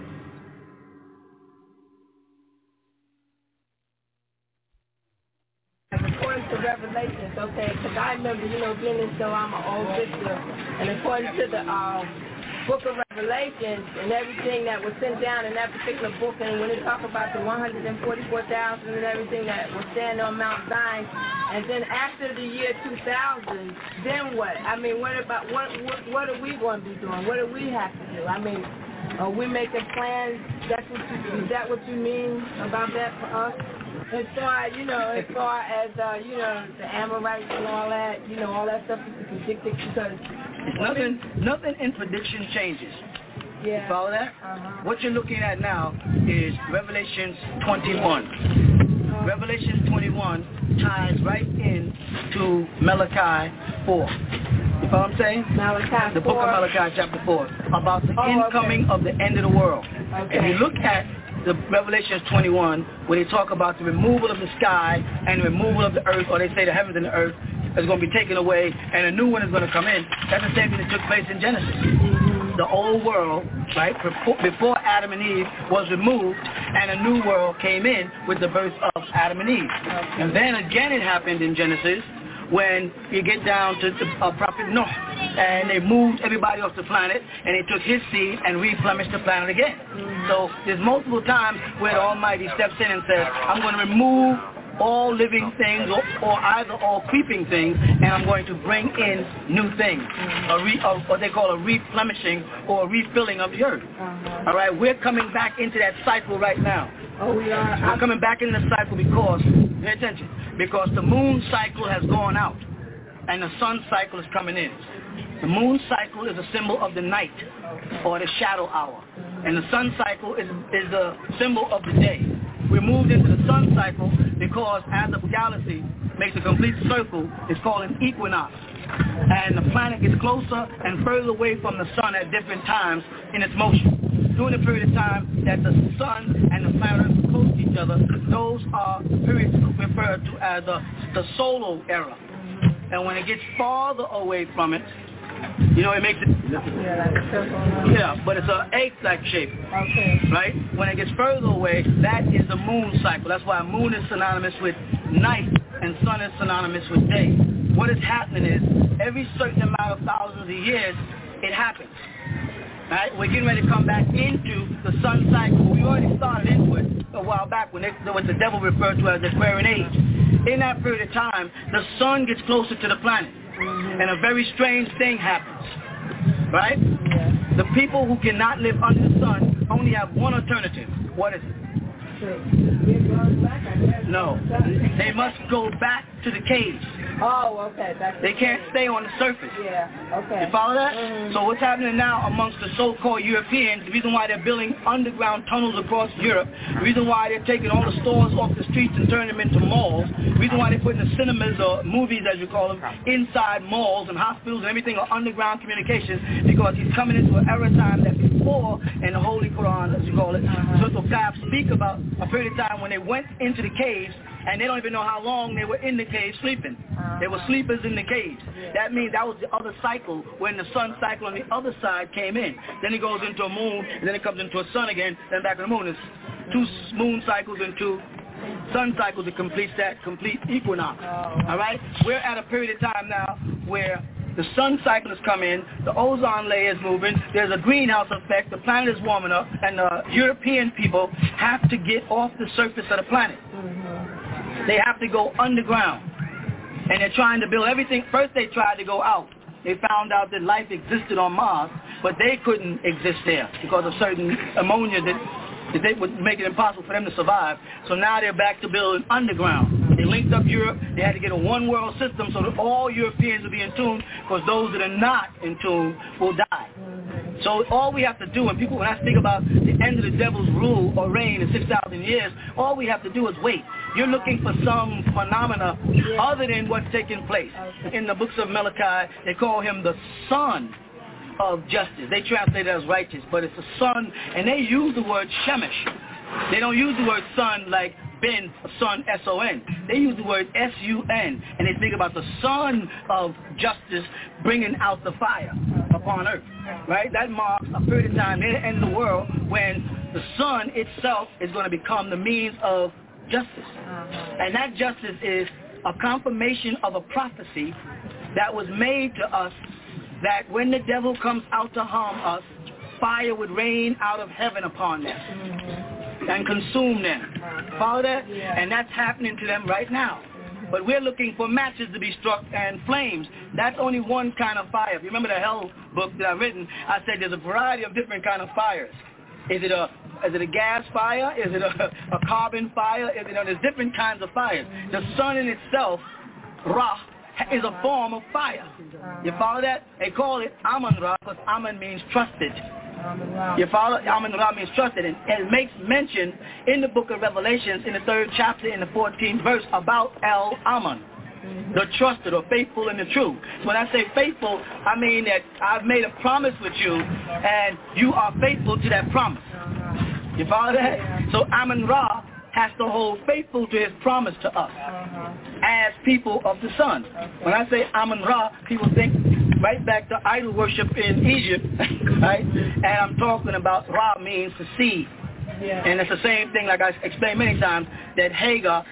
According to Revelations, okay, because I remember, you know, being as though I'm an old victim, and according to the Book of Revelations and everything that was sent down in that particular book, and when they talk about the 144,000 and everything that was standing on Mount Zion, and then after the year 2000, then what? I mean, what are we going to be doing? What do we have to do? I mean, are we making plans? Is that what you mean about that for us? As far as you know, the Amorites and all that, you know, all that stuff is predicted because nothing in prediction changes. Yeah. You follow that? Uh-huh. What you're looking at now is Revelations 21. Uh-huh. Revelation 21 ties right in to Malachi 4. You follow what I'm saying? Malachi 4. The book of Malachi chapter 4 about the incoming of the end of the world. Okay. If you look at the Revelation 21, where they talk about the removal of the sky and the removal of the earth, or they say the heavens and the earth is going to be taken away and a new one is going to come in. That's the same thing that took place in Genesis. The old world, right, before Adam and Eve was removed, and a new world came in with the birth of Adam and Eve. And then again it happened in Genesis when you get down to the prophet Noah, and they moved everybody off the planet, and they took his seed and replenished the planet again. So there's multiple times where the Almighty steps in and says, I'm going to remove all living things or all creeping things, and I'm going to bring in new things, what they call a replenishing or a refilling of the earth. All right, we're coming back into that cycle right now. Oh, we are. We're coming back into the cycle because, pay attention, because the moon cycle has gone out and the sun cycle is coming in. The moon cycle is a symbol of the night or the shadow hour, and the sun cycle is a symbol of the day. We moved into the sun cycle because as the galaxy makes a complete circle, it's called an equinox. And the planet gets closer and further away from the sun at different times in its motion. During the period of time that the sun and the planet are close to each other, those are periods referred to as the solar era. And when it gets farther away from it, you know, it makes it... Yeah, but it's an egg-like shape. Okay. Right? When it gets further away, that is the moon cycle. That's why moon is synonymous with night and sun is synonymous with day. What is happening is every certain amount of thousands of years, it happens. Right? We're getting ready to come back into the sun cycle. We already started into it a while back when what the devil referred to as the Aquarian Age. In that period of time, the sun gets closer to the planet, and a very strange thing happens. Right? Yeah. The people who cannot live under the sun only have one alternative. What is it? No. They must go back to the caves. Oh, okay. They can't stay on the surface. Yeah, okay. You follow that? Mm-hmm. So what's happening now amongst the so-called Europeans, the reason why they're building underground tunnels across Europe, the reason why they're taking all the stores off the streets and turning them into malls, the reason why they're putting the cinemas or movies, as you call them, inside malls and hospitals and everything are underground communications, because he's coming into an era time that before in the Holy Quran, as you call it, so God speak about a period of time when they went into the caves and they don't even know how long they were in the caves sleeping. They were sleepers in the caves. Yeah. That means that was the other cycle, when the sun cycle on the other side came in. Then it goes into a moon, and then it comes into a sun again, then back to the moon. It's two moon cycles and two sun cycles to complete that complete equinox. All right? We're at a period of time now where the sun cycle has come in, the ozone layer is moving, there's a greenhouse effect, the planet is warming up, and the European people have to get off the surface of the planet. They have to go underground. And they're trying to build everything. First they tried to go out. They found out that life existed on Mars, but they couldn't exist there because of certain ammonia that they would make it impossible for them to survive. So now they're back to building underground. They linked up Europe. They had to get a one-world system so that all Europeans would be in tune, because those that are not in tune will die. So all we have to do, and people, when I speak about the end of the devil's rule or reign in 6,000 years, all we have to do is wait. You're looking for some phenomena other than what's taking place. In the books of Malachi, they call him the son of justice. They translate it as righteous, but it's a son, and they use the word Shemesh. They don't use the word son like Ben, son, S-O-N. They use the word S-U-N, and they think about the son of justice bringing out the fire upon earth, right? That marks a period of time in the end of the world when the sun itself is going to become the means of justice. And that justice is a confirmation of a prophecy that was made to us, that when the devil comes out to harm us, fire would rain out of heaven upon them and consume them. Follow that? Yeah. And that's happening to them right now. But we're looking for matches to be struck and flames. That's only one kind of fire. If you remember the hell book that I've written, I said there's a variety of different kind of fires. Is it a gas fire? Is it a carbon fire? There's different kinds of fires. The sun in itself, Ra, is a form of fire. You follow that? They call it Amun Ra because Amun means trusted. You follow? Amun Ra means trusted. And it makes mention in the book of Revelations, in the 3rd chapter, in the 14th verse, about El Amun, the trusted or faithful and the true. When I say faithful, I mean that I've made a promise with you, and you are faithful to that promise. You follow that? So Amun Ra has to hold faithful to his promise to us as people of the sun. When I say Amun Ra, people think right back to idol worship in Egypt, right? And I'm talking about Ra means to see. Yeah. And it's the same thing, like I explained many times, that Hagar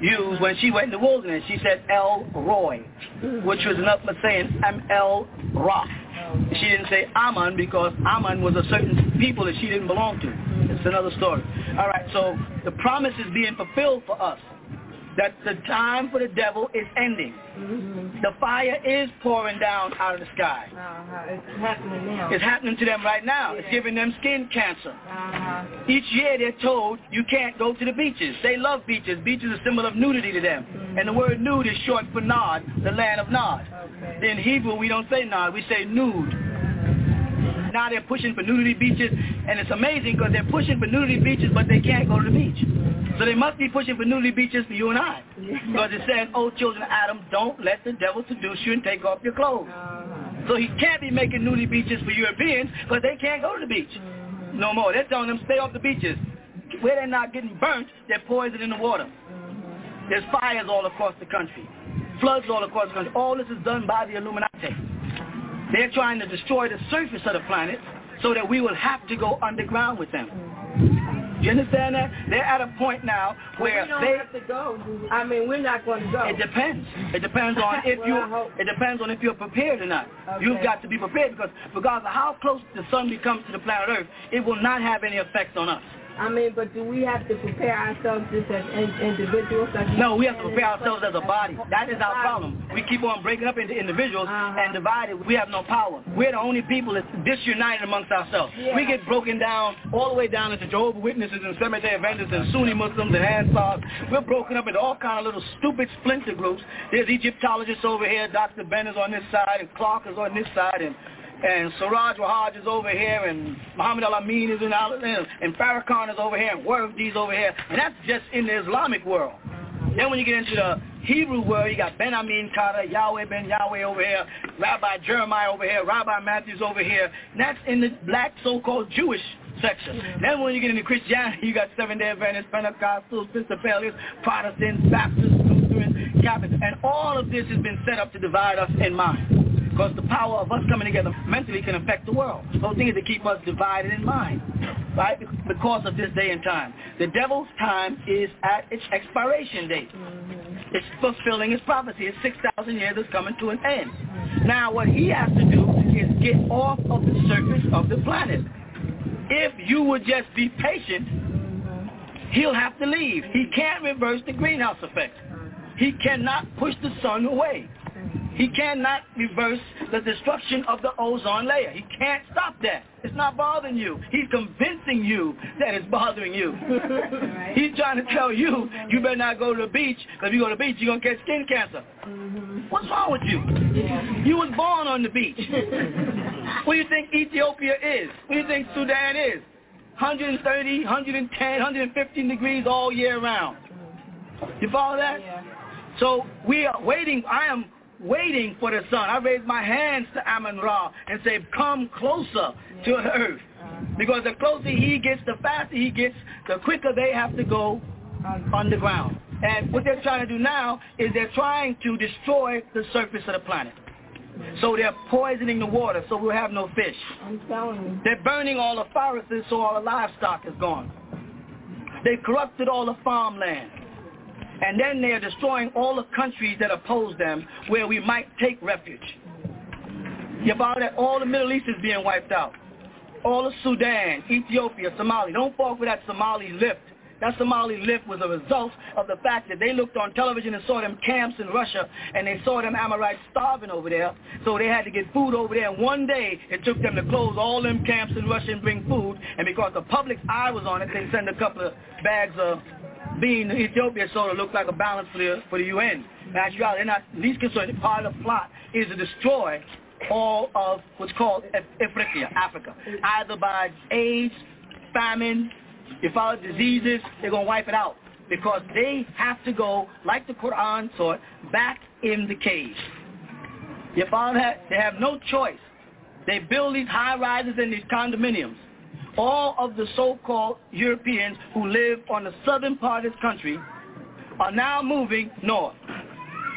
used when she went in the wilderness. She said El Roy, which was enough for saying I'm El Ra. She didn't say Amun because Amun was a certain people that she didn't belong to. It's another story. All right, so the promise is being fulfilled for us, that the time for the devil is ending. The fire is pouring down out of the sky. It's happening now. It's happening to them right now. Yeah. It's giving them skin cancer. Each year they're told you can't go to the beaches. They love beaches. Beaches are a symbol of nudity to them. And the word nude is short for Nod, the land of Nod. Okay. In Hebrew, we don't say Nod, we say nude. Now they're pushing for nudity beaches, and it's amazing because they're pushing for nudity beaches, but they can't go to the beach. So they must be pushing for nudity beaches for you and I. Because it says, oh, children of Adam, don't let the devil seduce you and take off your clothes. So he can't be making nudity beaches for Europeans because they can't go to the beach no more. They're telling them stay off the beaches. Where they're not getting burnt, they're poisoned in the water. There's fires all across the country. Floods all across the country. All this is done by the Illuminati. They're trying to destroy the surface of the planet so that we will have to go underground with them. You understand that? They're at a point now where we're not going to go. It depends. It depends on if you're prepared or not. Okay. You've got to be prepared because regardless of how close the sun becomes to the planet Earth, it will not have any effect on us. I mean, but do we have to prepare ourselves just as individuals? No, we have to prepare ourselves as a body. That is our problem. We keep on breaking up into individuals and divided. We have no power. We're the only people that's disunited amongst ourselves. Yeah. We get broken down all the way down into Jehovah's Witnesses and Seventh-day Adventists and Sunni Muslims and Ansars. We're broken up into all kind of little stupid splinter groups. There's Egyptologists over here. Dr. Ben is on this side and Clark is on this side and Siraj Wahaj is over here, and Muhammad Al-Amin is in Al-Alam, and Farrakhan is over here, and Wardi's over here, and that's just in the Islamic world. Then when you get into the Hebrew world, you got Ben Amin Kara, Yahweh Ben Yahweh over here, Rabbi Jeremiah over here, Rabbi Matthews over here, and that's in the black so-called Jewish section. Then when you get into Christianity, you got Seventh-day Adventists, Pentecostals, Episcopalians, Protestants, Baptists, Lutherans, Catholics, and all of this has been set up to divide us in mind. Because the power of us coming together mentally can affect the world. The whole thing is to keep us divided in mind, right? Because of this day and time. The devil's time is at its expiration date. It's fulfilling his prophecy. His 6,000 years is coming to an end. Now what he has to do is get off of the surface of the planet. If you would just be patient, he'll have to leave. He can't reverse the greenhouse effect. He cannot push the sun away. He cannot reverse the destruction of the ozone layer. He can't stop that. It's not bothering you. He's convincing you that it's bothering you. He's trying to tell you, you better not go to the beach, because if you go to the beach, you're going to get skin cancer. What's wrong with you? You was born on the beach. What do you think Ethiopia is? What do you think Sudan is? 130, 110, 115 degrees all year round. You follow that? So we are waiting. I am waiting for the sun. I raise my hands to Amun-Ra and say, come closer to the earth. Because the closer he gets, the faster he gets, the quicker they have to go underground. And what they're trying to do now is they're trying to destroy the surface of the planet. So they're poisoning the water, so we'll have no fish. I'm telling you. They're burning all the forests, so all the livestock is gone. They've corrupted all the farmland. And then they are destroying all the countries that oppose them where we might take refuge. You about that? All the Middle East is being wiped out. All of Sudan, Ethiopia, Somalia. Don't fall for that Somali lift. That Somali lift was a result of the fact that they looked on television and saw them camps in Russia, and they saw them Amorites starving over there, so they had to get food over there. And one day, it took them to close all them camps in Russia and bring food, and because the public's eye was on it, they sent a couple of bags of being in Ethiopia sort of looked like a balance for the UN. In actuality, they're not least concerned. Part of the plot is to destroy all of what's called Africa, either by AIDS, famine, if all diseases, they're going to wipe it out because they have to go, like the Quran taught, back in the cave. You follow that? They have no choice. They build these high-rises and these condominiums. All of the so-called Europeans who live on the southern part of this country are now moving north.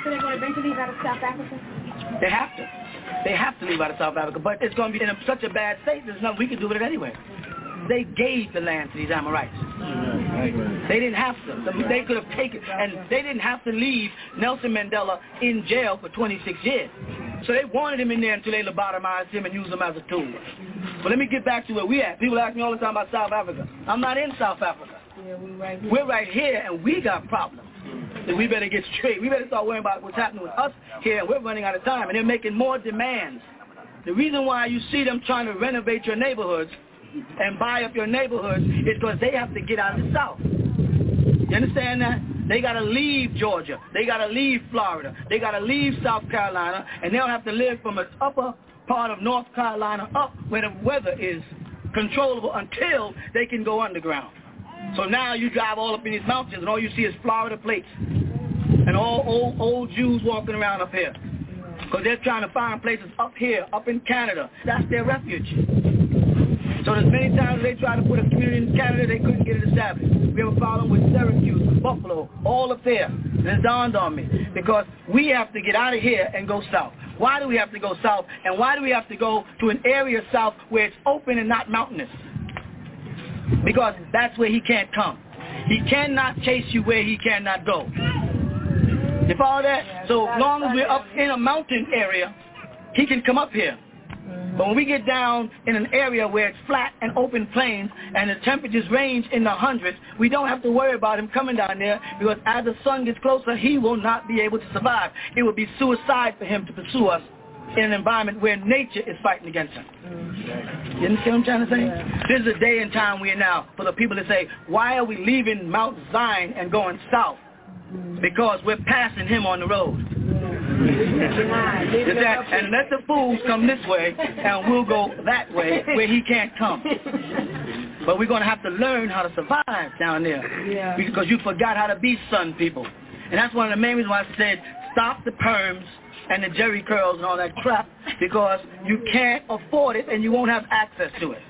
So they're going to eventually leave out of South Africa? They have to. They have to leave out of South Africa, but it's going to be in such a bad state, there's nothing we can do with it anyway. They gave the land to these Amorites. They didn't have to. They could have taken, and they didn't have to leave Nelson Mandela in jail for 26 years. So they wanted him in there until they lobotomized him and used him as a tool. But let me get back to where we at. People ask me all the time about South Africa. I'm not in South Africa. Yeah, we're right here, and we got problems. So we better get straight. We better start worrying about what's happening with us here. We're running out of time, and they're making more demands. The reason why you see them trying to renovate your neighborhoods and buy up your neighborhoods is because they have to get out of the South. You understand that? They got to leave Georgia. They got to leave Florida. They got to leave South Carolina, and they'll have to live from an upper part of North Carolina up where the weather is controllable until they can go underground. So now you drive all up in these mountains, and all you see is Florida plates and all old Jews walking around up here because they're trying to find places up here, up in Canada. That's their refuge. So there's many times they tried to put a community in Canada, they couldn't get it established. We have a problem with Syracuse, Buffalo, all up there. And it dawned on me. Because we have to get out of here and go south. Why do we have to go south? And why do we have to go to an area south where it's open and not mountainous? because that's where he can't come. He cannot chase you where he cannot go. You follow that? So long as we're up in a mountain area, he can come up here. But when we get down in an area where it's flat and open plains and the temperatures range in the hundreds, we don't have to worry about him coming down there, because as the sun gets closer, he will not be able to survive. It would be suicide for him to pursue us in an environment where nature is fighting against him. You understand what I'm trying to say? Yeah. This is the day and time we are now for the people to say, why are we leaving Mount Zion and going south? Because we're passing him on the road. And let the fools come this way and we'll go that way where he can't come. But we're going to have to learn how to survive down there, because you forgot how to be sun people. And that's one of the main reasons why I said stop the perms and the jerry curls and all that crap, because you can't afford it and you won't have access to it.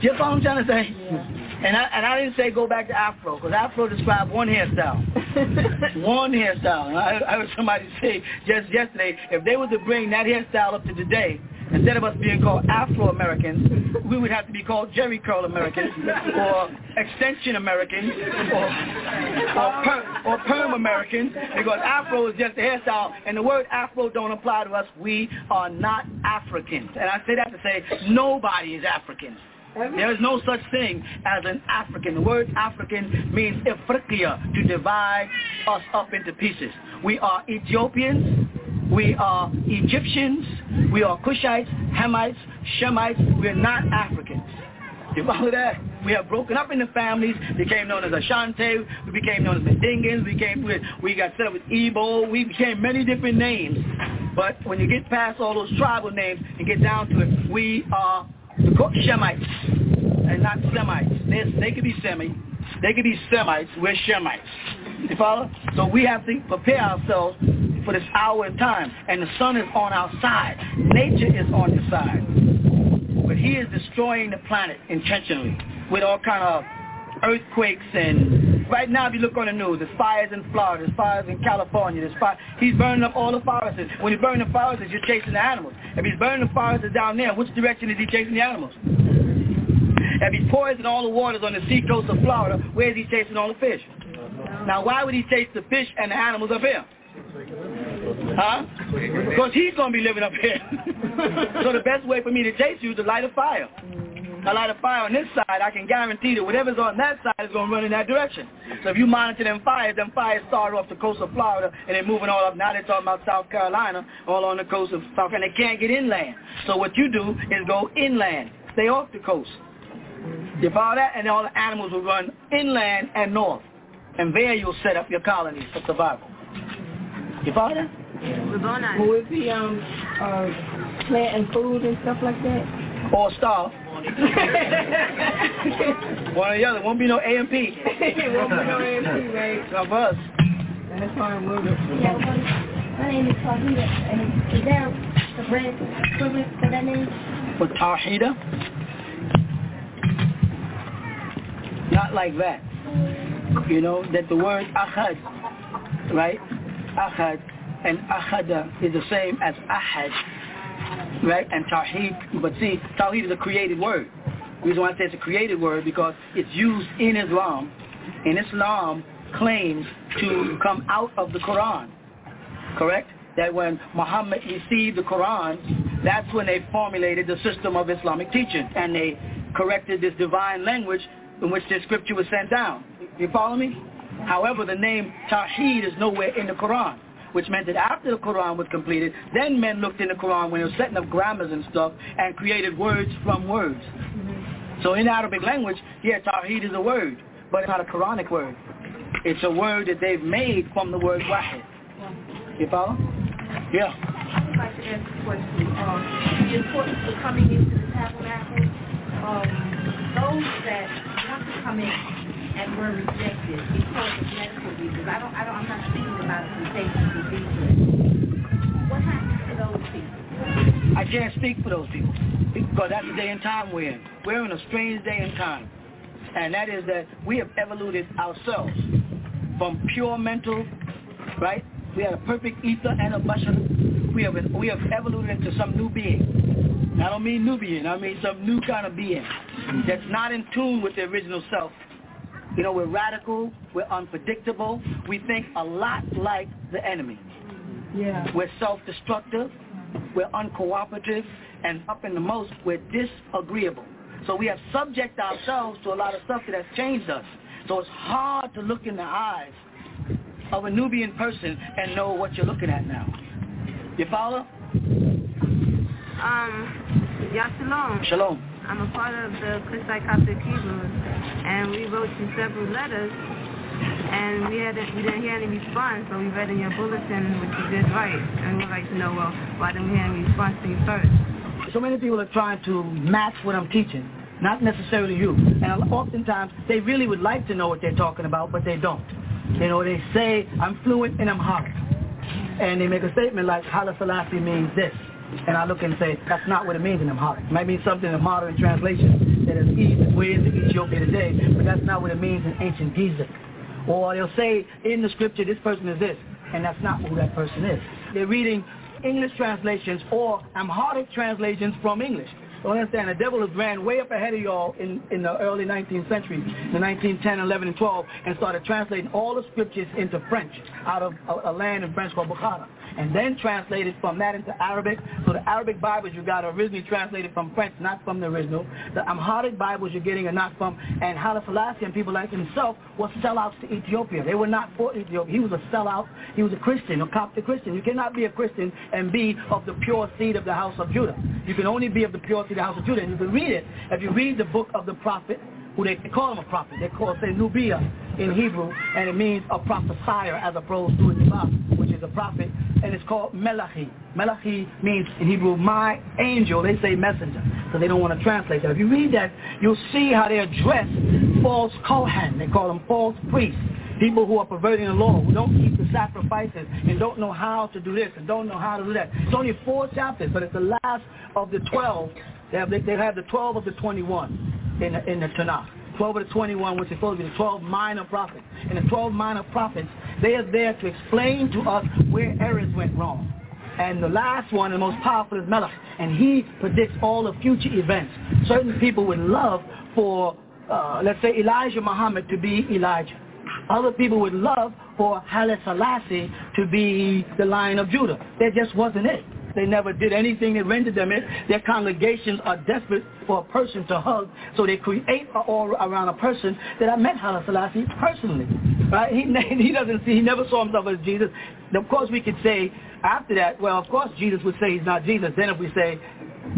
You know what I'm trying to say? Yeah. And I didn't say go back to Afro, because Afro described one hairstyle. One hairstyle. I heard somebody say just yesterday, if they were to bring that hairstyle up to today, instead of us being called Afro-Americans, we would have to be called Jerry Curl Americans, or Extension Americans, or Perm Americans, because Afro is just a hairstyle, and the word Afro don't apply to us. We are not Africans. And I say that to say nobody is African. There is no such thing as an African. The word African means Ifriqiya, to divide us up into pieces. We are Ethiopians, we are Egyptians, we are Kushites, Hamites, Shemites. We are not Africans. You follow that? We have broken up into families, became known as Ashanti, we became known as Mandingans, we got set up with Igbo, we became many different names. But when you get past all those tribal names and get down to it, we are Shemites and not Semites. They could be Semi, they could be Semites, we're Shemites. You follow? So we have to prepare ourselves for this hour and time, and the sun is on our side. Nature is on his side. But he is destroying the planet intentionally with all kind of earthquakes, and right now if you look on the news, there's fires in Florida, there's fires in California, he's burning up all the forests. When he's burning the forests, you're chasing the animals. If he's burning the forests down there, which direction is he chasing the animals? If he's poisoning all the waters on the seacoast of Florida, where is he chasing all the fish? Now why would he chase the fish and the animals up here? Huh? Because he's going to be living up here. So the best way for me to chase you is to light a fire. I light a fire on this side, I can guarantee that whatever's on that side is going to run in that direction. So if you monitor them fires start off the coast of Florida, and they're moving all up. Now they're talking about South Carolina, all on the coast of South Carolina. They can't get inland. So what you do is go inland. Stay off the coast. You follow that? And all the animals will run inland and north. And there you'll set up your colonies for survival. You follow that? Yeah. Will it be planting food and stuff like that? Or starve. One or the other. Won't be no AMP. Won't be no AMP, right? Of us. That's fine. We'll do. Yeah, my name is Tawhida. And is there a bread equivalent for that name? For Tawhida? Not like that. You know, that the word Ahad, right? Ahad and Ahada is the same as Ahad. Right? And Tawheed, but see, Tawheed is a created word. The reason why I say it's a created word, because it's used in Islam, and Islam claims to come out of the Quran. Correct? That when Muhammad received the Quran, that's when they formulated the system of Islamic teaching, and they corrected this divine language in which the scripture was sent down. You follow me? However, the name Tawheed is nowhere in the Quran, which meant that after the Quran was completed, then men looked in the Quran when they were setting up grammars and stuff and created words from words. So in Arabic language, yeah, Tawheed is a word, but it's not a Quranic word. It's a word that they've made from the word Wahid. You follow? Yeah. I would like to ask a question. The importance of coming into the tabernacle, those that want to come in and were rejected because of medical reasons. I'm not speaking about sensational diseases. What happens to those people? I can't speak for those people, because that's the day and time we're in. We're in a strange day and time, and that is that we have evoluted ourselves from pure mental, right? We had a perfect ether and a mushroom. We have evoluted into some new being. I don't mean Nubian. I mean some new kind of being that's not in tune with the original self. You know, we're radical. We're unpredictable. We think a lot like the enemy. Yeah. We're self-destructive. We're uncooperative. And up in the most, we're disagreeable. So we have subjected ourselves to a lot of stuff that has changed us. So it's hard to look in the eyes of a Nubian person and know what you're looking at now. You follow? Yeah, shalom. Shalom. I'm a part of the Christi Coptic Hebrews, and we wrote you several letters, and we didn't hear any response, so we read in your bulletin, which you did write, and we'd like to know, well, why didn't we hear any response to you first? So many people are trying to match what I'm teaching, not necessarily you, and oftentimes they really would like to know what they're talking about, but they don't. You know, they say, I'm fluent and I'm holla, and they make a statement like, Haile Selassie means this. And I look and say, that's not what it means in Amharic. It might mean something in Amharic translation that is Egypt, where is Ethiopia today, but that's not what it means in ancient Giza. Or they'll say, in the scripture, this person is this, and that's not who that person is. They're reading English translations or Amharic translations from English. So understand, the devil has ran way up ahead of y'all in the early 19th century, the 1910, 11, and 12, and started translating all the scriptures into French out of a land in French called Bukhara, and then translated from that into Arabic. So the Arabic Bibles you got are originally translated from French, not from the original. The Amharic Bibles you're getting are not from, and Haile Selassie and people like himself were sellouts to Ethiopia. They were not for Ethiopia. He was a sellout. He was a Christian, a Coptic Christian. You cannot be a Christian and be of the pure seed of the house of Judah. You can only be of the pure the house of Judah, and you can read it. If you read the book of the prophet, who they call him a prophet, they call it Nubia in Hebrew, and it means a prophesier as opposed to Nubia, which is a prophet, and it's called Melachi. Melachi means in Hebrew, my angel. They say messenger, so they don't want to translate that. If you read that, you'll see how they address false Kohan. They call them false priests. People who are perverting the law, who don't keep the sacrifices and don't know how to do this and don't know how to do that. It's only 4 chapters, but it's the last of the 12. They have the 12 of the 21 in the Tanakh. 12 of the 21, which is supposed to be the 12 minor prophets. And the 12 minor prophets, they are there to explain to us where errors went wrong. And the last one, the most powerful, is Melech. And he predicts all the future events. Certain people would love for, let's say, Elijah Muhammad to be Elijah. Other people would love for Haile Selassie to be the Lion of Judah. That just wasn't it. They never did anything that rendered them it. Their congregations are desperate for a person to hug, so they create all around a person that I met Haile Selassie personally. Right? He never saw himself as Jesus. And of course, we could say after that, well, of course, Jesus would say he's not Jesus. Then if we say,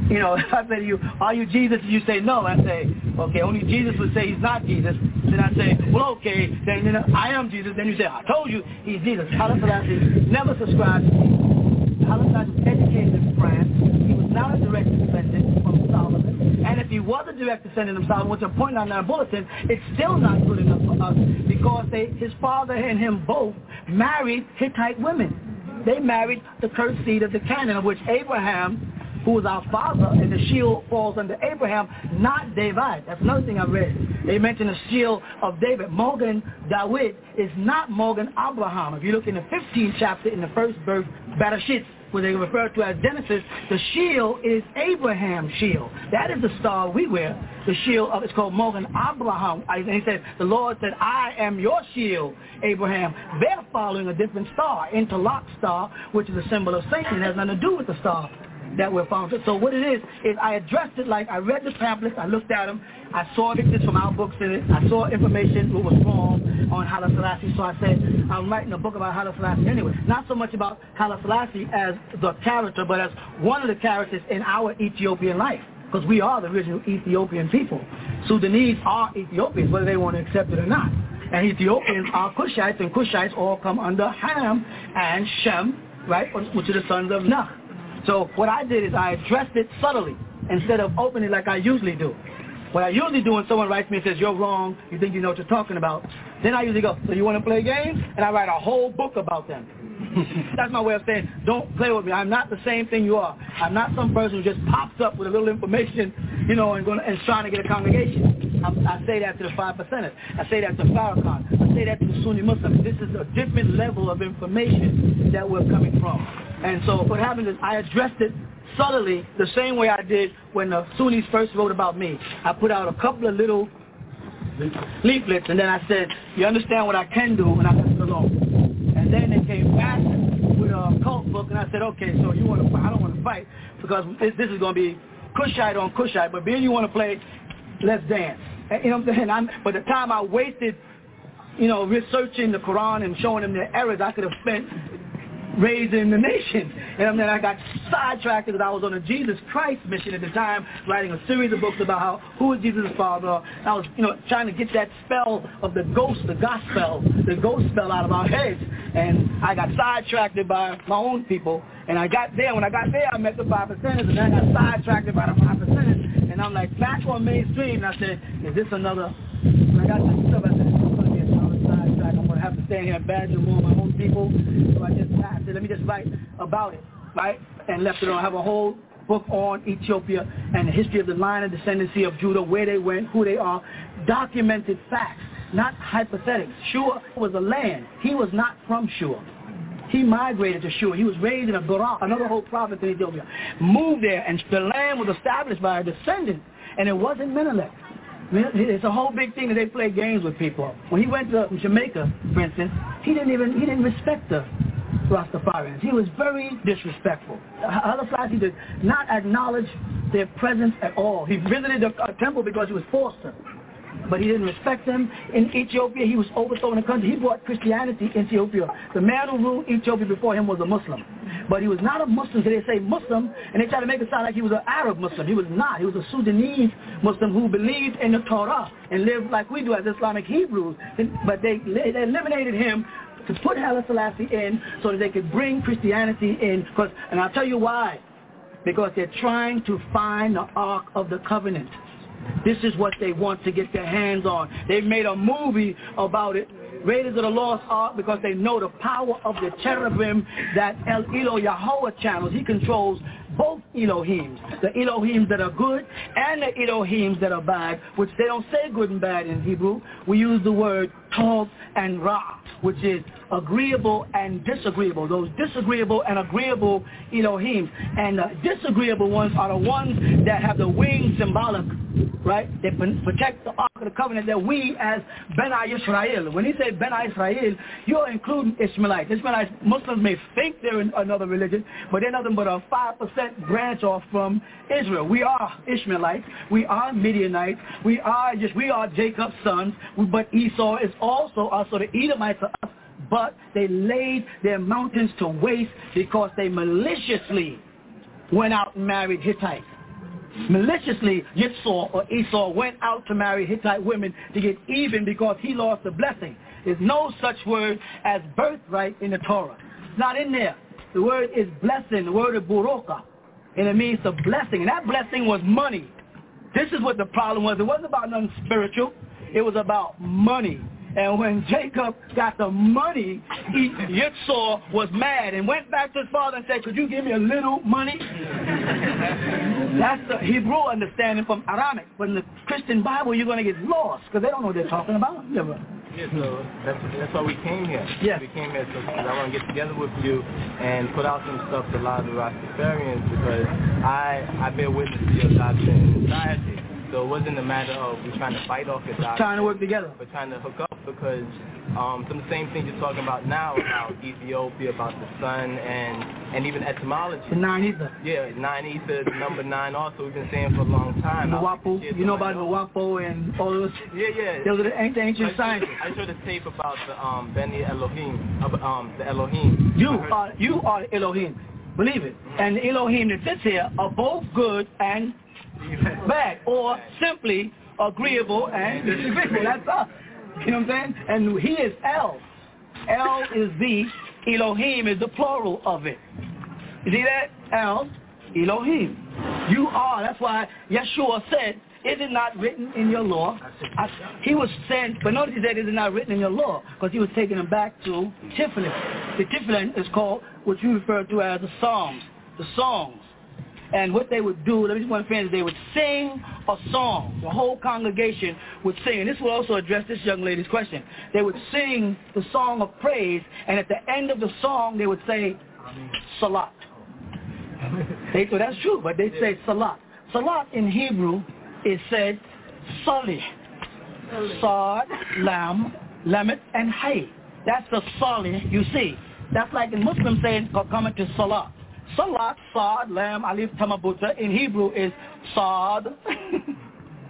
you know, I say to you, are you Jesus? And you say no. I say, okay, only Jesus would say he's not Jesus. Then I say, well, okay, then you know, I am Jesus. Then you say, I told you he's Jesus. Haile Selassie never subscribed to Jesus. Haile Selassie was educated in France. He was not a direct descendant from Solomon. And if he was a direct descendant of Solomon, which I'm pointing out in our bulletin, it's still not good enough for us because his father and him both married Hittite women. They married the cursed seed of the Canaan, of which Abraham, who was our father, and the shield falls under Abraham, not David. That's another thing I read. They mentioned the shield of David. Morgan Dawid is not Morgan Abraham. If you look in the 15th chapter, in the first verse, Bereshit, where they refer to as Genesis, the shield is Abraham's shield. That is the star we wear. The shield of, it's called Morgan Abraham. And he said, the Lord said, I am your shield, Abraham. They're following a different star, interlock star, which is a symbol of Satan. It has nothing to do with the star that we're found. So what it is I addressed it like I read the pamphlets, I looked at them, I saw pictures from our books in it, I saw information what was wrong on Haile Selassie, so I said, I'm writing a book about Haile Selassie anyway. Not so much about Haile Selassie as the character, but as one of the characters in our Ethiopian life, because we are the original Ethiopian people. Sudanese are Ethiopians, whether they want to accept it or not. And Ethiopians are Cushites, and Cushites all come under Ham and Shem, right, which are the sons of Noah. So what I did is I addressed it subtly instead of openly like I usually do. What I usually do when someone writes me and says, you're wrong, you think you know what you're talking about, then I usually go, so you want to play games? And I write a whole book about them. That's my way of saying, don't play with me. I'm not the same thing you are. I'm not some person who just pops up with a little information, you know, and trying to get a congregation. I say that to the 5%ers. I say that to Farrakhan. I say that to the Sunni Muslims. This is a different level of information that we're coming from. And so what happened is I addressed it subtly, the same way I did when the Sunnis first wrote about me. I put out a couple of little leaflets, and then I said, you understand what I can do, and I left it alone. And then they came back with a cult book, and I said, okay, so you want to fight? I don't want to fight, because this is going to be Kushite on Kushite, but then you want to play Let's Dance. You know what I'm saying? But the time I wasted, you know, researching the Quran and showing them their errors, I could have spent raising the nation. And then I got sidetracked because I was on a Jesus Christ mission at the time, writing a series of books about who is Jesus' father. I was, you know, trying to get that spell of the ghost, the ghost spell out of our heads. And I got sidetracked by my own people. And I got there. When I got there, I met the 5%ers, and I got sidetracked by the 5%ers. And I'm like, back on mainstream. And I said, is this another? And I got this stuff. I said, I'm going to have to stand here and badger more my own people. So I just passed it. Let me just write about it, right? And left it on. I have a whole book on Ethiopia and the history of the line of descendancy of Judah, where they went, who they are, documented facts, not hypothetics. Shua was a land. He was not from Shua. He migrated to Shua. He was raised in a Barak, another whole province in Ethiopia. Moved there, and the land was established by a descendant, and it wasn't Menelik. It's a whole big thing that they play games with people. When he went to Jamaica, for instance, he didn't respect the Rastafarians. He was very disrespectful. Halafazi did not acknowledge their presence at all. He visited a temple because he was forced to, but he didn't respect them. In Ethiopia, he was overthrowing the country. He brought Christianity in Ethiopia. The man who ruled Ethiopia before him was a Muslim, but he was not a Muslim. They say Muslim, and they try to make it sound like he was an Arab Muslim. He was not. He was a Sudanese Muslim who believed in the Torah and lived like we do as Islamic Hebrews, but they eliminated him to put Haile Selassie in so that they could bring Christianity in. And I'll tell you why. Because they're trying to find the Ark of the Covenant. This is what they want to get their hands on. They made a movie about it, Raiders of the Lost Ark, because they know the power of the cherubim that El Eloi Yahuwah channels. He controls both Elohims, the Elohims that are good and the Elohims that are bad, which they don't say good and bad in Hebrew. We use the word tov and ra, which is agreeable and disagreeable, those disagreeable and agreeable Elohim. And the disagreeable ones are the ones that have the wings symbolic, right? They protect the Ark of the Covenant that we as Bnei Yisrael, when he said Bnei Yisrael, you're including Ishmaelites. Ishmaelites, Muslims may think they're in another religion, but they're nothing but a 5% branch off from Israel. We are Ishmaelites, we are Midianites, we are Jacob's sons, but Esau is also us, so the Edomites are us. But they laid their mountains to waste because they maliciously went out and married Hittites. Maliciously, Yitzhak or Esau went out to marry Hittite women to get even because he lost the blessing. There's no such word as birthright in the Torah. It's not in there. The word is blessing, the word is buroka, and it means the blessing. And that blessing was money. This is what the problem was. It wasn't about nothing spiritual. It was about money. And when Jacob got the money, Yitzhak was mad and went back to his father and said, could you give me a little money? That's the Hebrew understanding from Aramaic. But in the Christian Bible, you're going to get lost because they don't know what they're talking about. Yeah, so that's why we came here. Yes. We came here because I want to get together with you and put out some stuff to a lot of the Rastafarians, because I bear witness to your doctrine society. So it wasn't a matter of we're trying to fight off your doctrine. Trying to work together. We're trying to hook up, because some of the same things you're talking about now about Ethiopia, about the sun, and even etymology. The 9 ether. Yeah, 9 ether, number 9 also. We've been saying for a long time. The Wapo. You know about the Wapo and all those? Yeah. Those are the ancient sciences. I showed a tape about the Beni Elohim, the Elohim. You are Elohim. Believe it. Mm-hmm. And the Elohim that sits here are both good and bad, or simply agreeable and disagreeable. That's us. You know what I'm saying? And he is El. El is the Elohim, is the plural of it. You see that? El, Elohim. You are. That's why Yeshua said, is it not written in your law? He was saying, but notice he said, is it not written in your law? Because he was taking him back to Tefillin. The Tefillin is called, what you refer to as the Psalms, the songs. And what they would do, let me just want to finish, they would sing a song. The whole congregation would sing. And this will also address this young lady's question. They would sing the song of praise, and at the end of the song, they would say, Salat. So that's true, but they say salat. Salat in Hebrew is said salih. Sod, lam, lamet, and hay. That's the salih you see. That's like in Muslim saying, coming to salat. Salat, sod, lam, alif, tamabuta in Hebrew is sod.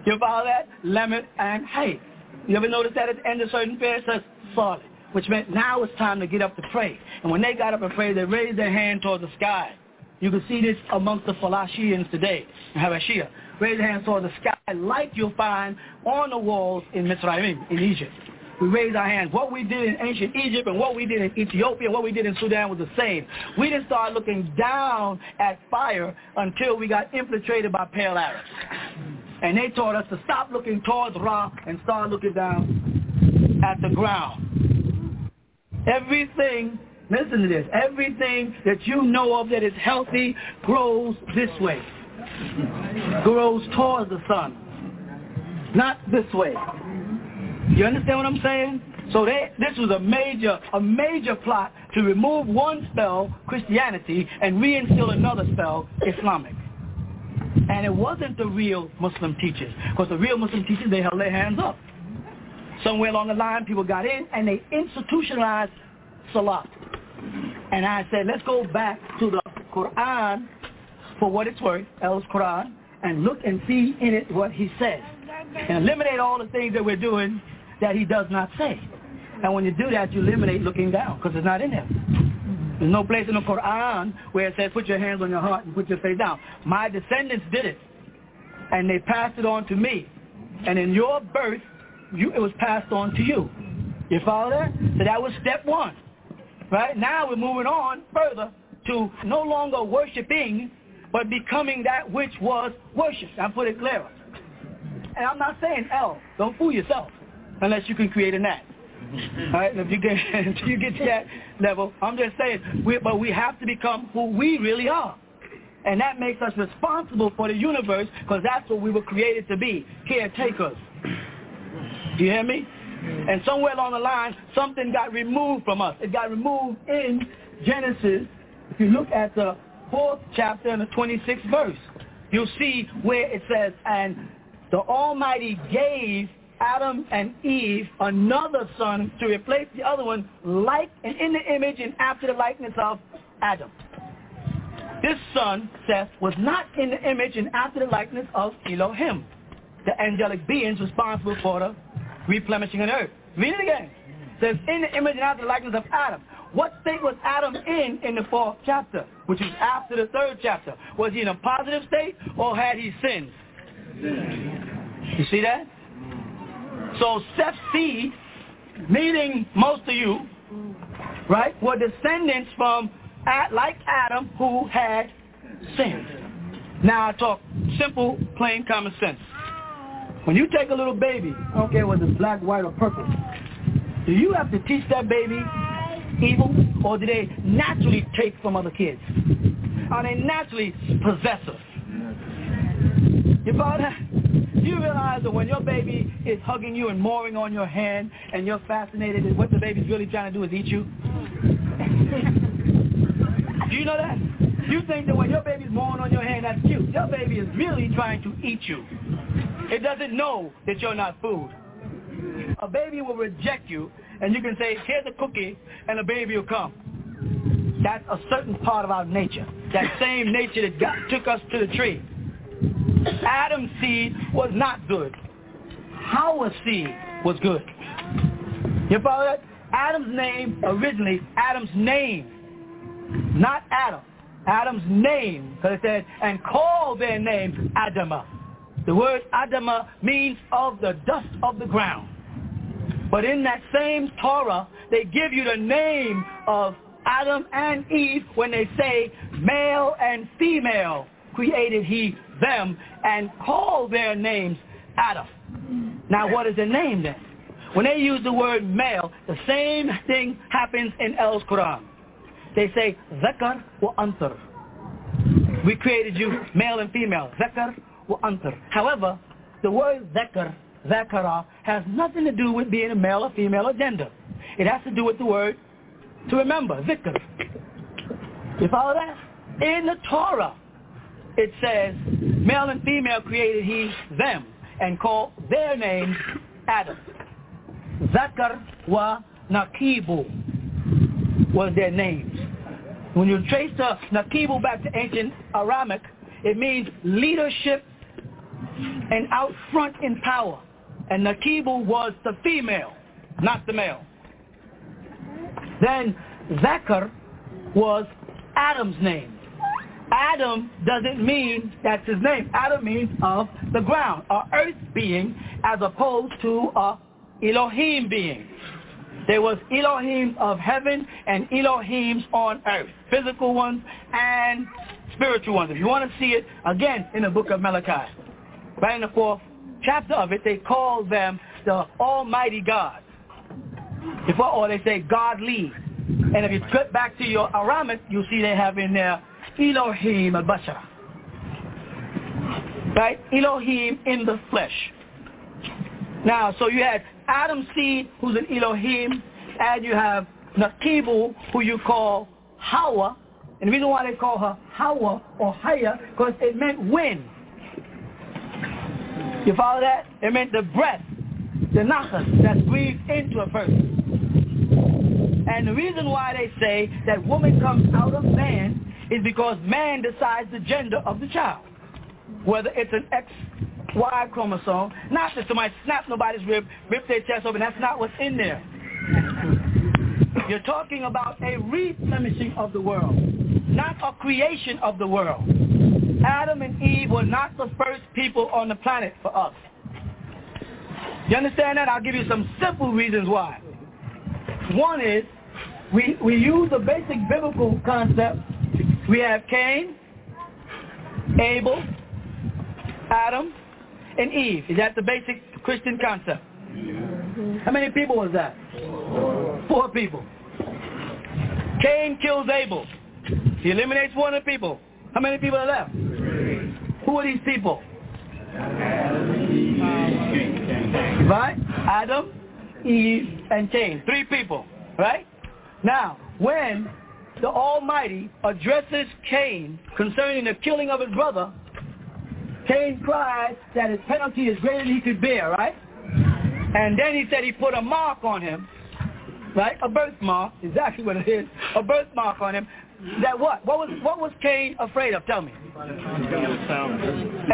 You follow that? Lamet and hay. You ever notice that at the end of certain prayers it says salih, which meant now it's time to get up to pray. And when they got up and prayed, they raised their hand toward the sky. You can see this amongst the Falashians today, Habashia. Raise your hands toward the sky like you'll find on the walls in Mitzrayim, in Egypt. We raise our hands. What we did in ancient Egypt and what we did in Ethiopia, what we did in Sudan was the same. We didn't start looking down at fire until we got infiltrated by pale Arabs. And they taught us to stop looking towards Ra and start looking down at the ground. Everything... Listen to this. Everything that you know of that is healthy grows this way. Grows towards the sun. Not this way. You understand what I'm saying? So this was a major plot to remove one spell, Christianity, and reinstill another spell, Islamic. And it wasn't the real Muslim teachers. Because the real Muslim teachers, they held their hands up. Somewhere along the line, people got in and they institutionalized Salat. And I said, let's go back to the Quran for what it's worth, El Quran, and look and see in it what he says. And eliminate all the things that we're doing that he does not say. And when you do that, you eliminate looking down, because it's not in there. There's no place in the Quran where it says, put your hands on your heart and put your face down. My descendants did it, and they passed it on to me. And in your birth, it was passed on to you. You follow that? So that was step one. Right? Now we're moving on further to no longer worshiping, but becoming that which was worshipped. I put it clearer. And I'm not saying don't fool yourself, unless you can create an act. All right? If you get to that level, I'm just saying, but we have to become who we really are. And that makes us responsible for the universe, because that's what we were created to be, caretakers. Do you hear me? And somewhere along the line, something got removed from us. It got removed in Genesis. If you look at the 4th chapter and the 26th verse, you'll see where it says, and the Almighty gave Adam and Eve another son to replace the other one, like and in the image and after the likeness of Adam. This son, Seth, was not in the image and after the likeness of Elohim, the angelic beings responsible for the replenishing on earth. Read it again. It says, in the image and after the likeness of Adam. What state was Adam in the 4th chapter, which is after the 3rd chapter? Was he in a positive state, or had he sinned? You see that? So Seth's seed, meaning most of you, right, were descendants from, like Adam, who had sinned. Now I talk simple, plain common sense. When you take a little baby, I don't care whether it's black, white, or purple, do you have to teach that baby evil, or do they naturally take from other kids? Are they naturally possessive? You follow that? Do you realize that when your baby is hugging you and mooring on your hand, and you're fascinated that what the baby's really trying to do is eat you? Do you know that? You think that when your baby's mooring on your hand, that's cute. Your baby is really trying to eat you. It doesn't know that you're not food. A baby will reject you, and you can say, here's a cookie, and a baby will come. That's a certain part of our nature. That same nature that took us to the tree. Adam's seed was not good. Howard's seed was good. You follow that? Adam's name, originally, Adam's name. Not Adam. Adam's name. Because it said, and call their name Adamah. The word Adamah means of the dust of the ground. But in that same Torah, they give you the name of Adam and Eve when they say, male and female created he them, and call their names Adam. Now what is the name then? When they use the word male, the same thing happens in El Quran. They say, Zakar wa Antar. We created you male and female. Zakar. However, the word zakara, has nothing to do with being a male or female or gender. It has to do with the word to remember, zikr. You follow that? In the Torah, it says, male and female created he them and called their names Adam. Zakar wa Nakibu was their names. When you trace the Nakibu back to ancient Aramaic, it means leadership and out front in power. And Nakibu was the female, not the male. Then Zakar was Adam's name. Adam doesn't mean that's his name. Adam means of the ground, or earth being, as opposed to a Elohim being. There was Elohim of heaven and Elohims on earth, physical ones and spiritual ones. If you want to see it, again, in the book of Malachi, right in the 4th chapter of it, they call them the Almighty God. Or they say Godly. And if you flip back to your Aramaic, you see they have in there Elohim al-Bashar. Right? Elohim in the flesh. Now, so you had Adam's seed, who's an Elohim, and you have Nakibu, who you call Hawa. And the reason why they call her Hawa or Haya, because it meant wind. You follow that? It meant the breath, the nafas that's breathed into a person. And the reason why they say that woman comes out of man is because man decides the gender of the child. Whether it's an XY chromosome, not that somebody snapped nobody's rib, ripped their chest open, that's not what's in there. You're talking about a replenishing of the world, not a creation of the world. Adam and Eve were not the first people on the planet for us. You understand that? I'll give you some simple reasons why. One is, we use the basic biblical concept. We have Cain, Abel, Adam, and Eve. Is that the basic Christian concept? Yeah. How many people was that? 4 people. Cain kills Abel. He eliminates 100 people. How many people are left? 3. Who are these people? Adam, Eve. Right? Adam, Eve, and Cain. 3 people, right? Now, when the Almighty addresses Cain concerning the killing of his brother, Cain cried that his penalty is greater than he could bear, right? And then he said he put a mark on him, right? A birthmark, exactly what it is, a birthmark on him. That what? What was Cain afraid of? Tell me.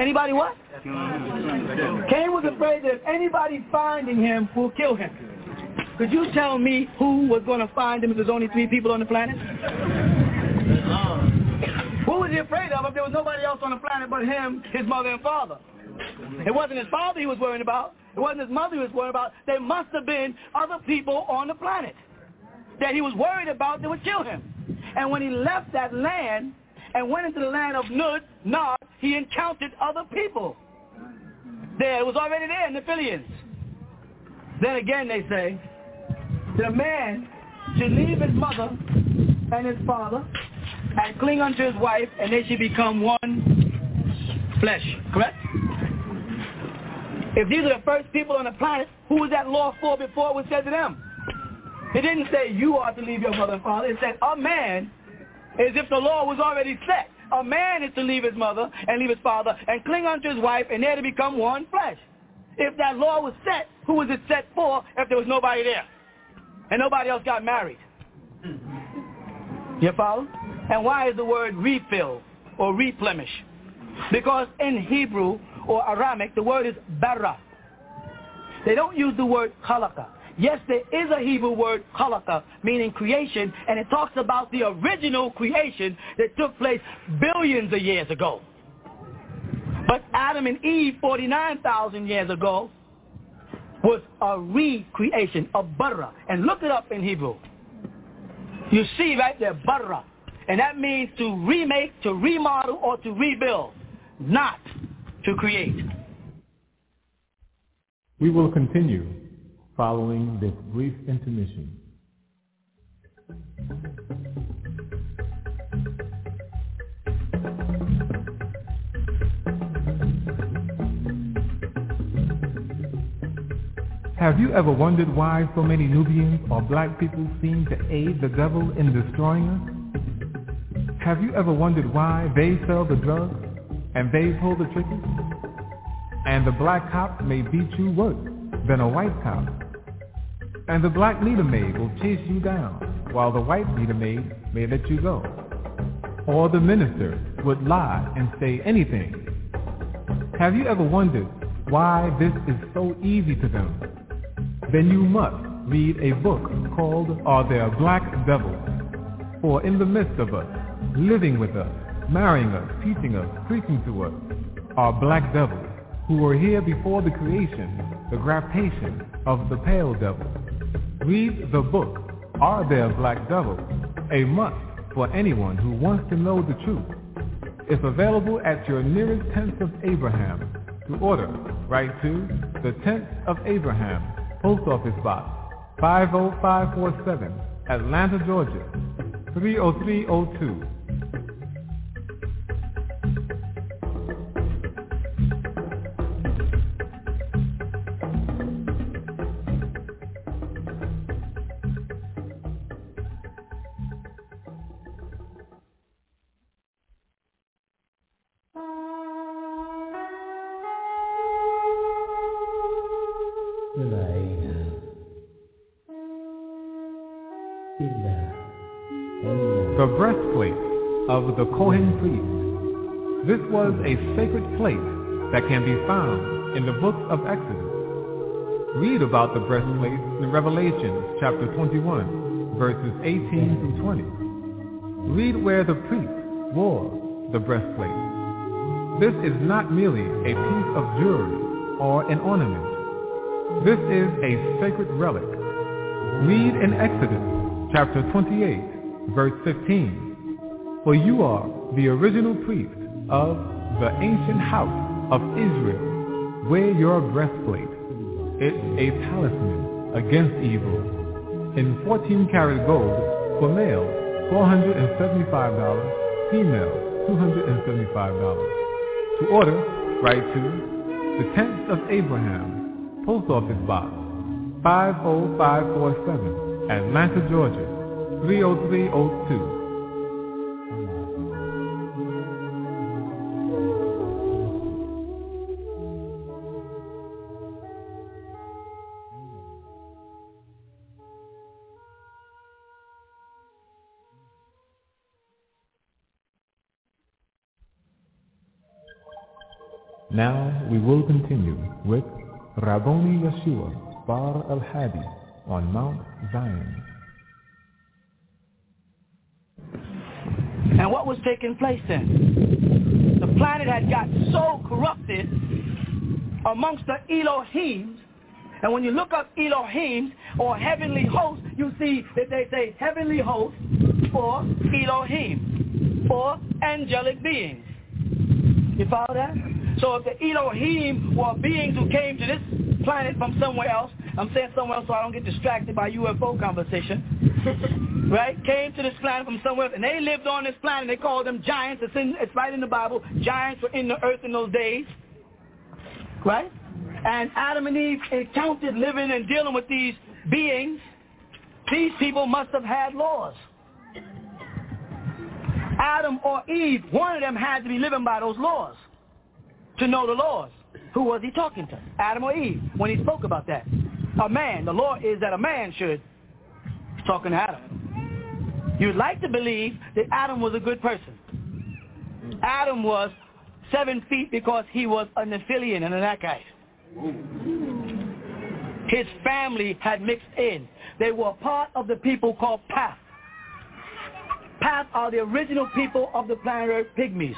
Anybody what? Cain was afraid that if anybody finding him will kill him. Could you tell me who was going to find him if there's only 3 people on the planet? What was he afraid of if there was nobody else on the planet but him, his mother and father? It wasn't his father he was worried about. It wasn't his mother he was worried about. There must have been other people on the planet that he was worried about that would kill him. And when he left that land and went into the land of Nod, he encountered other people there. It was already there, Nephilians. Then again they say, the man should leave his mother and his father and cling unto his wife, and they should become one flesh. Correct? If these are the first people on the planet, who was that law for before it was said to them? It didn't say you ought to leave your mother and father. It said a man, as if the law was already set. A man is to leave his mother and leave his father and cling unto his wife, and they're to become one flesh. If that law was set, who was it set for if there was nobody there? And nobody else got married. You follow? And why is the word refill or replenish? Because in Hebrew or Aramaic, the word is bara. They don't use the word halakha. Yes, there is a Hebrew word, khalaqa, meaning creation, and it talks about the original creation that took place billions of years ago. But Adam and Eve, 49,000 years ago, was a recreation, a bara. And look it up in Hebrew. You see right there, bara. And that means to remake, to remodel, or to rebuild, not to create. We will continue following this brief intermission. Have you ever wondered why so many Nubians or black people seem to aid the devil in destroying us? Have you ever wondered why they sell the drugs and they pull the triggers? And the black cop may beat you worse than a white cop. And the black leader maid will chase you down while the white leader maid may let you go. Or the minister would lie and say anything. Have you ever wondered why this is so easy to them? Then you must read a book called Are There Black Devils? For in the midst of us, living with us, marrying us, teaching us, preaching to us, are black devils who were here before the creation, the graptation of the pale devil. Read the book Are There Black Devils? A must for anyone who wants to know the truth. It's available at your nearest Tents of Abraham. To order, write to the Tents of Abraham, Post Office Box 50547, Atlanta, Georgia 30302. The breastplate of the Kohen priest. This was a sacred plate that can be found in the book of Exodus. Read about the breastplate in Revelation chapter 21, verses 18 through 20. Read where the priest wore the breastplate. This is not merely a piece of jewelry or an ornament. This is a sacred relic. Read in Exodus chapter 28, verse 15. For you are the original priest of the ancient house of Israel. Wear your breastplate. It's a talisman against evil. In 14-karat gold, for male, $475, female, $275. To order, write to the Tents of Abraham, Post Office Box 50547, Atlanta, Georgia 30302. Now we will continue with Rabboni Yeshua Bar Al-Hadi on Mount Zion. And what was taking place then? The planet had got so corrupted amongst the Elohims. And when you look up Elohims or heavenly hosts, you see that they say heavenly hosts or Elohim or angelic beings. You follow that? So if the Elohim were beings who came to this planet from somewhere else, I'm saying somewhere else so I don't get distracted by UFO conversation, right? Came to this planet from somewhere else, and they lived on this planet. They called them giants. It's right in the Bible. Giants were in the earth in those days, right? And Adam and Eve encountered living and dealing with these beings. These people must have had laws. Adam or Eve, one of them had to be living by those laws. To know the laws. Who was he talking to? Adam or Eve, when he spoke about that. A man. The law is that a man should talk to Adam. You'd like to believe that Adam was a good person. Adam was 7 feet because he was a Nephilim and an Achaite. His family had mixed in. They were part of the people called Path. Path are the original people of the planet Earth, pygmies.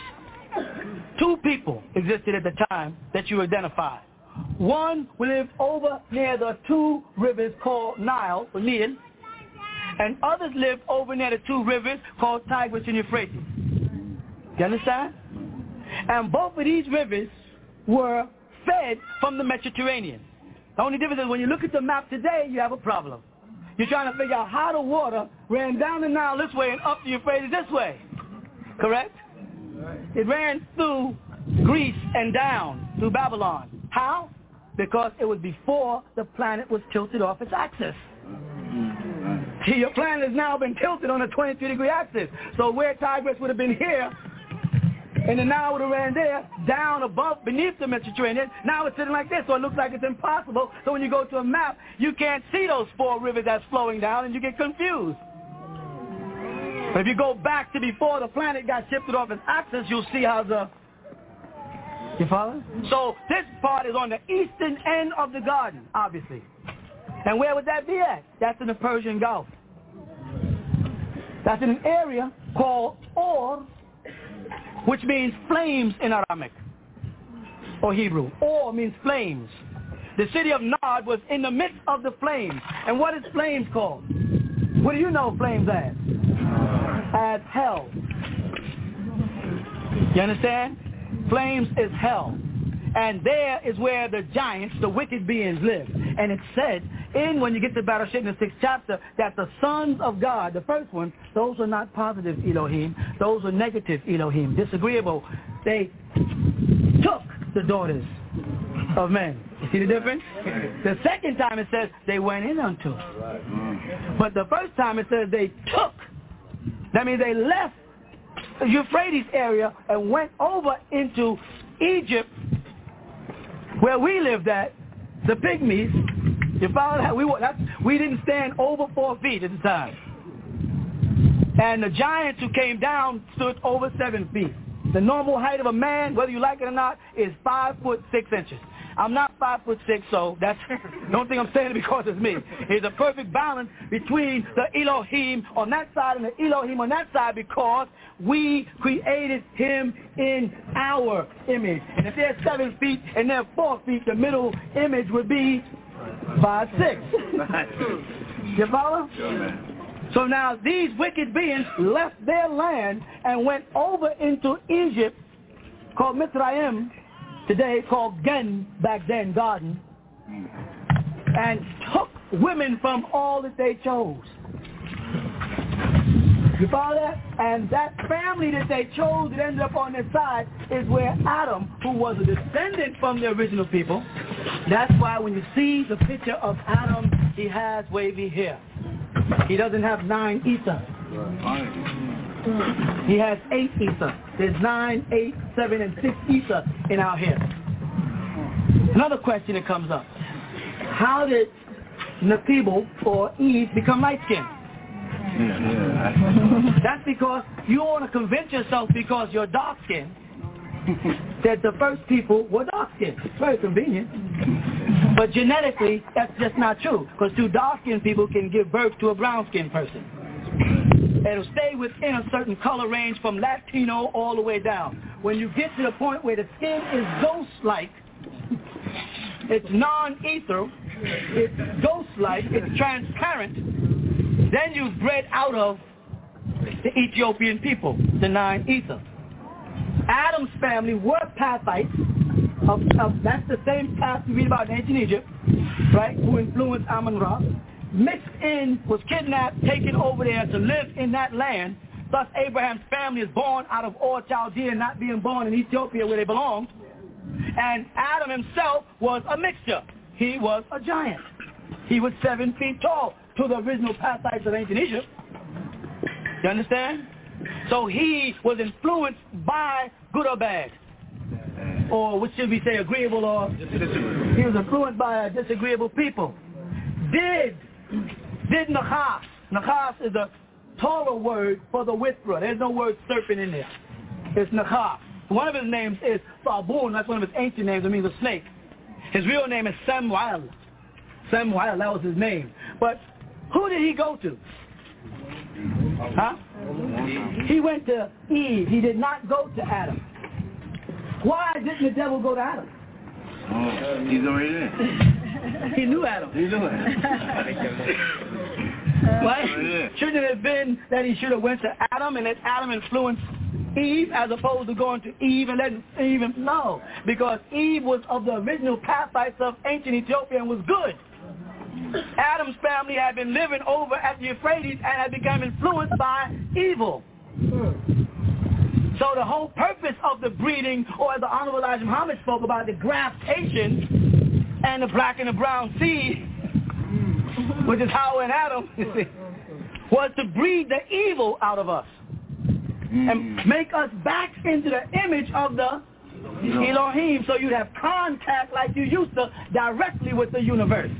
Two people existed at the time that you identified. One lived over near the two rivers called Nile, or Nil, and others lived over near the two rivers called Tigris and Euphrates. You understand? And both of these rivers were fed from the Mediterranean. The only difference is when you look at the map today, you have a problem. You're trying to figure out how the water ran down the Nile this way and up the Euphrates this way. Correct? It ran through Greece and down through Babylon. How? Because it was before the planet was tilted off its axis. Your plan has now been tilted on a 23-degree axis. So where Tigris would have been here, and the Nile would have ran there, down above, beneath the Mediterranean, now it's sitting like this, so it looks like it's impossible. So when you go to a map, you can't see those four rivers that's flowing down, and you get confused. But if you go back to before the planet got shifted off its axis, you'll see how the... You follow? So this part is on the eastern end of the garden, obviously. And where would that be at? That's in the Persian Gulf. That's in an area called Or, which means flames in Aramaic or Hebrew. Or means flames. The city of Nod was in the midst of the flames. And what is flames called? What do you know flames as? As hell. You understand? Flames is hell. And there is where the giants, the wicked beings, live. And it said, in when you get to Bereshit in the 6th chapter, that the sons of God, the first ones, those are not positive Elohim. Those are negative Elohim, disagreeable. They took the daughters of men. You see the difference? The second time it says they went in unto. But the first time it says they took. That means they left the Euphrates area and went over into Egypt, where we lived at, the pygmies. You follow that? We didn't stand over 4 feet at the time. And the giants who came down stood over 7 feet. The normal height of a man, whether you like it or not, is 5 foot 6 inches. I'm not 5'6", so that's don't think I'm saying it because it's me. It's a perfect balance between the Elohim on that side and the Elohim on that side, because we created him in our image. And if there's 7 feet and there's 4 feet, the middle image would be 5'6". You follow? So now these wicked beings left their land and went over into Egypt, called Mitzrayim, today called Gen, back then Garden, and took women from all that they chose. You follow that? And that family that they chose that ended up on their side is where Adam, who was a descendant from the original people, that's why when you see the picture of Adam, he has wavy hair. He doesn't have 9 Esau. He has 8 Esau. There's 9, 8, 7, and 6 Esau in our hair. Another question that comes up: how did Nakibel or Eve become light-skinned? That's because you want to convince yourself, because you're dark-skinned, that the first people were dark-skinned. It's very convenient. But genetically, that's just not true, because 2 dark-skinned people can give birth to a brown-skinned person. It'll stay within a certain color range from Latino all the way down. When you get to the point where the skin is ghost-like, it's non-ethereal, it's ghost-like, it's transparent, then you've bred out of the Ethiopian people, the 9 ether. Adam's family were Pathites. That's the same path you read about in ancient Egypt, right, who influenced Amun-Ra. Mixed in, was kidnapped, taken over there to live in that land. Thus Abraham's family is born out of Ur, Chaldea, not being born in Ethiopia where they belonged. And Adam himself was a mixture. He was a giant. He was 7 feet tall to the original Pathites of ancient Egypt. You understand? So he was influenced by good or bad, or what should we say, agreeable or disagreeable. He was influenced by a disagreeable people. Did Nachash. Nachash is a Torah word for the whisperer. There's no word serpent in there. It's Nachash. One of his names is Sabun. That's one of his ancient names. It means a snake. His real name is Samuel. Samuel, that was his name. But who did he go to? Huh? He went to Eve. He did not go to Adam. Why didn't the devil go to Adam? Oh, he's already there. He knew Adam. He knew Adam. Right? Shouldn't it have been that he should have went to Adam and let Adam influence Eve, as opposed to going to Eve and letting Eve influence? No, because Eve was of the original Pathites of ancient Ethiopia and was good. Adam's family had been living over at the Euphrates and had become influenced by evil. So the whole purpose of the breeding, or as the Honorable Elijah Muhammad spoke about, the graftation, and the black and the brown seed, which is how in Adam was to breed the evil out of us and make us back into the image of the Elohim, so you'd have contact like you used to directly with the universe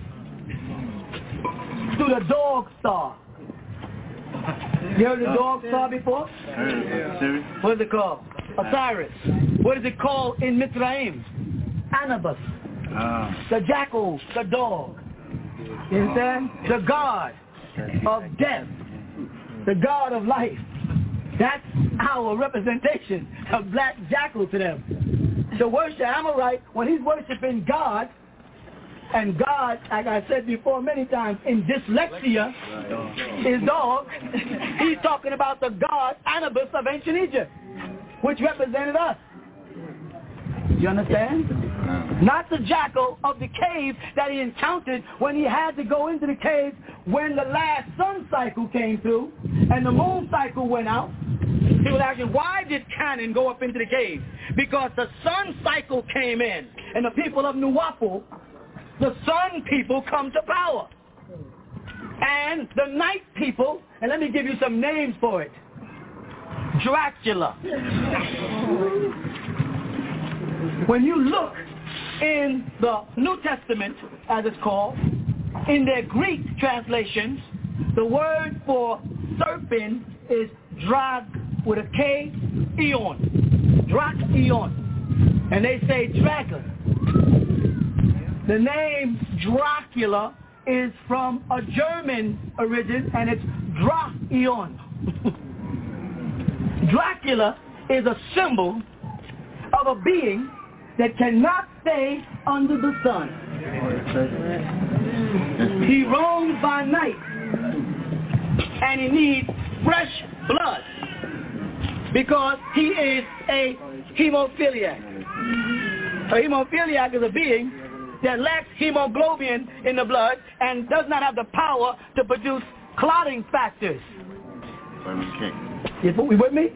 through the dog star. You heard the dog star before? What is it called? Osiris. What is it called in Mitzrayim? Anubis. The jackal, the dog. You understand? The god of death, the god of life. That's our representation of black jackal to them. The worship Amorite, when he's worshiping God, and God, like I said before many times, in dyslexia, his dog, he's talking about the god Anubis of ancient Egypt, which represented us. You understand? Not the jackal of the cave that he encountered when he had to go into the cave when the last sun cycle came through and the moon cycle went out. He was asking, why did Canaan go up into the cave? Because the sun cycle came in and the people of Nuwapu, the sun people, come to power. And the night people, and let me give you some names for it. Dracula. When you look in the New Testament, as it's called, in their Greek translations, the word for serpent is drag with a K, eon. Drac-eon. And they say dragon. The name Dracula is from a German origin, and it's Drac-eon. Dracula is a symbol of a being that cannot stay under the sun. He roams by night and he needs fresh blood because he is a hemophiliac. A hemophiliac is a being that lacks hemoglobin in the blood and does not have the power to produce clotting factors. You with me?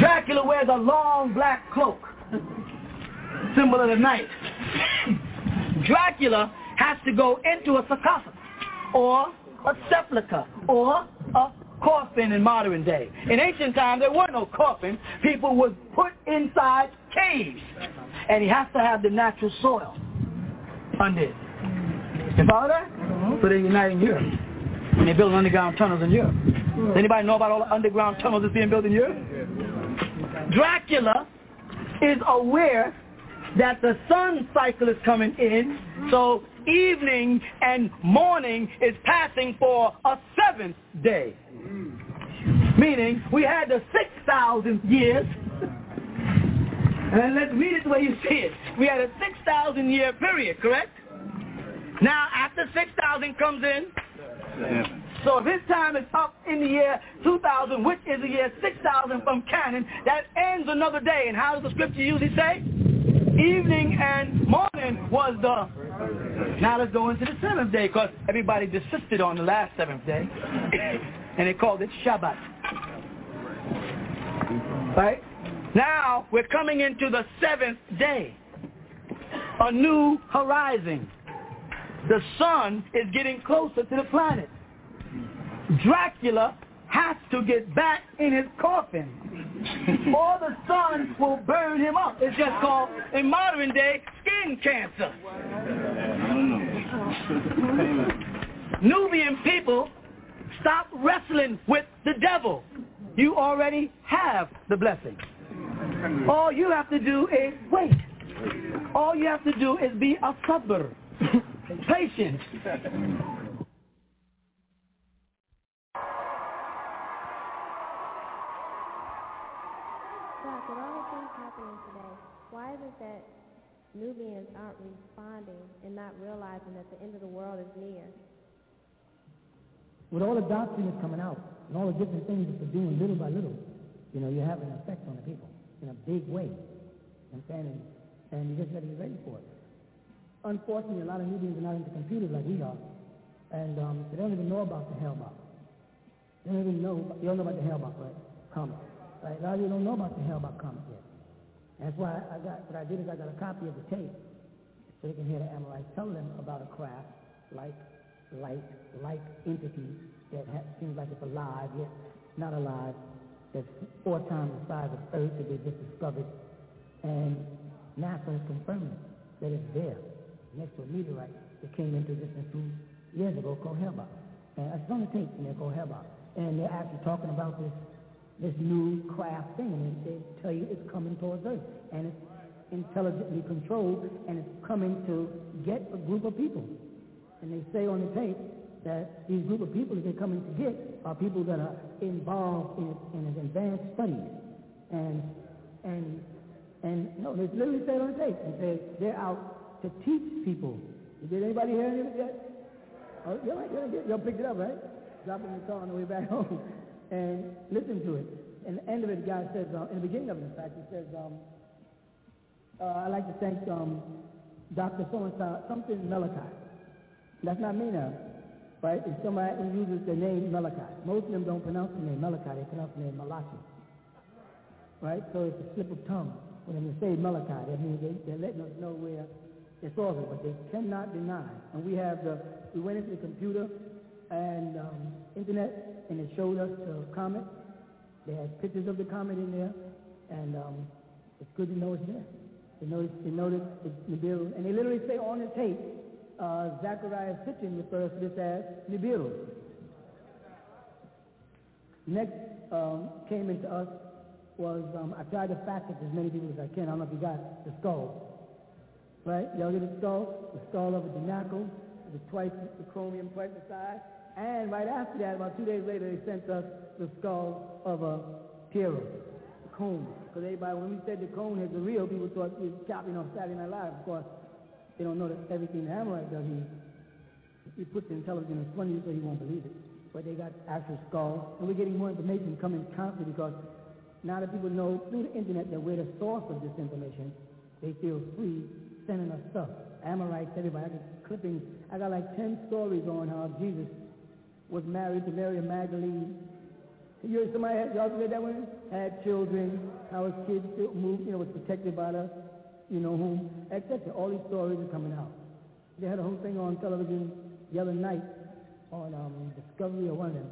Dracula wears a long black cloak, symbol of the night. Dracula has to go into a sarcophagus or a sepulcher or a coffin in modern day. In ancient times, there were no coffins. People were put inside caves, and he has to have the natural soil under it. You follow that? So they're uniting Europe. And they're building underground tunnels in Europe. Does anybody know about all the underground tunnels that's being built in Europe? Dracula is aware that the sun cycle is coming in, so evening and morning is passing for a seventh day. Meaning, we had the 6,000 years, and let's read it the way you see it. We had a 6,000 year period, correct? Now, after 6,000 comes in, so if his time is up in the year 2000, which is the year 6000 from Canaan, that ends another day. And how does the scripture usually say? Evening and morning was the... Now let's go into the seventh day, because everybody desisted on the last seventh day. And they called it Shabbat. Right? Now we're coming into the seventh day. A new horizon. The sun is getting closer to the planet. Dracula has to get back in his coffin or the sun will burn him up. It's just called, in modern day, skin cancer. Nubian people, stop wrestling with the devil. You already have the blessing. All you have to do is wait. All you have to do is be a sabr. Patience. Doc, with all the things happening today, why is it that Nubians aren't responding and not realizing that the end of the world is near? With all the doctrine that's coming out and all the different things that they're doing little by little, you know, you're having an effect on the people in a big way. I'm saying, and you just got to be ready for it. Unfortunately, a lot of Nubians are not into computers like we are, and they don't even know about the hellbox. You don't know about the hellbox, right? Comet. Right? A lot of you don't know about the hellbox comet yet. And that's why I got a copy of the tape so they can hear the Amorites tell them about a craft like like entity that seems like it's alive, yet not alive, that's 4 times the size of Earth that they just discovered, and NASA is confirming that it's there, next to a meteorite that came into existence 2 years ago called Hellbox. And it's on the tape and they're called Hellbox. And they're actually talking about this new craft thing, and they tell you it's coming towards Earth, and it's intelligently controlled, and it's coming to get a group of people. And they say on the tape that these group of people that they're coming to get are people that are involved in advanced studies. And no, they literally say it on the tape. They say they're out to teach people. Did anybody hear anything yet? Oh, y'all picked it up, right? Dropping the car on the way back home. And listen to it. And the end of it, God says, in the beginning of it, in fact, he says, I'd like to thank Dr. So-and-so, something Melikai. That's not me now, right? If somebody uses the name Melikai. Most of them don't pronounce the name Melikai, they pronounce the name Malachi. Right? So it's a slip of tongue. When they say Melikai, that means they're letting us know where it's all of it, but they cannot deny. And we have we went into the computer and internet, and it showed us the comet. They had pictures of the comet in there, and it's good to know it's there. They noticed Nibiru, and they literally say on the tape, Zachariah Sitchin refers to this as Nibiru. Next came into us was, I tried to fact it as many people as I can. I don't know if you got the skull, right? Y'all get the skull? The skull of a denacle, the chromium twice the size, and right after that, about 2 days later, they sent us the skull of a Piero, a cone. Because everybody, when we said the cone is the real, people thought we were copying off Saturday Night Live. Of course, they don't know that everything the Amorite does, he puts the intelligence in front of you so you won't believe it. But they got actual skulls, and we're getting more information coming constantly, because now that people know through the internet that we're the source of this information, they feel free sending us stuff. Amorites, everybody, I got clippings. I got like 10 stories on how Jesus was married to Mary Magdalene. Y'all read that one? Had children, how his kids moved, was protected by the, whom, etc. All these stories are coming out. They had a whole thing on television the other night on Discovery or one of them,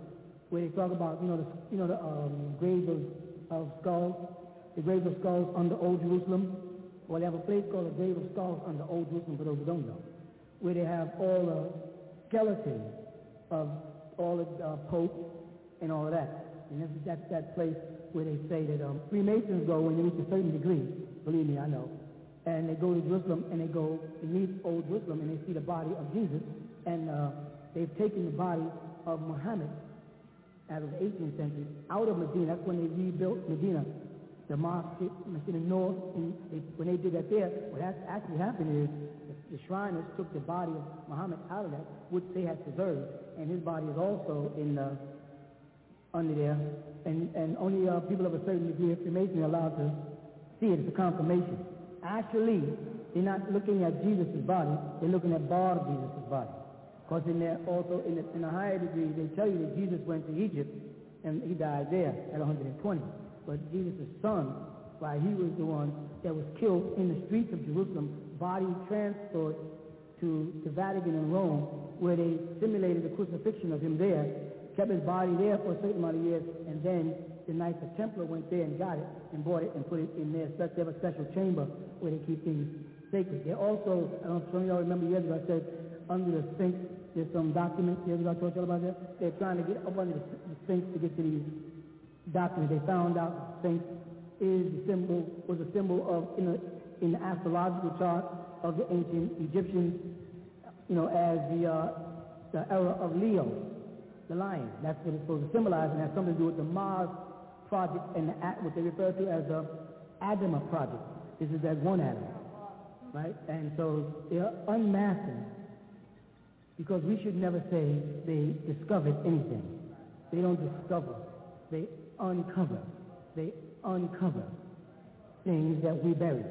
where they talk about, the graves of skulls, the graves of skulls under Old Jerusalem. Well, they have a place called the Grave of Skulls under Old Jerusalem, for those who don't know, where they have all the skeletons of all the popes and all of that. And that's that place where they say that Freemasons go when they reach a certain degree, believe me, I know, and they go to Jerusalem, and they go beneath Old Jerusalem, and they see the body of Jesus, and they've taken the body of Muhammad out of the 18th century, out of Medina. That's when they rebuilt Medina, the mosque, Medina North, and when they did that there, what actually happened is the Shriners took the body of Muhammad out of that, which they had preserved, and his body is also in the under there, and only people of a certain degree of Freemasonry are allowed to see it. It's a confirmation. Actually, they're not looking at Jesus' body, they're looking at part of Jesus' body. Because in there, also in a higher degree, they tell you that Jesus went to Egypt and he died there at 120. But Jesus' son, why, he was the one that was killed in the streets of Jerusalem, body transferred to the Vatican in Rome, where they simulated the crucifixion of him there, kept his body there for a certain amount of years, and then the Knights of Templar went there and got it and bought it and put it in there. They have a special chamber where they keep things sacred. They also, some of y'all remember years ago, I said, under the sink, there's some documents years ago I told y'all about that. They're trying to get up under the sinks to get to these documents. They found out the sink was a symbol of, in the astrological chart of the ancient Egyptians, as the era of Leo, the lion. That's what it's supposed to symbolize, and has something to do with the Mars Project and what they refer to as the Adama Project. This is that one atom, right? And so they're unmasking, because we should never say they discovered anything. They don't discover. They uncover. They uncover things that we buried,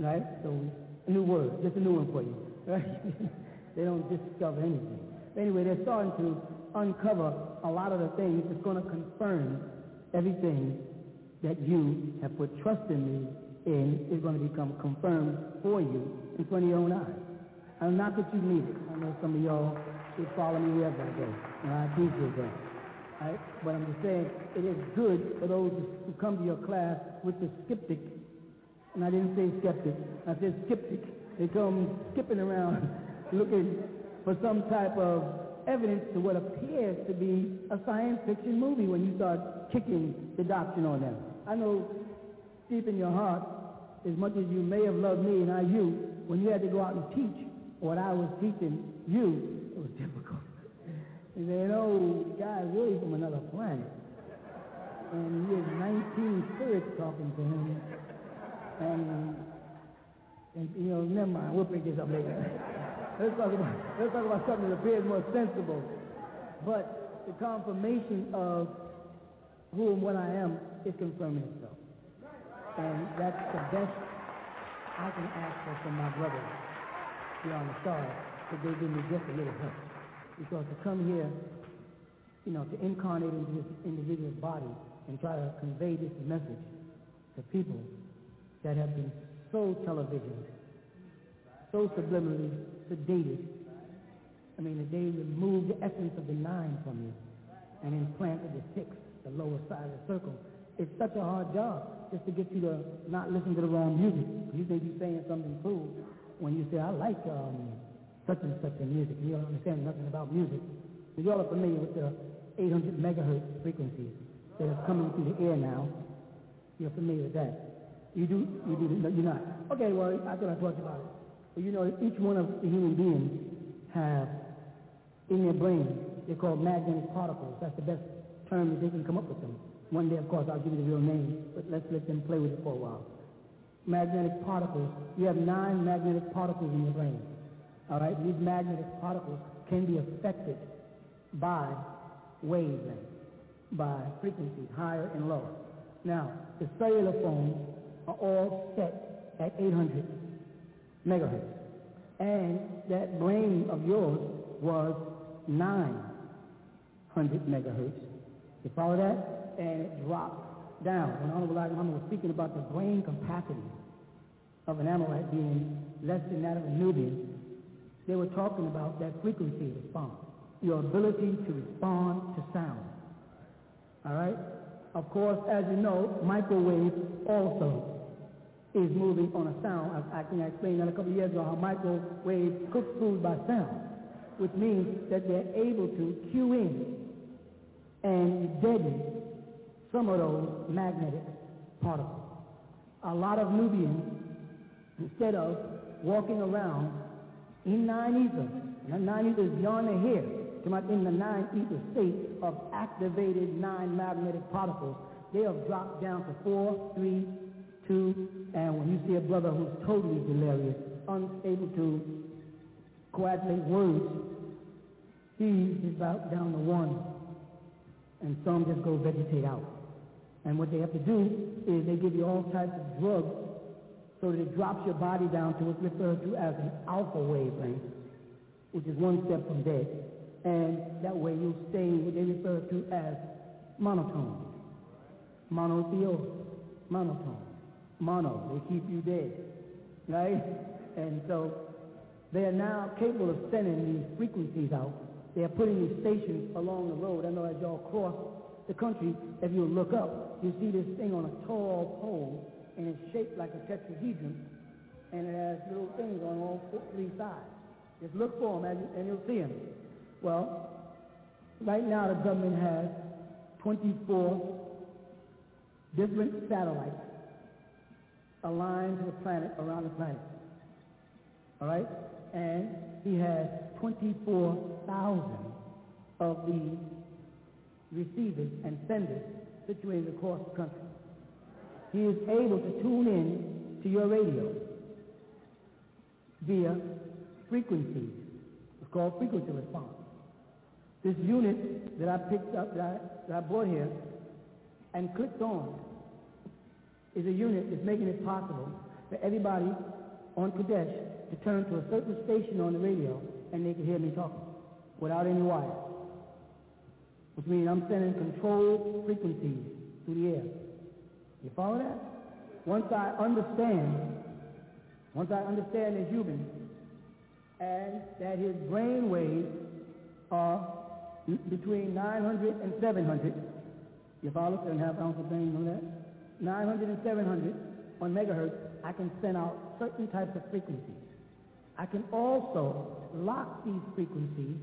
right? So a new word, just a new one for you, right? They don't discover anything. Anyway, they're starting to uncover a lot of the things that's going to confirm everything that you have put trust in me in is going to become confirmed for you in front of your own eyes. And not that you need it. I know some of y'all would follow me wherever I go. And I appreciate that. Right? But I'm just saying, it is good for those who come to your class with the skeptic. And I didn't say skeptic. I said skeptic. They come skipping around looking for some type of evidence to what appears to be a science fiction movie when you start kicking the doctrine on them. I know deep in your heart, as much as you may have loved me and I you, when you had to go out and teach what I was teaching you, it was difficult. You say, oh, guy's really from another planet. And he had 19 spirits talking to him. And you know, never mind, we'll pick this up later. Let's talk about something that appears more sensible. But the confirmation of who and what I am is confirming itself. And that's the best I can ask for from my brothers beyond the stars, that they give me just a little help. Because to come here, you know, to incarnate into this individual body and try to convey this message to people that have been so televisioned, so subliminally sedated. I mean, that they remove the essence of the 9 from you and implant the 6, the lower side of the circle. It's such a hard job just to get you to not listen to the wrong music. You think you're saying something cool when you say, I like such and such in music. You don't understand nothing about music. You all are familiar with the 800 megahertz frequencies that are coming through the air now. You're familiar with that. You do, no, you're not. Okay, well, I thought I talked about it. But you know, each one of the human beings have in their brain, they're called magnetic particles. That's the best term that they can come up with them. One day, of course, I'll give you the real name, but let's let them play with it for a while. Magnetic particles. You have 9 magnetic particles in your brain. All right? These magnetic particles can be affected by wavelengths, by frequencies, higher and lower. Now, the cellular phones are all set at 800 megahertz. And that brain of yours was 900 megahertz. You follow that? And it dropped down. When Honorable Elijah Muhammad was speaking about the brain capacity of an Amalite being less than that of a Nubian, they were talking about that frequency response, your ability to respond to sound. All right? Of course, as you know, microwave also is moving on a sound. I explained that a couple of years ago, how microwaves cook food by sound, which means that they're able to cue in and deaden some of those magnetic particles. A lot of Nubians, instead of walking around in 9 ethers, now 9 ethers beyond the hair, come out in the 9 ether state of activated 9 magnetic particles, they have dropped down to 4, 3, 2, and when you see a brother who's totally delirious, unable to coagulate words, he's about down to 1. And some just go vegetate out. And what they have to do is they give you all types of drugs so that it drops your body down to what's referred to as an alpha wavelength, which is 1 step from death. And that way you'll stay what they refer to as monotone, monotheosis. Monotone. Mono. They keep you dead. Right? And so they are now capable of sending these frequencies out. They are putting these stations along the road. I know as y'all cross the country, if you look up, you see this thing on a tall pole, and it's shaped like a tetrahedron, and it has little things on all 3 sides. Just look for them, and you'll see them. Well, right now the government has 24 different satellites aligned to the planet, around the planet. All right? And he has 24,000 of these receivers and senders situated across the country. He is able to tune in to your radio via frequencies. It's called frequency response. This unit that I picked up, that I brought here and clicked on, is a unit that's making it possible for everybody on Kadesh to turn to a certain station on the radio and they can hear me talking without any wires. Which means I'm sending controlled frequencies through the air. You follow that? Once I understand as human, and that his brain waves are between 900 and 700. You follow? 7.5 ounce of thing, you know that? 900 and 700 on megahertz, I can send out certain types of frequencies. I can also lock these frequencies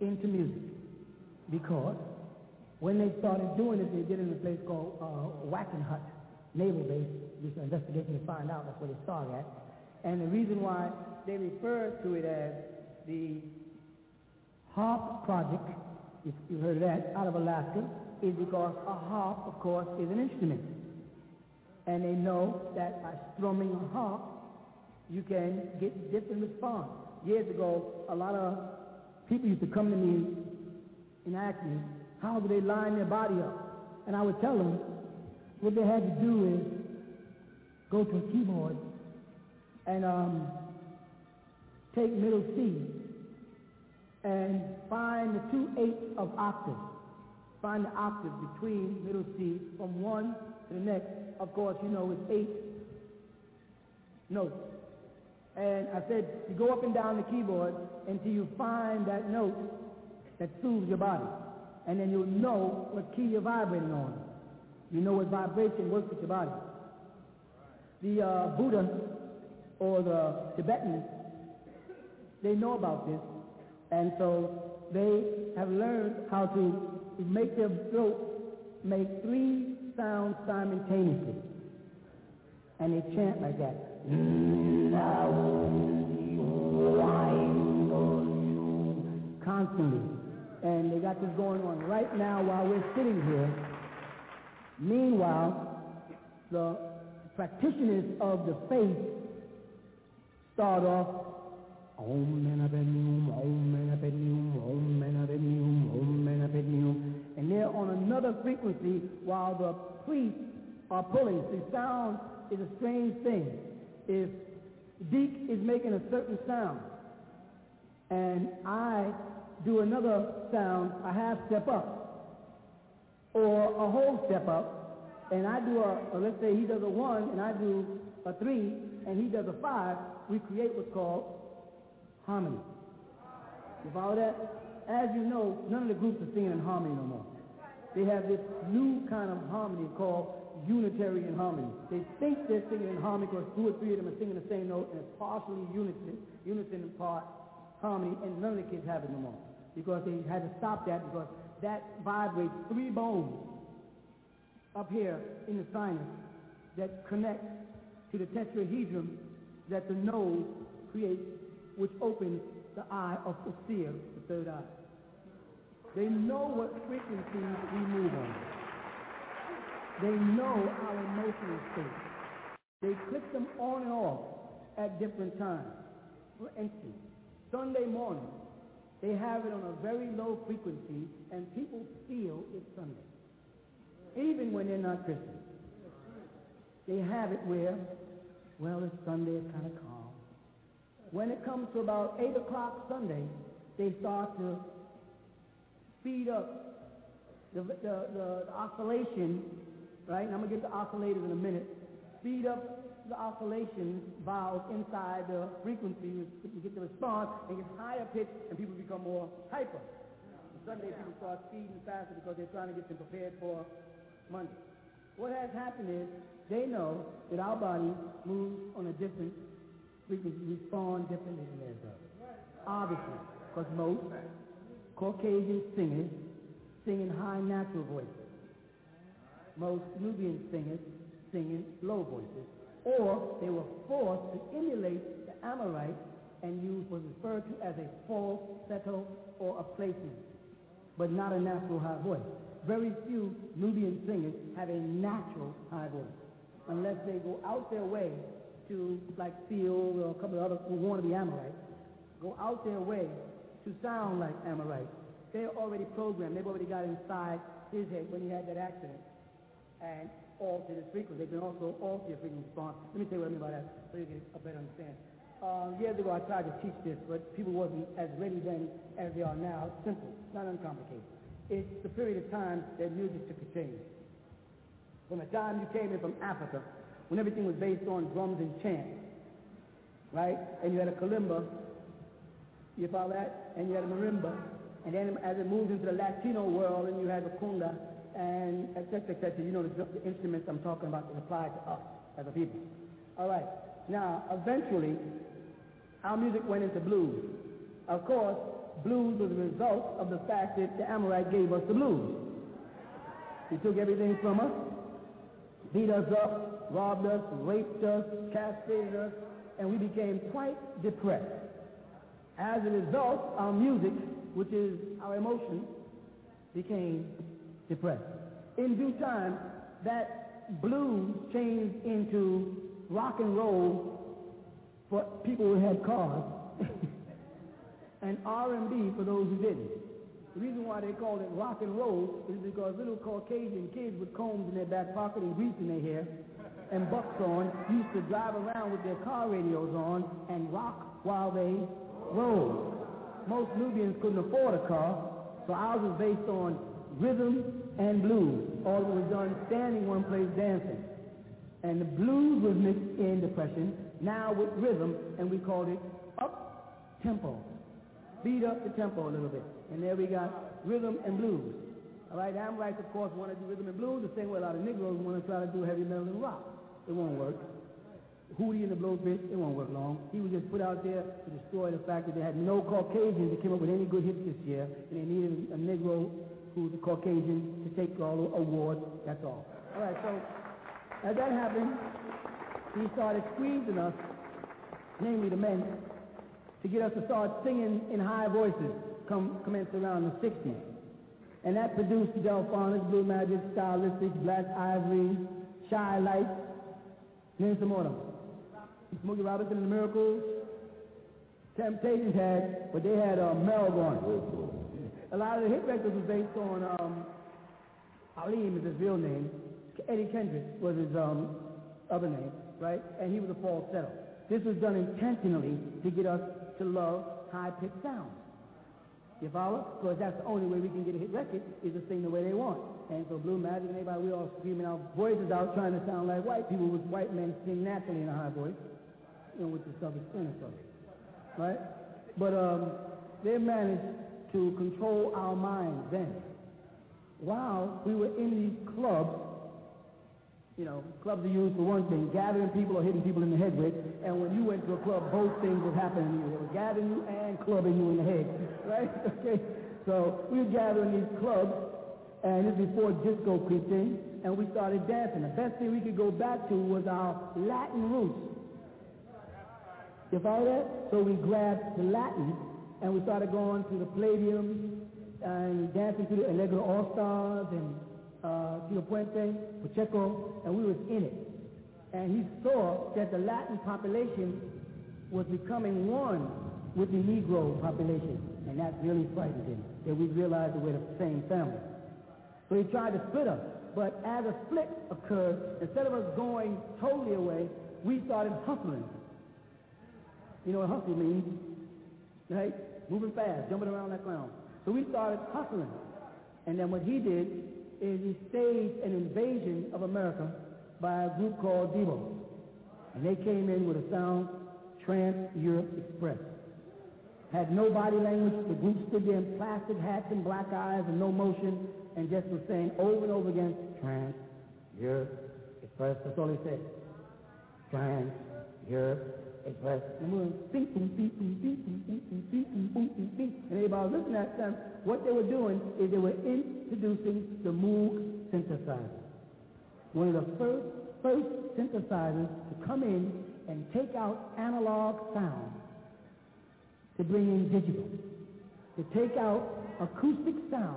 into music, because when they started doing this, they did it in a place called Wackenhut Naval Base. This investigation to find out, that's where they started at. And the reason why they refer to it as the HARP project, if you've heard of that, out of Alaska, is because a harp, of course, is an instrument. And they know that by strumming a harp, you can get different response. Years ago, a lot of people used to come to me and ask me, how do they line their body up? And I would tell them, what they had to do is go to a keyboard and take middle C and find the 2/8 of octave. Find the octave between middle C from one to the next. Of course, you know it's 8 notes. And I said, you go up and down the keyboard until you find that note that soothes your body. And then you'll know what key you're vibrating on. You know what vibration works with your body. The Buddha or the Tibetans, they know about this. And so they have learned how to make their throat make 3 sounds simultaneously. And they chant like that. Constantly. And they got this going on right now while we're sitting here. Meanwhile, the practitioners of the faith start off Om Mena Benium, Om Mena Benium, Om Mena Benium, Om Mena Benium. And they're on another frequency while the priests are pulling. See, sound is a strange thing. If Deke is making a certain sound and I do another sound, a half step up or a whole step up, and I do let's say he does a 1 and I do a 3 and he does a 5, we create what's called harmony. You follow that? As you know, none of the groups are singing in harmony no more. They have this new kind of harmony called Unitarian harmony. They think they're singing in harmony because 2 or 3 of them are singing the same note, and it's partially unison in part harmony, and none of the kids have it no more because they had to stop that, because that vibrates 3 bones up here in the sinus that connect to the tetrahedron that the nose creates, which opens the eye of the seer, the third eye. They know what frequencies we move on. They know our emotional state. They click them on and off at different times. For instance, Sunday morning, they have it on a very low frequency, and people feel it's Sunday, even when they're not Christian. They have it where, well, it's Sunday, it's kind of calm. When it comes to about 8 o'clock Sunday, they start to speed up the oscillation, right? And I'm going to get the oscillators in a minute. Speed up the oscillation valves inside the frequency. You get the response, it gets higher pitched, and people become more hyper. And Sunday people start speeding faster because they're trying to get them prepared for Monday. What has happened is they know that our body moves on a different frequency, respond differently than theirs does. Obviously, because most Caucasian singers sing in high natural voices. Most Nubian singers sing in low voices. Or they were forced to emulate the Amorite and use what was referred to as a falsetto or a placement, but not a natural high voice. Very few Nubian singers have a natural high voice, unless they go out their way to, like Field or a couple of others who want to be Amorites, go out their way to sound like Amorites. They're already programmed. They've already got inside his head when he had that accident and altered his frequency. They can also alter your frequency response. Let me tell you what I mean by that so you get a better understanding. Years ago, I tried to teach this, but people wasn't as ready then as they are now. It's simple, not uncomplicated. It's the period of time that music took a change. From the time you came in from Africa, when everything was based on drums and chants, right? And you had a kalimba, you follow that? And you had a marimba. And then as it moves into the Latino world, and you had the conga, and etc., you know, the instruments I'm talking about that apply to us as a people. All right. Now, eventually, our music went into blues. Of course, blues was a result of the fact that the Amorite gave us the blues. He took everything from us, beat us up, robbed us, raped us, castrated us, and we became quite depressed. As a result, our music, which is our emotion, became depressed. In due time, that blues changed into rock and roll for people who had cars, and R&B for those who didn't. The reason why they called it rock and roll is because little Caucasian kids with combs in their back pocket and grease in their hair and buckthorn used to drive around with their car radios on and rock while they rolled. Most Nubians couldn't afford a car, so ours was based on rhythm and blues. All that was done standing one place dancing. And the blues was mixed in depression, now with rhythm, and we called it up-tempo. Beat up the tempo a little bit. And there we got rhythm and blues. All right, Amorites, of course, want to do rhythm and blues. The same way a lot of Negroes want to try to do heavy metal and rock. It won't work. Hootie and the Blowfish, it won't work long. He was just put out there to destroy the fact that they had no Caucasians that came up with any good hits this year, and they needed a Negro who's a Caucasian to take all the awards, that's all. All right, so as that happened, he started squeezing us, namely the men, to get us to start singing in high voices, commenced around the 60s. And that produced Delphonics, Blue Magic, Stylistics, Black Ivory, Shy Lights, name some more of them. Smokey Robinson and the Miracles, Temptations had, but they had Mel going. A lot of the hit records were based on, Aleem is his real name, Eddie Kendrick was his other name, right? And he was a falsetto. This was done intentionally to get us to love high-pitched sounds. You follow? Because that's the only way we can get a hit record is to sing the way they want. And so Blue Magic and everybody, we all screaming our voices out trying to sound like white people, with white men sing naturally in a high voice, you know, with the self-explanatory stuff, right? But they managed to control our minds then. While we were in these clubs, you know, clubs are used for one thing, gathering people or hitting people in the head with, and when you went to a club, both things were happening to you. They were gathering you and clubbing you in the head, right? Okay, so we were gathering these clubs, and this is before disco creeped in, and we started dancing. The best thing we could go back to was our Latin roots. You follow that? So we grabbed the Latin, and we started going to the Palladium, and dancing to the Allegro All-Stars, and Tio Puente, Pacheco, and we was in it. And he saw that the Latin population was becoming one with the Negro population, and that really frightened him, that we realized that we're the same family. So he tried to split us, but as a split occurred, instead of us going totally away, we started hustling. You know what hustle means, right? Moving fast, jumping around like clowns. So we started hustling, and then what he did is he staged an invasion of America by a group called Devo, and they came in with a sound, Trans-Europe Express. Had no body language, the group stood there in plastic hats and black eyes and no motion, and just was saying over and over again, Trans-Europe Express, that's all he said. Trans-Europe Express. And everybody listening at them, what they were doing is they were introducing the Moog synthesizer. One of the first synthesizers to come in and take out analog sound to bring in digital, to take out acoustic sound.